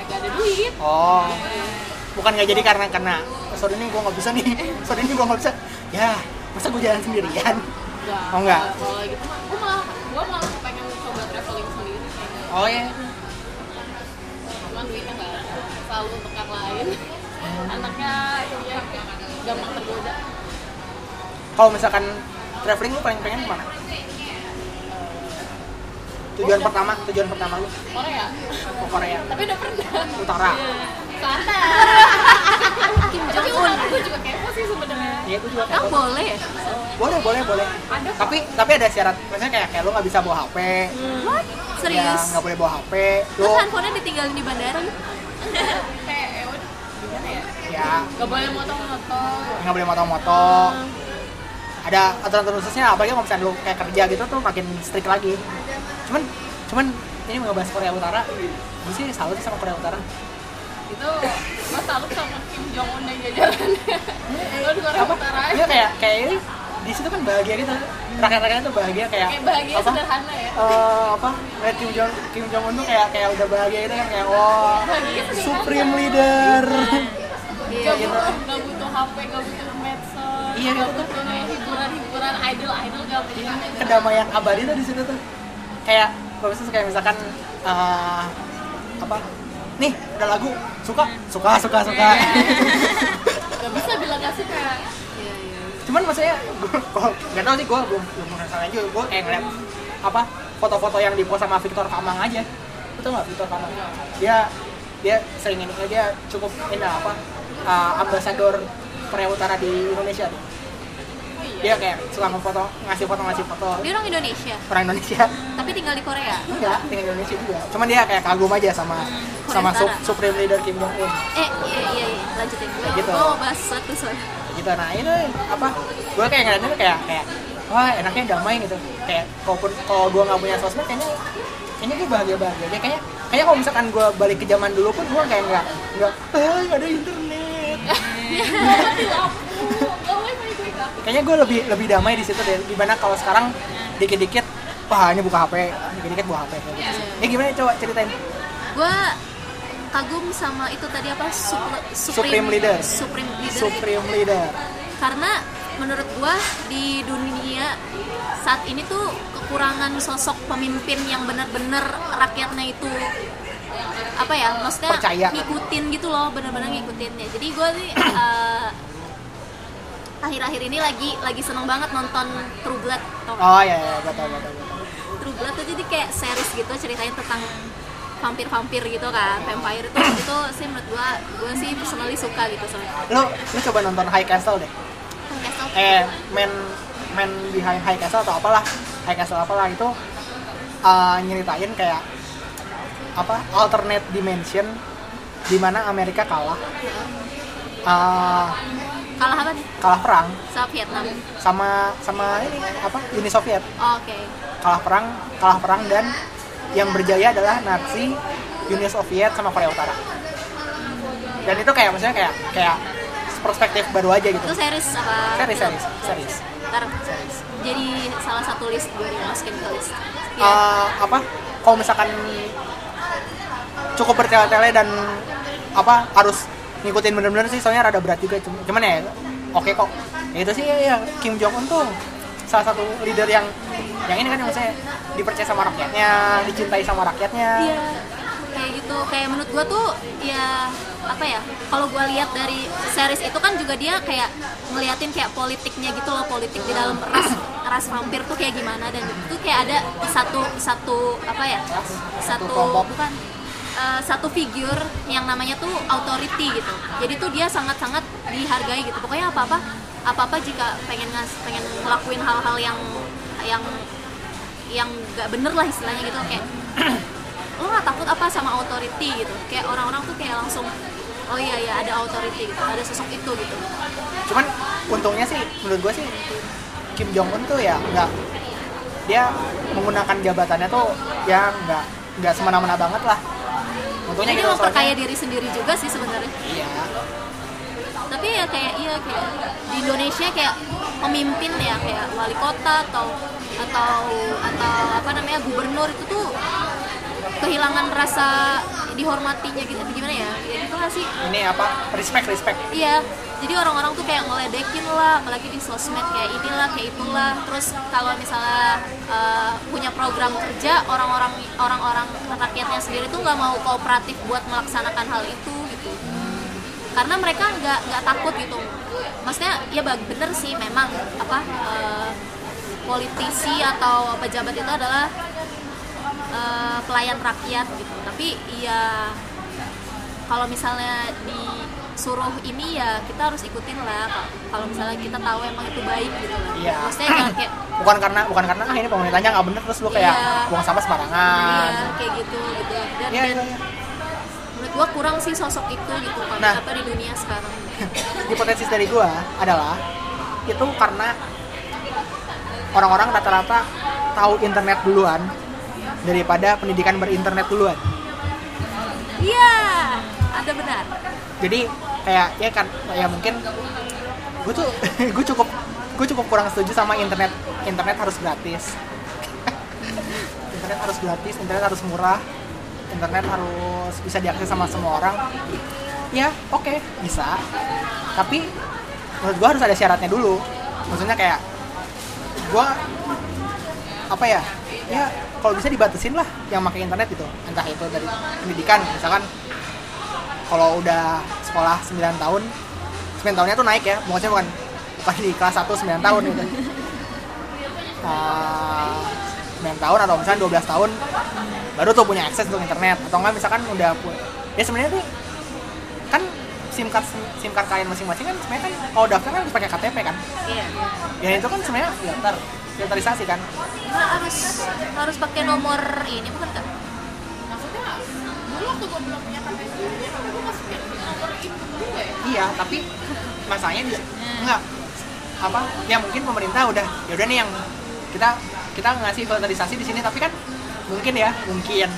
gak ada duit. Oh, eh. Bukan nggak jadi karena karena sore ini gue nggak bisa nih, sore ini gue nggak bisa. Ya, masa gue jalan sendirian? Enggak. Oh enggak. Kalau gitu mah, gue malah gue malah pengen coba traveling sendiri. Kayaknya. Oh ya. Cuman duitnya nggak selalu untuk yang lain. Hmm. Anaknya ya gampang tergoda. Kalau misalkan traveling lu paling pengen kemana? Tujuan oh, pertama, tujuan pertama lu? Korea. Oh, Korea. Tapi udah pernah. Utara. Selatan. Kim Jong Un. Gue juga kepo sih sebenarnya. Iya, gue juga kepo. Kamu boleh? Boleh, boleh, boleh. Ada. Tapi, tapi ada syarat. Maksudnya kayak kayak lu nggak bisa bawa H P. Hmm. What? Serius? Ya, nggak boleh bawa H P. Terus handphonenya ditinggalin di bandara? Kayak, ya udah. Gimana ya? Ya. Nggak boleh moto-moto. Nggak boleh moto-moto. Hmm. Ada aturan-aturan khususnya, apalagi kalau misalnya lu kayak kerja gitu tuh makin strict lagi. Cuman, cuman ini ngebahas Korea Utara, gue sih salut sama Korea Utara. Itu, gue salut sama Kim Jong Un yang jajaran. Lo di Korea apa? Utara aja. Iya kayak, kayak ini, di situ kan bahagia gitu. Rakyat-rakyatnya tuh bahagia kayak. Kayak bahagia apa, sederhana ya. Uh, apa, lihat Kim Jong Kim Jong Un tuh kayak kayak udah bahagia gitu kan, kayak wow, supreme leader. Iya, gitu. Gak butuh H P, gak butuh medsos. Iya, gak butuh hiburan-hiburan idol-idol, gak butuh. Kedamaian abadi tuh di situ tuh. Kayak kalau misalkan kayak misalkan uh, apa nih ada lagu suka suka suka suka nggak bisa bilang nggak suka ya, ya. Cuman maksudnya gue nggak tahu sih gue belum belum merasakan juga gue kayak ngeliat apa foto-foto yang dipost sama Victor Kamang aja itu tau nggak Victor Kamang dia dia sering ini dia cukup ini apa uh, ambasador Korea Utara di Indonesia tuh dia kayak suka ngefoto, ngasih foto, ngasih foto. Dia orang Indonesia? Orang Indonesia. Tapi tinggal di Korea? Enggak, tinggal di Indonesia juga. Cuman dia kayak kagum aja sama Korea sama su- Supreme Leader Kim Jong Un. Eh, iya, iya, iya. Lanjutin gue. Gitu. Oh, bahas satu soalnya. Gitu, nah itu apa, gue kayak ngeliatnya kayak, kayak, wah enaknya damai gitu. Kayak, kalaupun, kalau gue gak punya sosmed kayaknya, kayaknya gue bahagia-bahagia. Kayaknya, kayaknya kalau misalkan gue balik ke zaman dulu pun gue kayak gak, gak, ah, gak ada internet. Kayaknya gue lebih lebih damai di situ deh. Gimana kalau sekarang dikit-dikit wah ini buka H P, dikit-dikit buka H P. Ya, eh gimana coba ceritain? Gue kagum sama itu tadi apa Supre, Supreme, Supreme Leader. Supreme Leader. Supreme Leader. Karena menurut gue di dunia saat ini tuh kekurangan sosok pemimpin yang benar-benar rakyatnya itu apa ya? Maksudnya percaya. Ngikutin gitu loh, benar-benar ngikutin ya. Jadi gue nih uh, akhir-akhir ini lagi lagi seneng banget nonton True Blood. Oh iya iya, gua tahu gua tahu. True Blood tuh jadi kayak series gitu ceritanya tentang vampir-vampir gitu kan, vampire itu itu sih menurut gua gua sih personally suka gitu soalnya. Lu lu coba nonton High Castle deh. High Castle. Eh, Man Man Behind High Castle atau apalah. High Castle apalah itu uh, nyeritain kayak apa? Alternate dimension di mana Amerika kalah. Uh, Kalah apa nih? Kalah perang. Sama Vietnam. Sama sama ini apa? Uni Soviet. Oh, oke. Okay. Kalah perang, kalah perang dan yang berjaya adalah Nazi, Uni Soviet sama Korea Utara. Dan itu kayak maksudnya kayak kayak perspektif baru aja gitu. Itu series apa? Series, series, series. Ntar jadi salah satu list gue dimasukin ke list. Ya. Uh, apa? Kalau misalkan cukup bertele-tele dan apa harus ngikutin bener-bener sih, soalnya rada berat juga. Cuman ya, oke okay kok. Ya itu sih ya, Kim Jong Un tuh salah satu leader yang yang ini kan yang maksudnya dipercaya sama rakyatnya, dicintai sama rakyatnya. Iya, kayak gitu. Kayak menurut gua tuh, ya apa ya, kalau gua lihat dari series itu kan juga dia kayak ngeliatin kayak politiknya gitu loh, politik di dalam ras ras vampir tuh kayak gimana. Dan itu kayak ada satu, satu apa ya, satu, satu bukan Uh, satu figur yang namanya tuh authority gitu. Jadi tuh dia sangat-sangat dihargai gitu. Pokoknya apa-apa, apa-apa jika pengen ngas, pengen ngelakuin hal-hal yang yang yang nggak bener lah istilahnya gitu. Kayak lo nggak takut apa sama authority gitu, kayak orang-orang tuh kayak langsung oh iya ya ada authority gitu, ada sosok itu gitu. Cuman untungnya sih menurut gue sih Kim Jong Un tuh ya nggak, dia menggunakan jabatannya tuh ya nggak nggak semena-mena banget lah. Untungnya jadi gitu, dia memperkaya diri sendiri juga sih sebenarnya. Iya. Tapi ya kayak iya kayak di Indonesia kayak pemimpin ya kayak wali kota atau atau atau apa namanya gubernur itu tuh kehilangan rasa dihormatinya gitu, gimana ya? Ya gitu lah sih. Ini apa? Respect, respect. Iya. Jadi orang-orang tuh kayak ngeledekin lah, apalagi di sosmed kayak inilah, kayak itulah. Terus kalau misalnya uh, punya program kerja, orang-orang orang-orang rakyatnya sendiri tuh nggak mau kooperatif buat melaksanakan hal itu gitu. Karena mereka nggak nggak takut gitu. Maksudnya ya bener sih memang apa uh, politisi atau pejabat itu adalah uh, pelayan rakyat gitu. Tapi ya kalau misalnya disuruh ini ya kita harus ikutin lah, kalau misalnya kita tahu emang itu baik gitu lah. Iya. Maksudnya jangan kayak bukan karena bukan karena ah ini pemerintahnya nggak bener terus lu kayak iya, buang sampah sembarangan. Iya, kayak gitu gitu. Dan, iya, dan iya, iya. menurut gua kurang sih sosok itu gitu kalau nah, apa di dunia sekarang. Hipotesis dari gua adalah itu karena orang-orang rata-rata tahu internet duluan daripada pendidikan berinternet duluan. Iya, ada benar. Jadi kayak ya kan ya mungkin gue tuh gue cukup gue cukup kurang setuju sama internet internet harus gratis. Internet harus gratis, internet harus murah, internet harus bisa diakses sama semua orang. Ya, oke, okay, bisa. Tapi menurut gue harus ada syaratnya dulu. Maksudnya kayak gue apa ya? Ya kalau bisa dibatasin lah yang pakai internet gitu, entah itu dari pendidikan misalkan kalau udah sekolah sembilan tahun sembilan tahunnya tuh naik ya, maksudnya bukan bukan di kelas satu sembilan tahun gitu uh, sembilan tahun atau misalkan dua belas tahun baru tuh punya akses untuk internet, atau enggak misalkan udah pu- ya sebenarnya tuh kan SIM card SIM card kalian masing-masing kan sebenarnya kan kalau daftar kan harus pakai K T P kan. Iya. Ya itu kan sebenarnya filter filterisasi kan. Nah, harus harus pakai nomor ini bukan kan? Maksudnya dulu waktu gue belum punya K T P, gue masukin nomor ibu gue. Iya, tapi masalahnya di enggak apa? Ya mungkin pemerintah udah ya udah nih yang kita kita ngasih filterisasi di sini, tapi kan mungkin ya, mungkin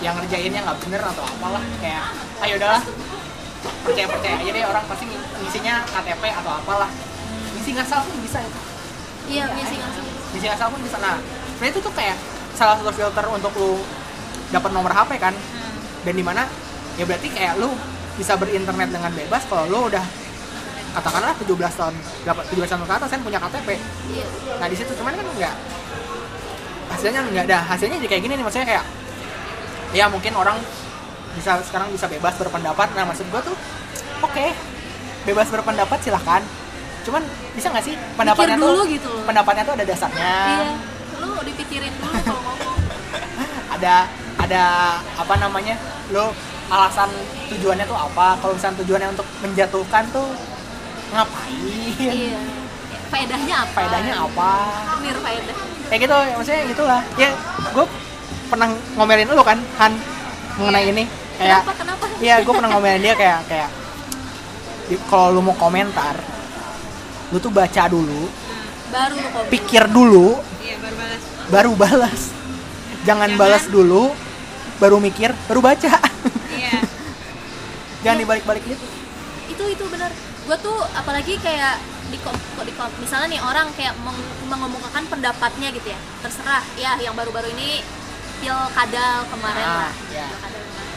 yang ngerjainnya nggak bener atau apalah kayak ayo udahlah percaya-percaya aja deh orang pasti ngisinya K T P atau apalah. Ngisi ngasal pun bisa itu. Iya, ngisi ngasal. Ngisi ngasal pun bisa. Nah, sebenarnya itu tuh kayak salah satu filter untuk lu dapat nomor H P kan. Hmm. Dan di mana ya berarti kayak lu bisa berinternet dengan bebas kalau lu udah katakanlah tujuh belas tahun dapat tujuh belas tahun ke atas kan punya K T P. Iya. Nah, di situ cuman kan enggak. Hasilnya enggak ada. Hasilnya jadi kayak gini nih, maksudnya kayak ya mungkin orang bisa sekarang bisa bebas berpendapat, nah maksud gue tuh oke okay, bebas berpendapat silahkan, cuman bisa nggak sih pendapatnya Pikir dulu tuh gitu. Pendapatnya tuh ada dasarnya. Iya, lo dipikirin dulu kalau ngomong. Ada ada apa namanya lo alasan tujuannya tuh apa? Kalau misalnya tujuannya untuk menjatuhkan tuh ngapain? Iya. Faedahnya apa? Faedahnya apa? Mir faedah. Kayak gitu, maksudnya gitulah. Ya gue pernah ngomelin lo kan, Han, mengenai ini kayak iya gue pernah ngomelin dia kayak kayak kalau lu mau komentar lu tuh baca dulu baru lu komen, pikir dulu iya, baru balas baru balas jangan, jangan balas dulu baru mikir baru baca iya. Jangan ya, dibalik-balik gitu. Itu itu benar. Gue tuh apalagi kayak di kom, di kom, misalnya nih orang kayak mengemukakan pendapatnya gitu ya, terserah ya yang baru-baru ini pil kadal kemarin ah, lah yeah. Pil kadal kemarin.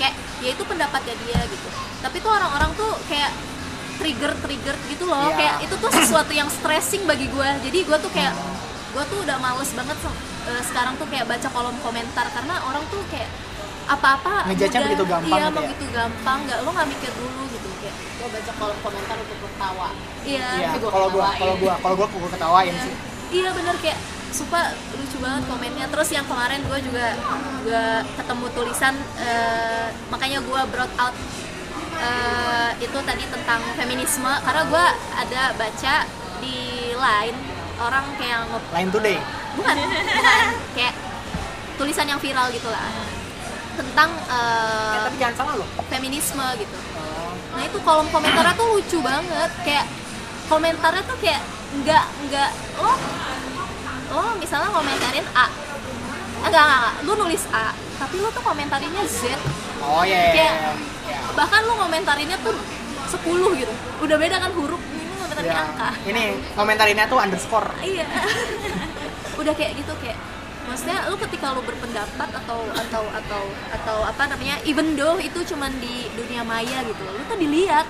Kayak ya itu pendapatnya dia gitu, tapi tuh orang-orang tuh kayak trigger-trigger gitu loh yeah. Kayak itu tuh sesuatu yang stressing bagi gue, jadi gue tuh kayak gue tuh udah males banget uh, sekarang tuh kayak baca kolom komentar karena orang tuh kayak apa-apa ngejajah begitu gampang iya, gitu ya begitu gampang, nggak lo nggak mikir dulu gitu kayak gue baca kolom komentar untuk ketawa iya yeah. kalau gue kalau gue kalau gue gue ketawain yeah. Sih iya benar kayak sumpah lucu banget komennya. Terus yang kemarin gue juga gue ketemu tulisan uh, makanya gue brought out uh, itu tadi tentang feminisme karena gue ada baca di Line orang kayak nge- Line Today bukan, bukan kayak tulisan yang viral gitulah tentang uh, ya, tapi jangan salah loh, feminisme gitu. Oh. Nah itu kolom komentarnya tuh lucu banget, kayak komentarnya tuh kayak nggak nggak lo lo misalnya komentarin A, enggak enggak, lu nulis A tapi lu tuh komentarinnya Z. Oh iya. Yeah. Kayak yeah. bahkan lu komentarinnya tuh sepuluh gitu, udah beda kan huruf, ini komentarinnya yeah. angka. Ini komentarinnya tuh underscore. Iya. Udah kayak gitu, kayak maksudnya lu ketika lu berpendapat atau atau atau atau apa namanya, even though itu cuman di dunia maya gitu, lu tuh dilihat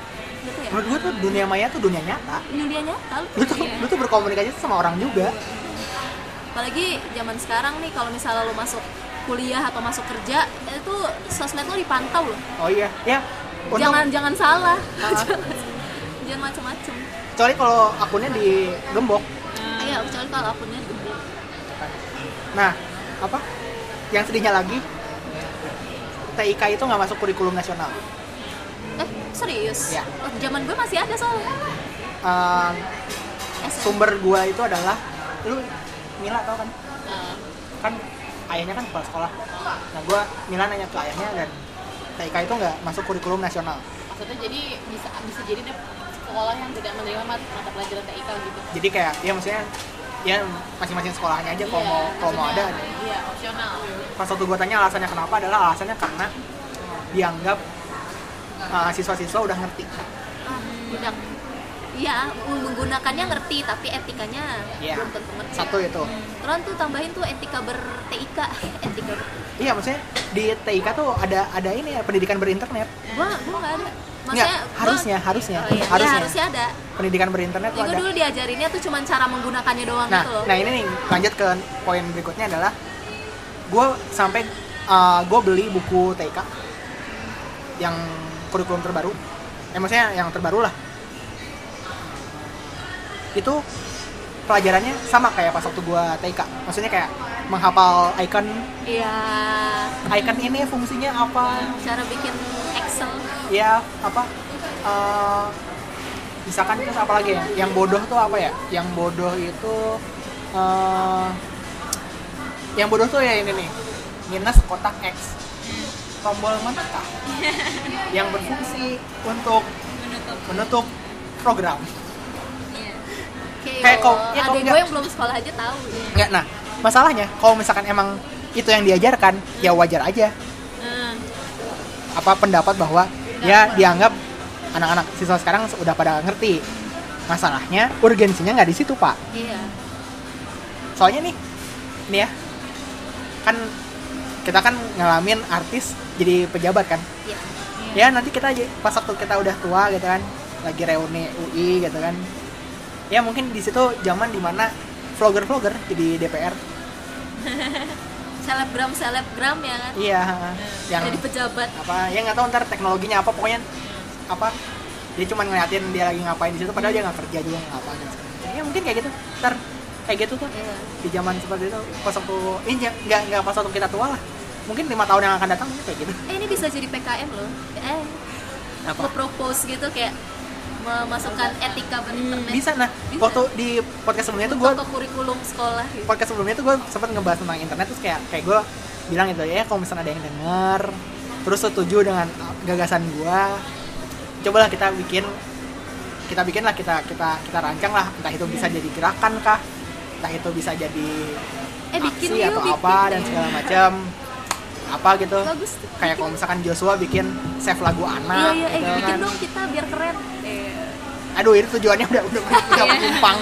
gitu ya. Menurut gue tuh dunia maya tuh dunia nyata. Dunia nyata. Lu tuh iya. lu tuh berkomunikasi sama orang juga. Apalagi zaman sekarang nih, kalau misalnya lo masuk kuliah atau masuk kerja, itu sosmed lo dipantau loh. Oh iya, ya. Untung... Jangan jangan salah, uh-huh. jangan macam-macam. Kecuali kalau akunnya digembok. Nah, iya, kecuali kalau akunnya digembok. Nah, apa? Yang sedihnya lagi, T I K itu nggak masuk kurikulum nasional. Eh, serius? Ya. Oh, zaman gue masih ada soalnya. Uh, sumber gue itu adalah lu. Mila tau kan, uh. kan ayahnya kan kepala sekolah. Uh. Nah gue Mila nanya ke ayahnya, dan T I K itu nggak masuk kurikulum nasional. Maksudnya jadi bisa bisa jadi deh sekolah yang tidak menerima mata pelajaran T I K gitu. Jadi kayak ya maksudnya ya masing-masing sekolahnya aja, kalau yeah, mau kalau mau ada. Iya opsional. Pas waktu gue tanya alasannya kenapa, adalah alasannya karena dianggap uh, siswa-siswa udah ngerti. Uh, udah. Iya, menggunakannya ngerti, tapi etikanya yeah. belum tentu ngerti. Satu itu. Terus tuh tambahin tuh etika ber-T I K, etika ber- Iya, maksudnya di T I K tuh ada ada ini ya, pendidikan berinternet. Gua gua enggak ada. Maksudnya nggak, harusnya gua, harusnya oh iya. harusnya. Ya, harusnya ada. Pendidikan berinternet tuh ya, ada. Gua dulu diajarinnya tuh cuma cara menggunakannya doang nah, gitu loh. Nah, ini nih lanjut ke poin berikutnya adalah gua sampai uh, gua beli buku T I K yang kurikulum terbaru. Ya maksudnya yang terbaru lah. Itu pelajarannya sama kayak pas waktu gua T I K. Maksudnya kayak menghafal icon. Iya. Icon ini fungsinya apa? Cara bikin Excel. Iya, apa? Uh, misalkan terus apa lagi ya? Yang bodoh tuh apa ya? Yang bodoh itu uh, yang bodoh tuh ya ini nih. Minus kotak X. Tombol manakah? Yang berfungsi untuk menutup, menutup program. Kayak kau, ya adek gue yang belum sekolah aja tahu. Ya. Enggak, nah masalahnya kalau misalkan emang itu yang diajarkan, hmm. ya wajar aja. Hmm. Apa pendapat bahwa pendapat. ya dianggap anak-anak siswa sekarang udah pada ngerti. Masalahnya urgensinya nggak di situ, Pak. Iya. Soalnya nih, nih ya kan kita kan ngalamin artis jadi pejabat kan. Iya. Ya nanti kita pas waktu kita udah tua gitu kan, lagi reuni U I gitu kan. Ya mungkin di situ zaman dimana vlogger-vlogger jadi D P R, selebgram-selebgram ya kan? Iya, yang jadi pejabat. Apa? Ya nggak tahu ntar teknologinya apa, pokoknya apa? Dia cuma ngeliatin dia lagi ngapain di situ, padahal dia nggak kerja juga ngapain. Ya mungkin kayak gitu, ntar kayak gitu tuh yeah. di zaman seperti itu pas waktu ini eh, nggak nggak pas waktu kita tua lah, mungkin lima tahun yang akan datang kayak gitu. Eh ini bisa jadi P K M loh, eh apa? Propose gitu kayak. Memasukkan etika berinternet. Bisa nah. Bisa. Waktu di podcast sebelumnya itu gua ke kurikulum sekolah gitu. Podcast sebelumnya itu gua sempat ngebahas tentang internet, terus kayak kayak gua bilang gitu ya, kalau misalnya ada yang dengar terus setuju dengan gagasan gua, cobalah kita bikin kita bikinlah kita kita kita rancanglah, entah itu bisa jadi gerakan kah, entah itu bisa jadi eh, bikin aksi atau bikin apa dan segala macam. Apa gitu. Bagus, kayak kalau misalkan Joshua bikin save lagu anak. Iya, iya, gitu eh, bikin kan. Dong kita biar keren. Eh. Aduh, ini tujuannya udah udah udah menyimpang.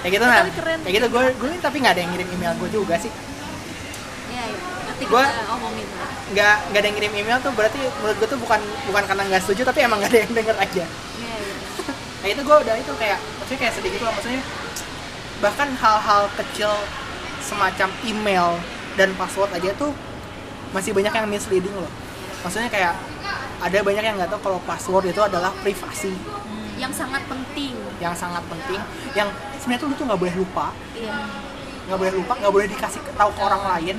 Kayak gitu nah. Kayak gitu gue gue tapi enggak ada yang ngirim email gue juga sih. Iya, iya. Nanti gua, kita omongin. Enggak enggak ada yang ngirim email tuh berarti menurut gue tuh bukan bukan karena enggak setuju, tapi emang enggak ada yang denger aja. Iya, iya. Nah, itu gue udah itu kayak maksudnya kayak sedih gitu lah, maksudnya bahkan hal-hal kecil semacam email dan password aja tuh masih banyak yang misleading loh. Maksudnya kayak ada banyak yang nggak tahu kalau password itu adalah privasi hmm, yang sangat penting, yang sangat penting, yang sebenarnya tuh lu tuh nggak boleh lupa, nggak boleh lupa, nggak boleh dikasih tahu ke orang lain.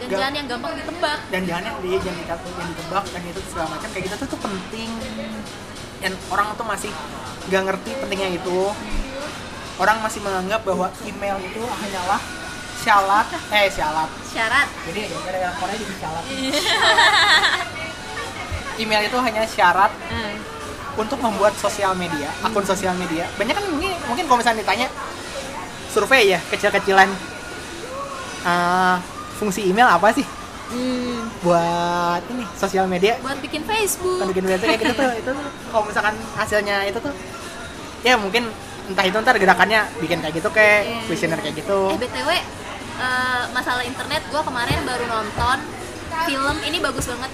Dan gak, jangan yang gampang ditebak. Dan jangan yang dia jangan yang ditebak dan itu segala macam kayak gitu tuh, tuh penting. Dan orang tuh masih nggak ngerti pentingnya itu. Orang masih menganggap bahwa email itu hanyalah syarat eh syarat syarat jadi gara-gara Korea jadi syarat email itu hanya syarat mm. untuk membuat sosial media, akun mm. sosial media. Banyak kan ini mungkin kalau misalnya ditanya survei ya kecil-kecilan, uh, fungsi email apa sih mm. buat ini sosial media, buat bikin Facebook, buat bikin Facebook ya, gitu tuh itu tuh kalau misalkan hasilnya itu tuh ya mungkin entah itu ntar gerakannya bikin kayak gitu kayak yeah. kuesioner kayak gitu. Eh B T W uh, masalah internet, gue kemarin baru nonton film ini bagus banget.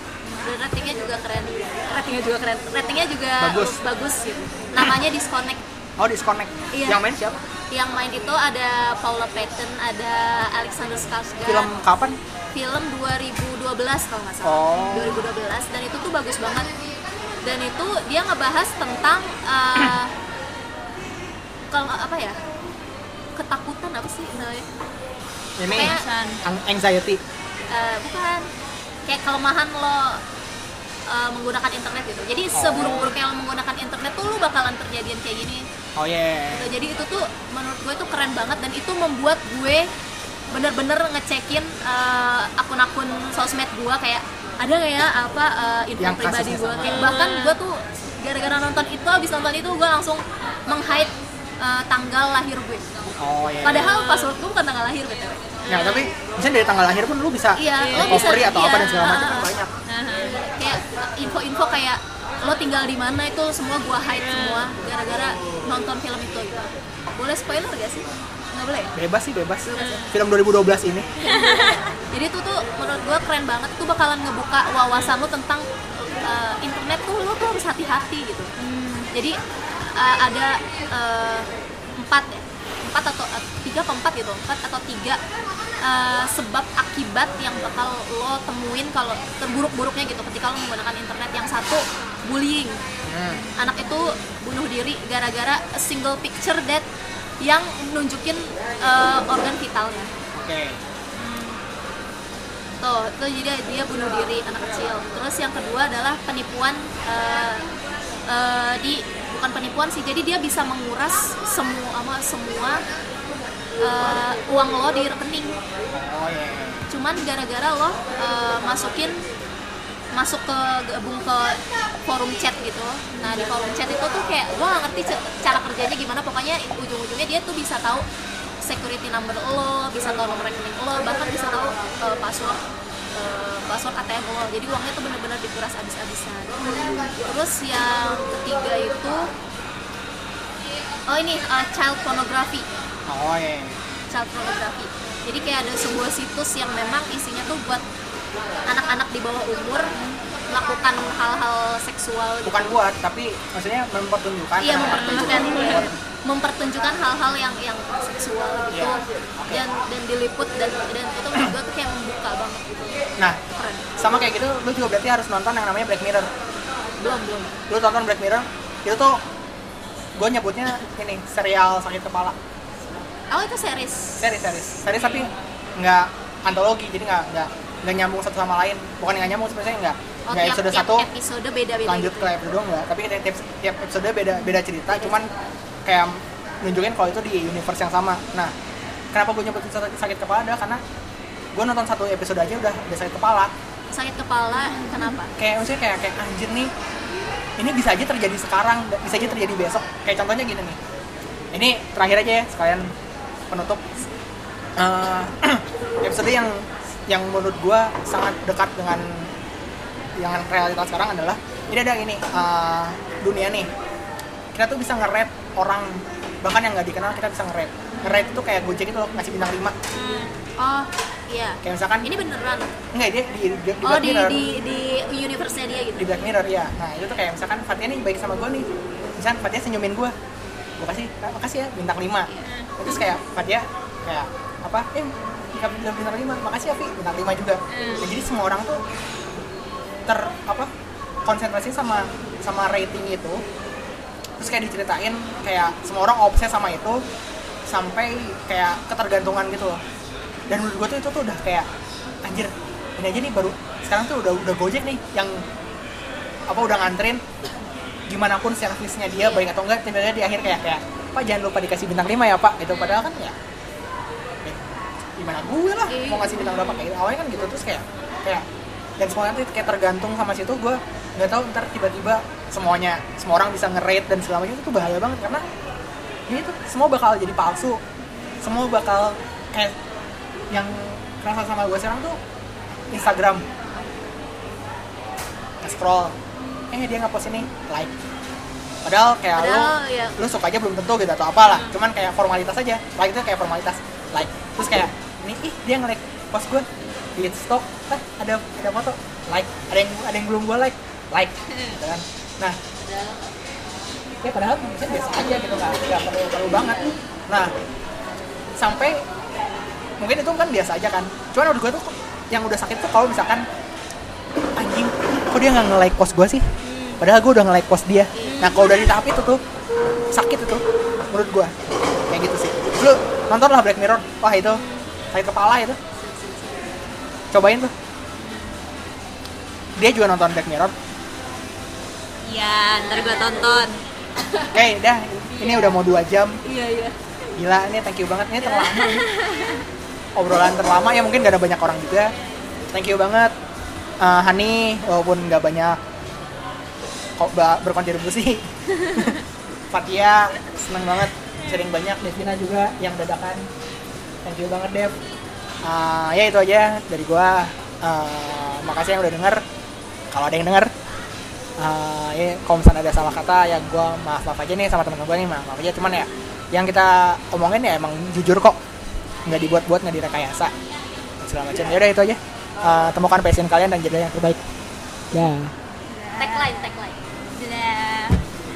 Dan ratingnya juga keren. Ratingnya juga keren. Ratingnya juga bagus, bagus gitu. Namanya Disconnect. Oh, Disconnect. Iya. Yang main siapa? Yang main itu ada Paula Patton, ada Alexander Skarsgård. Film kapan? Film dua ribu dua belas kalau nggak salah. Oh. dua ribu dua belas dan itu tuh bagus banget. Dan itu dia ngebahas tentang uh, kalau apa ya ketakutan apa sih namanya ini Kayak, anxiety uh, bukan kayak kelemahan lo uh, menggunakan internet gitu. Jadi oh. seburuk-buruknya lo menggunakan internet tuh lo bakalan terjadian kayak gini. Oh yeah. Gitu. Jadi itu tuh menurut gue tuh keren banget dan itu membuat gue bener-bener ngecekin uh, akun-akun sosmed gue kayak ada nggak ya apa uh, info yang pribadi gue. Bahkan gue tuh gara-gara nonton itu abis nonton itu gue langsung meng-hide Uh, tanggal lahir gue. Oh iya. Padahal password gue bukan tanggal lahir B T W. Ya, tapi misalnya dari tanggal lahir pun lu bisa iya, recovery atau iya, apa dan segala uh, macam uh, banyak. Uh, kayak info-info kayak lo tinggal di mana itu semua gue hide semua gara-gara nonton film itu. Boleh spoiler gak sih? Enggak boleh. Bebas sih, bebas. bebas ya. Film dua ribu dua belas ini. Jadi itu tuh menurut gue keren banget. Itu bakalan ngebuka wawasan lu tentang uh, internet tuh lu tuh harus hati-hati gitu. Hmm. Jadi Uh, ada uh, empat, empat atau uh, tiga atau empat gitu, empat atau tiga uh, sebab akibat yang bakal lo temuin kalau terburuk-buruknya gitu ketika lo menggunakan internet. Yang satu bullying, hmm. anak itu bunuh diri gara-gara a single picture that yang nunjukin uh, organ vitalnya. Okay. Hmm. Tuh, tuh jadi dia bunuh diri anak kecil. Terus yang kedua adalah penipuan uh, uh, di bukan penipuan sih, jadi dia bisa menguras semua ama semua uh, uang lo di rekening. Cuman gara-gara lo uh, masukin masuk ke gabung ke forum chat gitu. Nah di forum chat itu tuh kayak gue nggak ngerti cara kerjanya gimana. Pokoknya ujung-ujungnya dia tuh bisa tahu security number lo, bisa tahu nomor rekening lo, bahkan bisa tahu uh, password. Password A T M lo, jadi uangnya tuh benar-benar dikuras abis-abisan. Terus yang ketiga itu, oh ini uh, child pornography. Oh iya. Child pornography. Jadi kayak ada sebuah situs yang memang isinya tuh buat anak-anak di bawah umur melakukan hal-hal seksual. Bukan gitu. Buat, tapi maksudnya mempertunjukkan. Iya mempertunjukkan. Ya. Mempertunjukkan hal-hal yang yang seksual gitu yeah. okay. dan dan diliput dan dan itu menurut gue tuh kayak membuka banget gitu. Nah, keren. Sama kayak gitu, lu juga berarti harus nonton yang namanya Black Mirror. Belum belum. Lu tonton Black Mirror? Itu tuh gue nyebutnya ini serial sakit kepala. Oh itu series. Series series. Series tapi nggak antologi, jadi nggak nggak nggak nyambung satu sama lain. Bukan nggak nyambung sebenarnya nggak. Oh, tiap, episode tiap satu episode beda-beda. Lanjut gitu. Ke episode dua nggak? Tapi tiap, tiap episode beda beda cerita, beda. Cuman kayak nunjukin kalau itu di universe yang sama. Nah, kenapa gue nyebutin sakit kepala adalah karena gue nonton satu episode aja udah udah sakit kepala. Sakit kepala kenapa? Kayak maksudnya kayak kayak anjir nih, ini bisa aja terjadi sekarang, bisa aja terjadi besok. Kayak contohnya gini nih. Ini terakhir aja ya sekalian penutup uh, episode yang yang menurut gue sangat dekat dengan yang realitas sekarang adalah ini ada ini uh, dunia nih. Kita tuh bisa nge-rate orang, bahkan yang nggak dikenal kita bisa nge-rate. Nge-rate itu kayak Gojek itu loh, ngasih bintang lima. Hmm. Oh, iya. Kayak misalkan ini beneran. Enggak, dia di, di, di Black oh, Mirror. Oh, di di di universe-nya dia gitu. Di Black Mirror ya. Nah, itu tuh kayak misalkan Fatia nih baik sama gue nih. Misalkan Fatia senyumin gue. Gue kasih, makasih ya bintang lima. Yeah. Terus kayak Fatia kayak apa? Eh, bintang lima. Makasih ya, Fi. Bintang lima juga. Mm. Nah, jadi semua orang tuh ter apa? konsentrasi sama sama rating itu. Terus kayak diceritain kayak semua orang obses sama itu sampai kayak ketergantungan gitu loh. Dan menurut gue tuh itu tuh udah kayak anjir ini aja nih baru sekarang tuh udah udah Gojek nih yang apa udah nganterin gimana pun servisnya dia baik atau enggak, tiba-tiba di akhir kayak kayak Pak jangan lupa dikasih bintang lima ya Pak gitu, padahal kan ya gimana gue lah mau ngasih bintang berapa, kayak awalnya kan gitu. Terus kayak kayak dan semuanya tuh kayak tergantung sama situ. Gue nggak tahu ntar tiba-tiba semuanya semua orang bisa nge-rate dan selamanya itu tuh bahaya banget, karena ini tuh semua bakal jadi palsu, semua bakal kayak yang kerasa sama gue sekarang tuh Instagram, nge-scroll, eh dia nge-post ini, like. Padahal kayak Padahal, lu, ya. lu suka aja belum tentu gitu atau apalah, hmm. cuman kayak formalitas aja. Like itu kayak formalitas, like. Terus kayak, ini ih dia nge-like post gue, delete stok, eh ada ada foto, like. Ada yang ada yang belum gue like, like. Gitu kan. Nah, ya padahal mungkin biasa aja gitu, nggak nggak perlu perlu banget. Nah, sampai mungkin itu kan biasa aja kan. Cuman udah gue tuh yang udah sakit tuh kalau misalkan anjing, kok dia nggak nge-like post gue sih? Padahal gue udah nge-like post dia. Nah kalau udah di tahap itu tuh sakit itu menurut gue, kayak gitu sih. Lu nonton lah Black Mirror, wah itu sakit kepala itu. Cobain tuh. Dia juga nonton Black Mirror. Iya, ntar gue tonton. Oke, okay, dah. Ini udah mau dua jam. Iya iya. Gila, ini thank you banget, ini terlama. Obrolan terlama ya, mungkin gak ada banyak orang juga. Thank you banget uh, Hani, walaupun gak banyak kok berkontribusi. Fatia, seneng banget sharing banyak. Devina juga yang dadakan, thank you banget Dev. uh, Ya itu aja dari gua. uh, Makasih yang udah denger. Kalau ada yang denger, uh, ya, kalau misalnya ada salah kata ya gua maaf-maaf aja nih sama temen-temen gua nih, maaf-maaf aja. Cuman ya yang kita omongin ya emang jujur kok, nggak dibuat-buat, nggak direkayasa dan segala macam. Yaudah itu aja. Uh, temukan passion kalian dan jadilah yang terbaik. Ya. Yeah. Tagline, tagline.